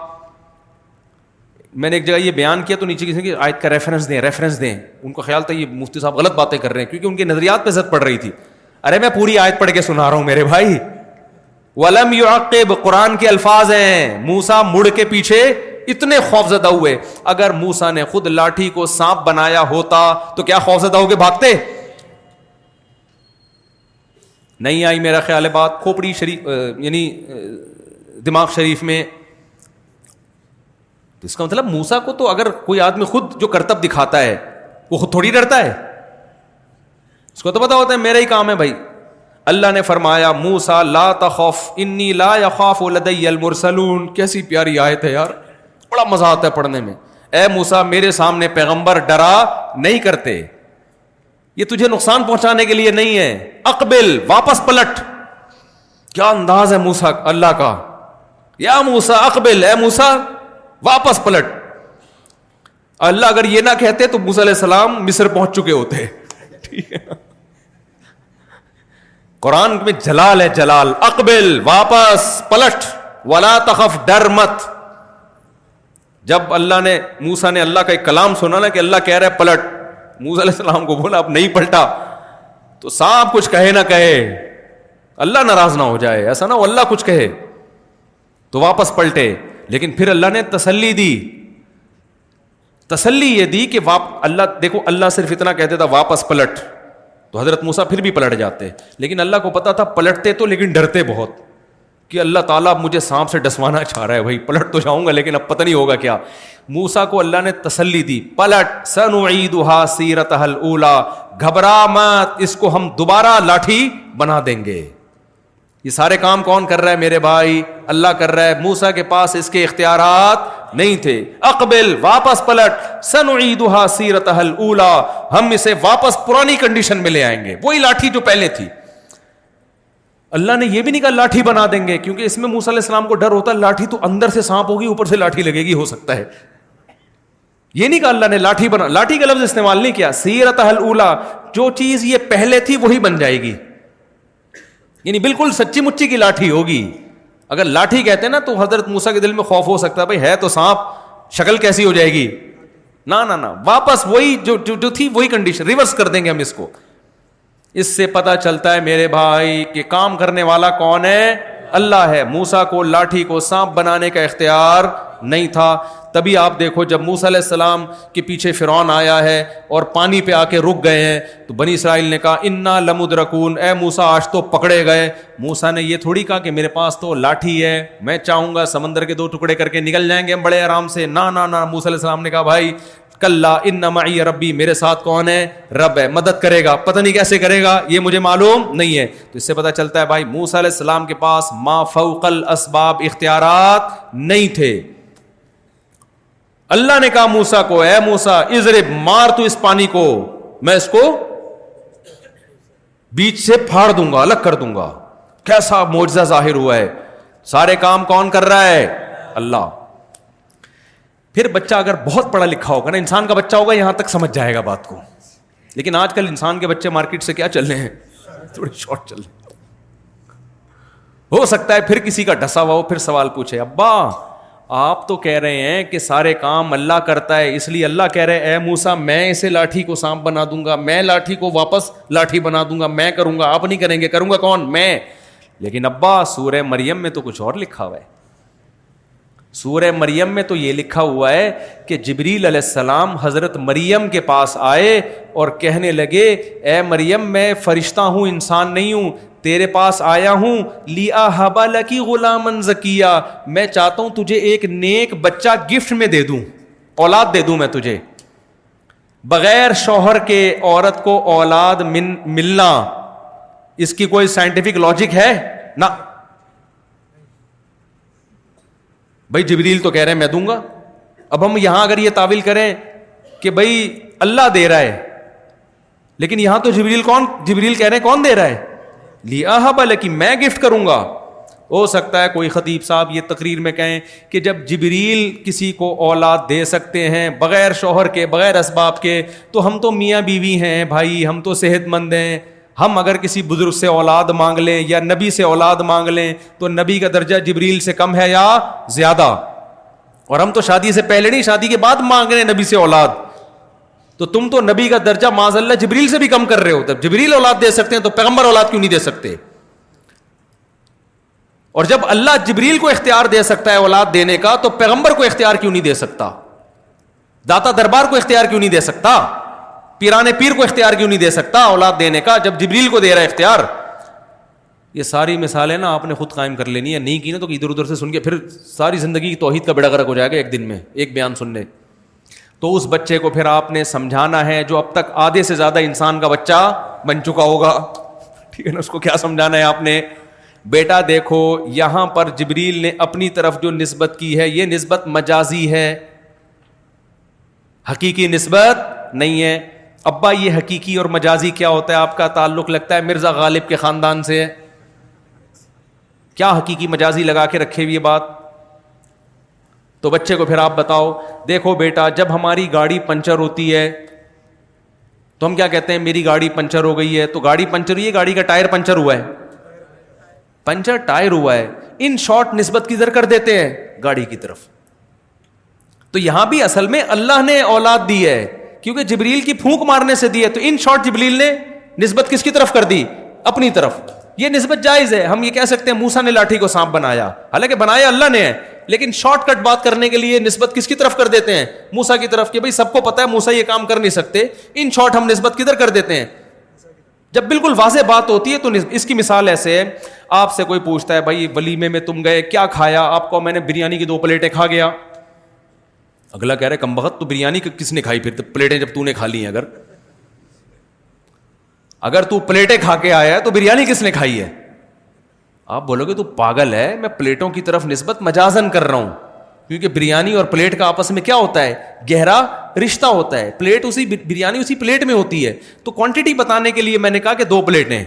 میں نے ایک جگہ یہ بیان کیا تو نیچے کسی نے آیت کا ریفرنس دیں ریفرنس دیں ان کو خیال تھا یہ مفتی صاحب غلط باتیں کر رہے ہیں کیونکہ ان کے نظریات پہ زد پڑ رہی تھی. ارے میں پوری آیت پڑھ کے سنا رہا ہوں میرے بھائی. ولم یعقب قرآن کے الفاظ ہیں. موسیٰ مڑ کے پیچھے اتنے خوفزدہ ہوئے. اگر موسیٰ نے خود لاٹھی کو سانپ بنایا ہوتا تو کیا خوفزدہ ہو کے بھاگتے؟ نہیں آئی میرا خیال ہے بات کھوپڑی شریف یعنی دماغ شریف میں. تو اس کا مطلب موسیٰ کو تو اگر کوئی آدمی خود جو کرتب دکھاتا ہے وہ خود تھوڑی ڈرتا ہے، اس کو تو پتا ہوتا ہے میرا ہی کام ہے بھائی. اللہ نے فرمایا موسیٰ لا تخف انی لا یخاف لدی المرسلون. کیسی پیاری آیت ہے یار، بڑا مزہ آتا ہے پڑھنے میں. اے موسیٰ میرے سامنے پیغمبر ڈرا نہیں کرتے، یہ تجھے نقصان پہنچانے کے لیے نہیں ہے. اقبل، واپس پلٹ، کیا انداز ہے موسیٰ اللہ کا. یا موسیٰ اقبل، اے موسیٰ واپس پلٹ. اللہ اگر یہ نہ کہتے تو موسیٰ علیہ السلام مصر پہنچ چکے ہوتے. ٹھیک ہے، قرآن میں جلال ہے، جلال. اقبل، واپس پلٹ، ولا تخف، ڈر مت. جب اللہ نے موسیٰ نے اللہ کا ایک کلام سنا نا کہ اللہ کہہ رہا ہے پلٹ، موسیٰ علیہ السلام کو بولا اب نہیں پلٹا تو سانپ کچھ کہے نہ کہے اللہ ناراض نہ ہو جائے، ایسا نہ ہو اللہ کچھ کہے تو واپس پلٹے. لیکن پھر اللہ نے تسلی دی، تسلی یہ دی کہ واپ اللہ دیکھو، اللہ صرف اتنا کہتے تھا واپس پلٹ تو حضرت موسیٰ پھر بھی پلٹ جاتے، لیکن اللہ کو پتا تھا پلٹتے تو لیکن ڈرتے بہت کہ اللہ تعالیٰ مجھے سانپ سے ڈسوانا چاہ رہا ہے، بھائی پلٹ تو جاؤں گا لیکن اب پتہ نہیں ہوگا کیا. موسیٰ کو اللہ نے تسلی دی، پلٹ، سنعیدھا سیرتھا الاولی، گھبرا مت، اس کو ہم دوبارہ لاٹھی بنا دیں گے. یہ سارے کام کون کر رہا ہے میرے بھائی؟ اللہ کر رہا ہے. موسیٰ کے پاس اس کے اختیارات نہیں تھے. اقبل، واپس پلٹ، سنعیدھا سیرتھا الاولی، ہم اسے واپس پرانی کنڈیشن میں لے آئیں گے، وہی لاٹھی جو پہلے تھی. اللہ نے یہ بھی نہیں کہا لاٹھی بنا دیں گے، کیونکہ اس میں موسیٰ علیہ السلام کو ڈر ہوتا ہے لاٹھی تو اندر سے سانپ ہوگی اوپر سے لاٹھی لگے گی، ہو سکتا ہے. یہ نہیں کہا اللہ نے لاٹھی بنا، لاٹھی کا لفظ استعمال نہیں کیا. سیرتھا الاولی، جو چیز یہ پہلے تھی وہی بن جائے گی، یعنی بالکل سچی مچی کی لاٹھی ہوگی. اگر لاٹھی کہتے ہیں نا تو حضرت موسیٰ کے دل میں خوف ہو سکتا ہے، بھائی ہے تو سانپ، شکل کیسی ہو جائے گی. نہ نہ نہ، واپس وہی جو, جو, جو تھی وہی کنڈیشن، ریورس کر دیں گے ہم اس کو. اس سے پتہ چلتا ہے میرے بھائی کہ کام کرنے والا کون ہے؟ اللہ ہے. موسیٰ کو لاٹھی کو سانپ بنانے کا اختیار نہیں تھا. تبھی آپ دیکھو جب موسیٰ علیہ السلام کے پیچھے فرعون آیا ہے اور پانی پہ آ کے رک گئے ہیں تو بنی اسرائیل نے کہا انا لمدرکون، اے موسیٰ آج تو پکڑے گئے. موسیٰ نے یہ تھوڑی کہا کہ میرے پاس تو لاٹھی ہے، میں چاہوں گا سمندر کے دو ٹکڑے کر کے نکل جائیں گے ہم بڑے آرام سے. نہ نہ نہ، موسیٰ علیہ السلام نے کہا بھائی کلا ان معی ربی، میرے ساتھ کون ہے؟ رب ہے، مدد کرے گا. پتہ نہیں کیسے کرے گا، یہ مجھے معلوم نہیں ہے. تو اس سے پتہ چلتا ہے بھائی موسیٰ علیہ السلام کے پاس ما فوق الاسباب اختیارات نہیں تھے. اللہ نے کہا موسیٰ کو، اے موسیٰ اضرب، مار تو اس پانی کو، میں اس کو بیچ سے پھاڑ دوں گا، الگ کر دوں گا. کیسا معجزہ ظاہر ہوا ہے. سارے کام کون کر رہا ہے؟ اللہ. پھر بچہ اگر بہت پڑھا لکھا ہوگا نا، انسان کا بچہ ہوگا یہاں تک سمجھ جائے گا بات کو، لیکن آج کل انسان کے بچے مارکیٹ سے کیا چل رہے ہیں؟ تھوڑے شارٹ چل رہے ہیں. ہو سکتا ہے پھر کسی کا ڈسا ہوا ہو، پھر سوال پوچھے ابا آپ تو کہہ رہے ہیں کہ سارے کام اللہ کرتا ہے، اس لیے اللہ کہہ رہے اے موسیٰ میں اسے لاٹھی کو سانپ بنا دوں گا، میں لاٹھی کو واپس لاٹھی بنا دوں گا، میں کروں گا، آپ نہیں کریں گے، کروں گا کون؟ میں. لیکن ابا سورہ مریم میں تو کچھ اور لکھا ہوا ہے. سورہ مریم میں تو یہ لکھا ہوا ہے کہ جبریل علیہ السلام حضرت مریم کے پاس آئے اور کہنے لگے اے مریم میں فرشتہ ہوں، انسان نہیں ہوں، تیرے پاس آیا ہوں، لِأَهَبَ لَكِ غُلَامًا زَكِيًّا، میں چاہتا ہوں تجھے ایک نیک بچہ گفٹ میں دے دوں، اولاد دے دوں میں تجھے. بغیر شوہر کے عورت کو اولاد من ملنا اس کی کوئی سائنٹیفک لاجک ہے؟ نہ بھائی، جبریل تو کہہ رہے ہیں میں دوں گا. اب ہم یہاں اگر یہ تعویل کریں کہ بھائی اللہ دے رہا ہے، لیکن یہاں تو جبریل کون جبریل کہہ رہے ہیں کون دے رہا ہے؟ لِأَهَبَ لَكِ، میں گفٹ کروں گا. ہو سکتا ہے کوئی خطیب صاحب یہ تقریر میں کہیں کہ جب جبریل کسی کو اولاد دے سکتے ہیں بغیر شوہر کے، بغیر اسباب کے، تو ہم تو میاں بیوی ہیں بھائی، ہم تو صحت مند ہیں، ہم اگر کسی بزرگ سے اولاد مانگ لیں یا نبی سے اولاد مانگ لیں تو نبی کا درجہ جبریل سے کم ہے یا زیادہ؟ اور ہم تو شادی سے پہلے نہیں، شادی کے بعد مانگ رہے ہیں نبی سے اولاد، تو تم تو نبی کا درجہ معاذ اللہ جبریل سے بھی کم کر رہے ہو. تب جبریل اولاد دے سکتے ہیں تو پیغمبر اولاد کیوں نہیں دے سکتے؟ اور جب اللہ جبریل کو اختیار دے سکتا ہے اولاد دینے کا تو پیغمبر کو اختیار کیوں نہیں دے سکتا؟ داتا دربار کو اختیار کیوں نہیں دے سکتا؟ پیرانے پیر کو اختیار کیوں نہیں دے سکتا اولاد دینے کا جب جبریل کو دے رہا ہے اختیار؟ یہ ساری مثالیں نا آپ نے خود قائم کر لینی ہے، نہیں کی نا تو ادھر ادھر سے سن کے پھر ساری زندگی کی توحید کا بیڑا غرق ہو جائے گا ایک دن میں، ایک بیان سننے. تو اس بچے کو پھر آپ نے سمجھانا ہے جو اب تک آدھے سے زیادہ انسان کا بچہ بن چکا ہوگا. ٹھیک ہے نا، اس کو کیا سمجھانا ہے آپ نے؟ بیٹا دیکھو یہاں پر جبریل نے اپنی طرف جو نسبت کی ہے یہ نسبت مجازی ہے، حقیقی نسبت نہیں ہے. ابا یہ حقیقی اور مجازی کیا ہوتا ہے؟ آپ کا تعلق لگتا ہے مرزا غالب کے خاندان سے ہے، کیا حقیقی مجازی لگا کے رکھے ہوئی یہ بات. تو بچے کو پھر آپ بتاؤ, دیکھو بیٹا جب ہماری گاڑی پنچر ہوتی ہے تو ہم کیا کہتے ہیں, میری گاڑی پنچر ہو گئی ہے. تو گاڑی پنچر ہوئی ہے, گاڑی کا ٹائر پنچر ہوا ہے, پنچر ٹائر ہوا ہے. ان شارٹ نسبت کی زر کر دیتے ہیں گاڑی کی طرف. تو یہاں بھی اصل میں اللہ نے اولاد دی ہے کیونکہ جبریل کی پھونک مارنے سے دی ہے, تو ان شارٹ جبریل نے نسبت کس کی طرف کر دی, اپنی طرف. یہ نسبت جائز ہے, ہم یہ کہہ سکتے ہیں موسیٰ نے لاٹھی کو سانپ بنایا, حالانکہ بنایا اللہ نے ہے, لیکن شارٹ کٹ بات کرنے کے لیے نسبت کس کی طرف کر دیتے ہیں, موسیٰ کی طرف, کہ بھائی سب کو پتا ہے موسیٰ یہ کام کر نہیں سکتے, ان شارٹ ہم نسبت کدھر کر دیتے ہیں. جب بالکل واضح بات ہوتی ہے تو اس کی مثال ایسے ہے, آپ سے کوئی پوچھتا ہے بھائی ولیمے میں تم گئے کیا کھایا, آپ کو میں نے بریانی کی دو پلیٹیں کھا گیا. اگلا کہہ رہا ہے کمبخت تو بریانی کس نے کھائی پھر پلیٹیں جب تو نے کھا لی ہیں, اگر اگر تو پلیٹیں کھا کے آیا ہے تو بریانی کس نے کھائی ہے. آپ بولو گے تو پاگل ہے, میں پلیٹوں کی طرف نسبت مجازن کر رہا ہوں کیونکہ بریانی اور پلیٹ کا آپس میں کیا ہوتا ہے, گہرا رشتہ ہوتا ہے. پلیٹ اسی بریانی اسی پلیٹ میں ہوتی ہے, تو کوانٹٹی بتانے کے لیے میں نے کہا کہ دو پلیٹیں,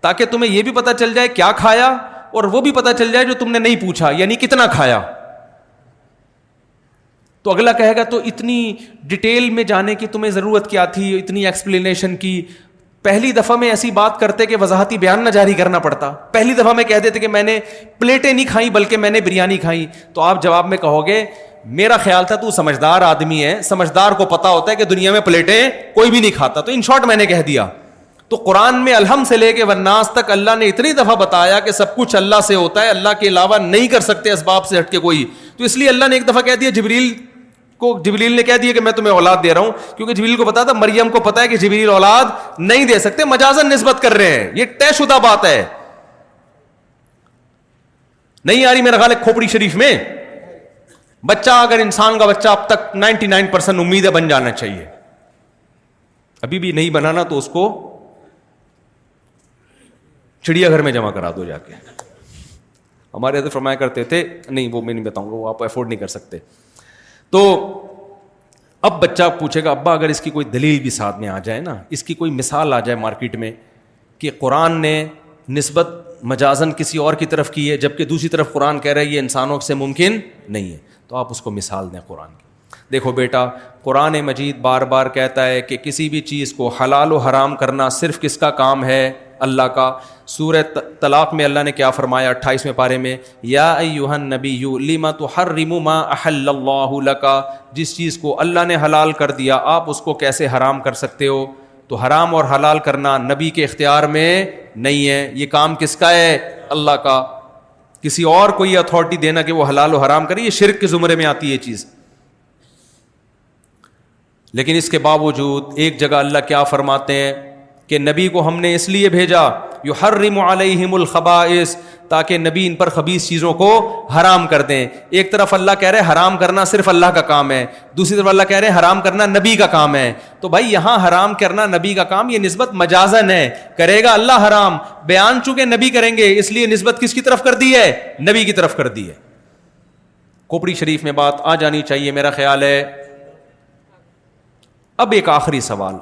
تاکہ تمہیں یہ بھی پتہ چل جائے کیا کھایا اور وہ بھی پتہ چل جائے جو تم نے نہیں پوچھا, یعنی کتنا کھایا. تو اگلا کہے گا تو اتنی ڈیٹیل میں جانے کی تمہیں ضرورت کیا تھی, اتنی ایکسپلینیشن کی, پہلی دفعہ میں ایسی بات کرتے کہ وضاحتی بیان نہ جاری کرنا پڑتا, پہلی دفعہ میں کہہ دیتے کہ میں نے پلیٹیں نہیں کھائیں بلکہ میں نے بریانی کھائیں. تو آپ جواب میں کہو گے میرا خیال تھا تو سمجھدار آدمی ہے, سمجھدار کو پتا ہوتا ہے کہ دنیا میں پلیٹیں کوئی بھی نہیں کھاتا, تو ان شارٹ میں نے کہہ دیا. تو قرآن میں الحم سے لے کے والناس تک اللہ نے اتنی دفعہ بتایا کہ سب کچھ اللہ سے ہوتا ہے, اللہ کے علاوہ نہیں کر سکتے اسباب سے ہٹ کے کوئی. تو اس لیے اللہ نے ایک دفعہ کہہ دیا جبریل کو, جبریل نے کہہ دیا کہ میں تمہیں اولاد دے رہا ہوں, کیونکہ جبریل کو پتا تھا, مریم کو پتا ہے کہ جبریل اولاد نہیں دے سکتے, مجازن نسبت کر رہے ہیں, یہ طے شدہ بات ہے. نہیں آ رہی میرا خیال ہے کھوپڑی شریف میں بچہ, اگر انسان کا بچہ اب تک نائنٹی نائن پرسینٹ امید ہے بن جانا چاہیے, ابھی بھی نہیں بنانا تو اس کو چڑیا گھر میں جمع کرا دو جا کے. ہمارے حضرت فرمایا کرتے تھے, نہیں وہ میں نہیں بتاؤں گا, وہ آپ افورڈ نہیں کر سکتے. تو اب بچہ پوچھے گا ابا اگر اس کی کوئی دلیل بھی ساتھ میں آ جائے نا, اس کی کوئی مثال آ جائے مارکیٹ میں کہ قرآن نے نسبت مجازن کسی اور کی طرف کی ہے جبکہ دوسری طرف قرآن کہہ رہا ہے یہ انسانوں سے ممکن نہیں ہے, تو آپ اس کو مثال دیں قرآن کی. دیکھو بیٹا قرآن مجید بار بار کہتا ہے کہ کسی بھی چیز کو حلال و حرام کرنا صرف کس کا کام ہے, اللہ کا. سورہ طلاق میں اللہ نے کیا فرمایا اٹھائیسویں پارے میں, یا ایھا النبی لما تحرم ما احل اللہ لک, جس چیز کو اللہ نے حلال کر دیا آپ اس کو کیسے حرام کر سکتے ہو. تو حرام اور حلال کرنا نبی کے اختیار میں نہیں ہے, یہ کام کس کا ہے, اللہ کا. کسی اور کو یہ اتھارٹی دینا کہ وہ حلال و حرام کرے یہ شرک کے زمرے میں آتی ہے یہ چیز. لیکن اس کے باوجود ایک جگہ اللہ کیا فرماتے ہیں کہ نبی کو ہم نے اس لیے بھیجا یحرم علیہم الخبائث, تاکہ نبی ان پر خبیث چیزوں کو حرام کر دیں. ایک طرف اللہ کہہ رہے حرام کرنا صرف اللہ کا کام ہے, دوسری طرف اللہ کہہ رہے حرام کرنا نبی کا کام ہے. تو بھائی یہاں حرام کرنا نبی کا کام, یہ نسبت مجازن ہے, کرے گا اللہ حرام, بیان چونکہ نبی کریں گے اس لیے نسبت کس کی طرف کر دی ہے, نبی کی طرف کر دی ہے. کوپڑی شریف میں بات آ جانی چاہیے میرا خیال ہے. اب ایک آخری سوال,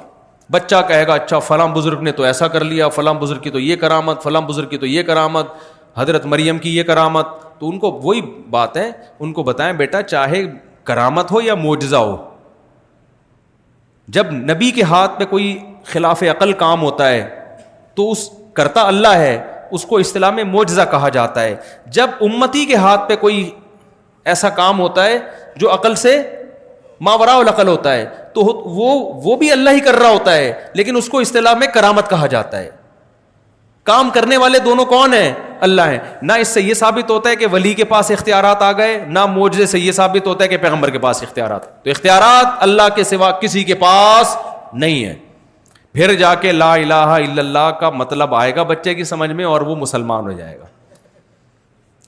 بچہ کہے گا اچھا فلاں بزرگ نے تو ایسا کر لیا, فلاں بزرگ کی تو یہ کرامت, فلاں بزرگ کی تو یہ کرامت, حضرت مریم کی یہ کرامت. تو ان کو وہی بات ہے, ان کو بتائیں بیٹا چاہے کرامت ہو یا معجزہ ہو, جب نبی کے ہاتھ پہ کوئی خلاف عقل کام ہوتا ہے تو اس کرتا اللہ ہے, اس کو اصطلاح میں معجزہ کہا جاتا ہے. جب امتی کے ہاتھ پہ کوئی ایسا کام ہوتا ہے جو عقل سے ماوراء العقل ہوتا ہے تو وہ وہ بھی اللہ ہی کر رہا ہوتا ہے, لیکن اس کو اصطلاح میں کرامت کہا جاتا ہے. کام کرنے والے دونوں کون ہیں, اللہ ہیں. نہ اس سے یہ ثابت ہوتا ہے کہ ولی کے پاس اختیارات آ گئے, نہ معجزے سے یہ ثابت ہوتا ہے کہ پیغمبر کے پاس اختیارات. تو اختیارات اللہ کے سوا کسی کے پاس نہیں ہیں. پھر جا کے لا الہ الا اللہ کا مطلب آئے گا بچے کی سمجھ میں اور وہ مسلمان ہو جائے گا.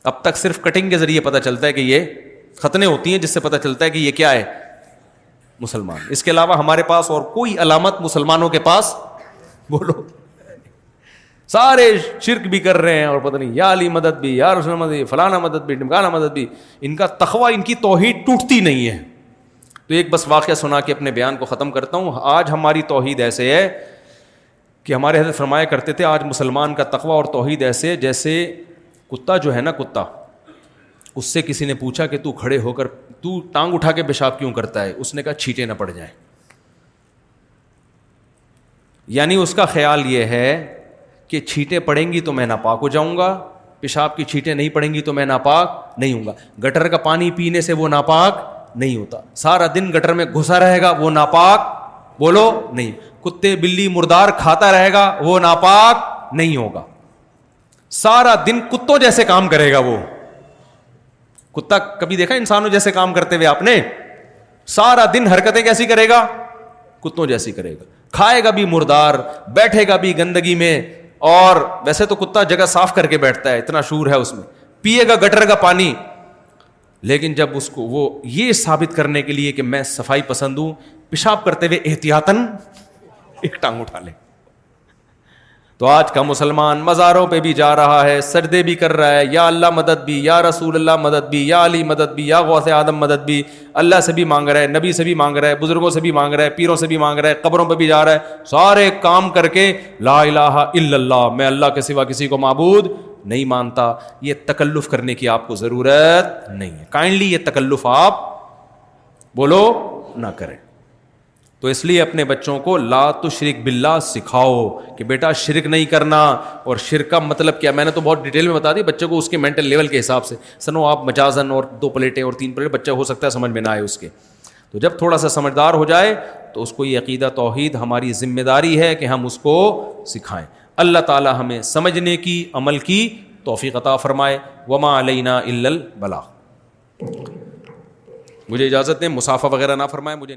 اب تک صرف کٹنگ کے ذریعے پتہ چلتا ہے کہ یہ ختنیں ہوتی ہیں جس سے پتہ چلتا ہے کہ یہ کیا ہے, مسلمان. اس کے علاوہ ہمارے پاس اور کوئی علامت مسلمانوں کے پاس, بولو سارے شرک بھی کر رہے ہیں اور پتہ نہیں یا علی مدد بھی, یا رسول مدد بھی, فلانا مدد بھی, ڈمکانا مدد بھی. ان کا تقویٰ, ان کی توحید ٹوٹتی نہیں ہے. تو ایک بس واقعہ سنا کے اپنے بیان کو ختم کرتا ہوں. آج ہماری توحید ایسے ہے کہ ہمارے حضرت فرمایا کرتے تھے آج مسلمان کا تقویٰ اور توحید ایسے جیسے کتا جو ہے نا کتا, اس سے کسی نے پوچھا کہ تو کھڑے ہو کر تو ٹانگ اٹھا کے پیشاب کیوں کرتا ہے؟ اس نے کہا چھینٹے نہ پڑ جائیں. یعنی اس کا خیال یہ ہے کہ چھینٹیں پڑیں گی تو میں ناپاک ہو جاؤں گا, پیشاب کی چھینٹیں نہیں پڑیں گی تو میں ناپاک نہیں ہوں گا. گٹر کا پانی پینے سے وہ ناپاک نہیں ہوتا, سارا دن گٹر میں گھسا رہے گا وہ ناپاک بولو نہیں, کتے بلی مردار کھاتا رہے گا وہ ناپاک نہیں ہوگا. سارا دن کتوں جیسے کام کرے گا وہ, کتا کبھی دیکھا انسانوں جیسے کام کرتے ہوئے آپ نے؟ سارا دن حرکتیں کیسی کرے گا؟ کتوں جیسی کرے گا. کھائے گا بھی مردار, بیٹھے گا بھی گندگی میں, اور ویسے تو کتا جگہ صاف کر کے بیٹھتا ہے اتنا شور ہے اس میں, پیے گا گٹر کا پانی. لیکن جب اس کو وہ یہ ثابت کرنے کے لیے کہ میں صفائی پسند ہوں, پیشاب کرتے ہوئے احتیاطاً ایک ٹانگ اٹھا لے. تو آج کا مسلمان مزاروں پہ بھی جا رہا ہے, سجدے بھی کر رہا ہے, یا اللہ مدد بھی, یا رسول اللہ مدد بھی, یا علی مدد بھی, یا غوث آدم مدد بھی. اللہ سے بھی مانگ رہا ہے, نبی سے بھی مانگ رہا ہے, بزرگوں سے بھی مانگ رہا ہے, پیروں سے بھی مانگ رہا ہے, قبروں پہ بھی جا رہا ہے, سارے کام کر کے لا الہ الا اللہ, میں اللہ کے سوا کسی کو معبود نہیں مانتا. یہ تکلف کرنے کی آپ کو ضرورت نہیں ہے, کائنڈلی یہ تکلف آپ بولو نہ کریں. تو اس لیے اپنے بچوں کو لا تشرک باللہ سکھاؤ کہ بیٹا شرک نہیں کرنا. اور شرک کا مطلب کیا, میں نے تو بہت ڈیٹیل میں بتا دی بچوں کو اس کے مینٹل لیول کے حساب سے. سنو آپ مجازن اور دو پلیٹیں اور تین پلیٹ بچہ ہو سکتا ہے سمجھ میں نہ آئے اس کے, تو جب تھوڑا سا سمجھدار ہو جائے تو اس کو یہ عقیدہ توحید ہماری ذمہ داری ہے کہ ہم اس کو سکھائیں. اللہ تعالی ہمیں سمجھنے کی, عمل کی توفیق عطا فرمائے. وما علینا الا البلاغ. مجھے اجازت دیں, مسافہ وغیرہ نہ فرمائیں مجھے.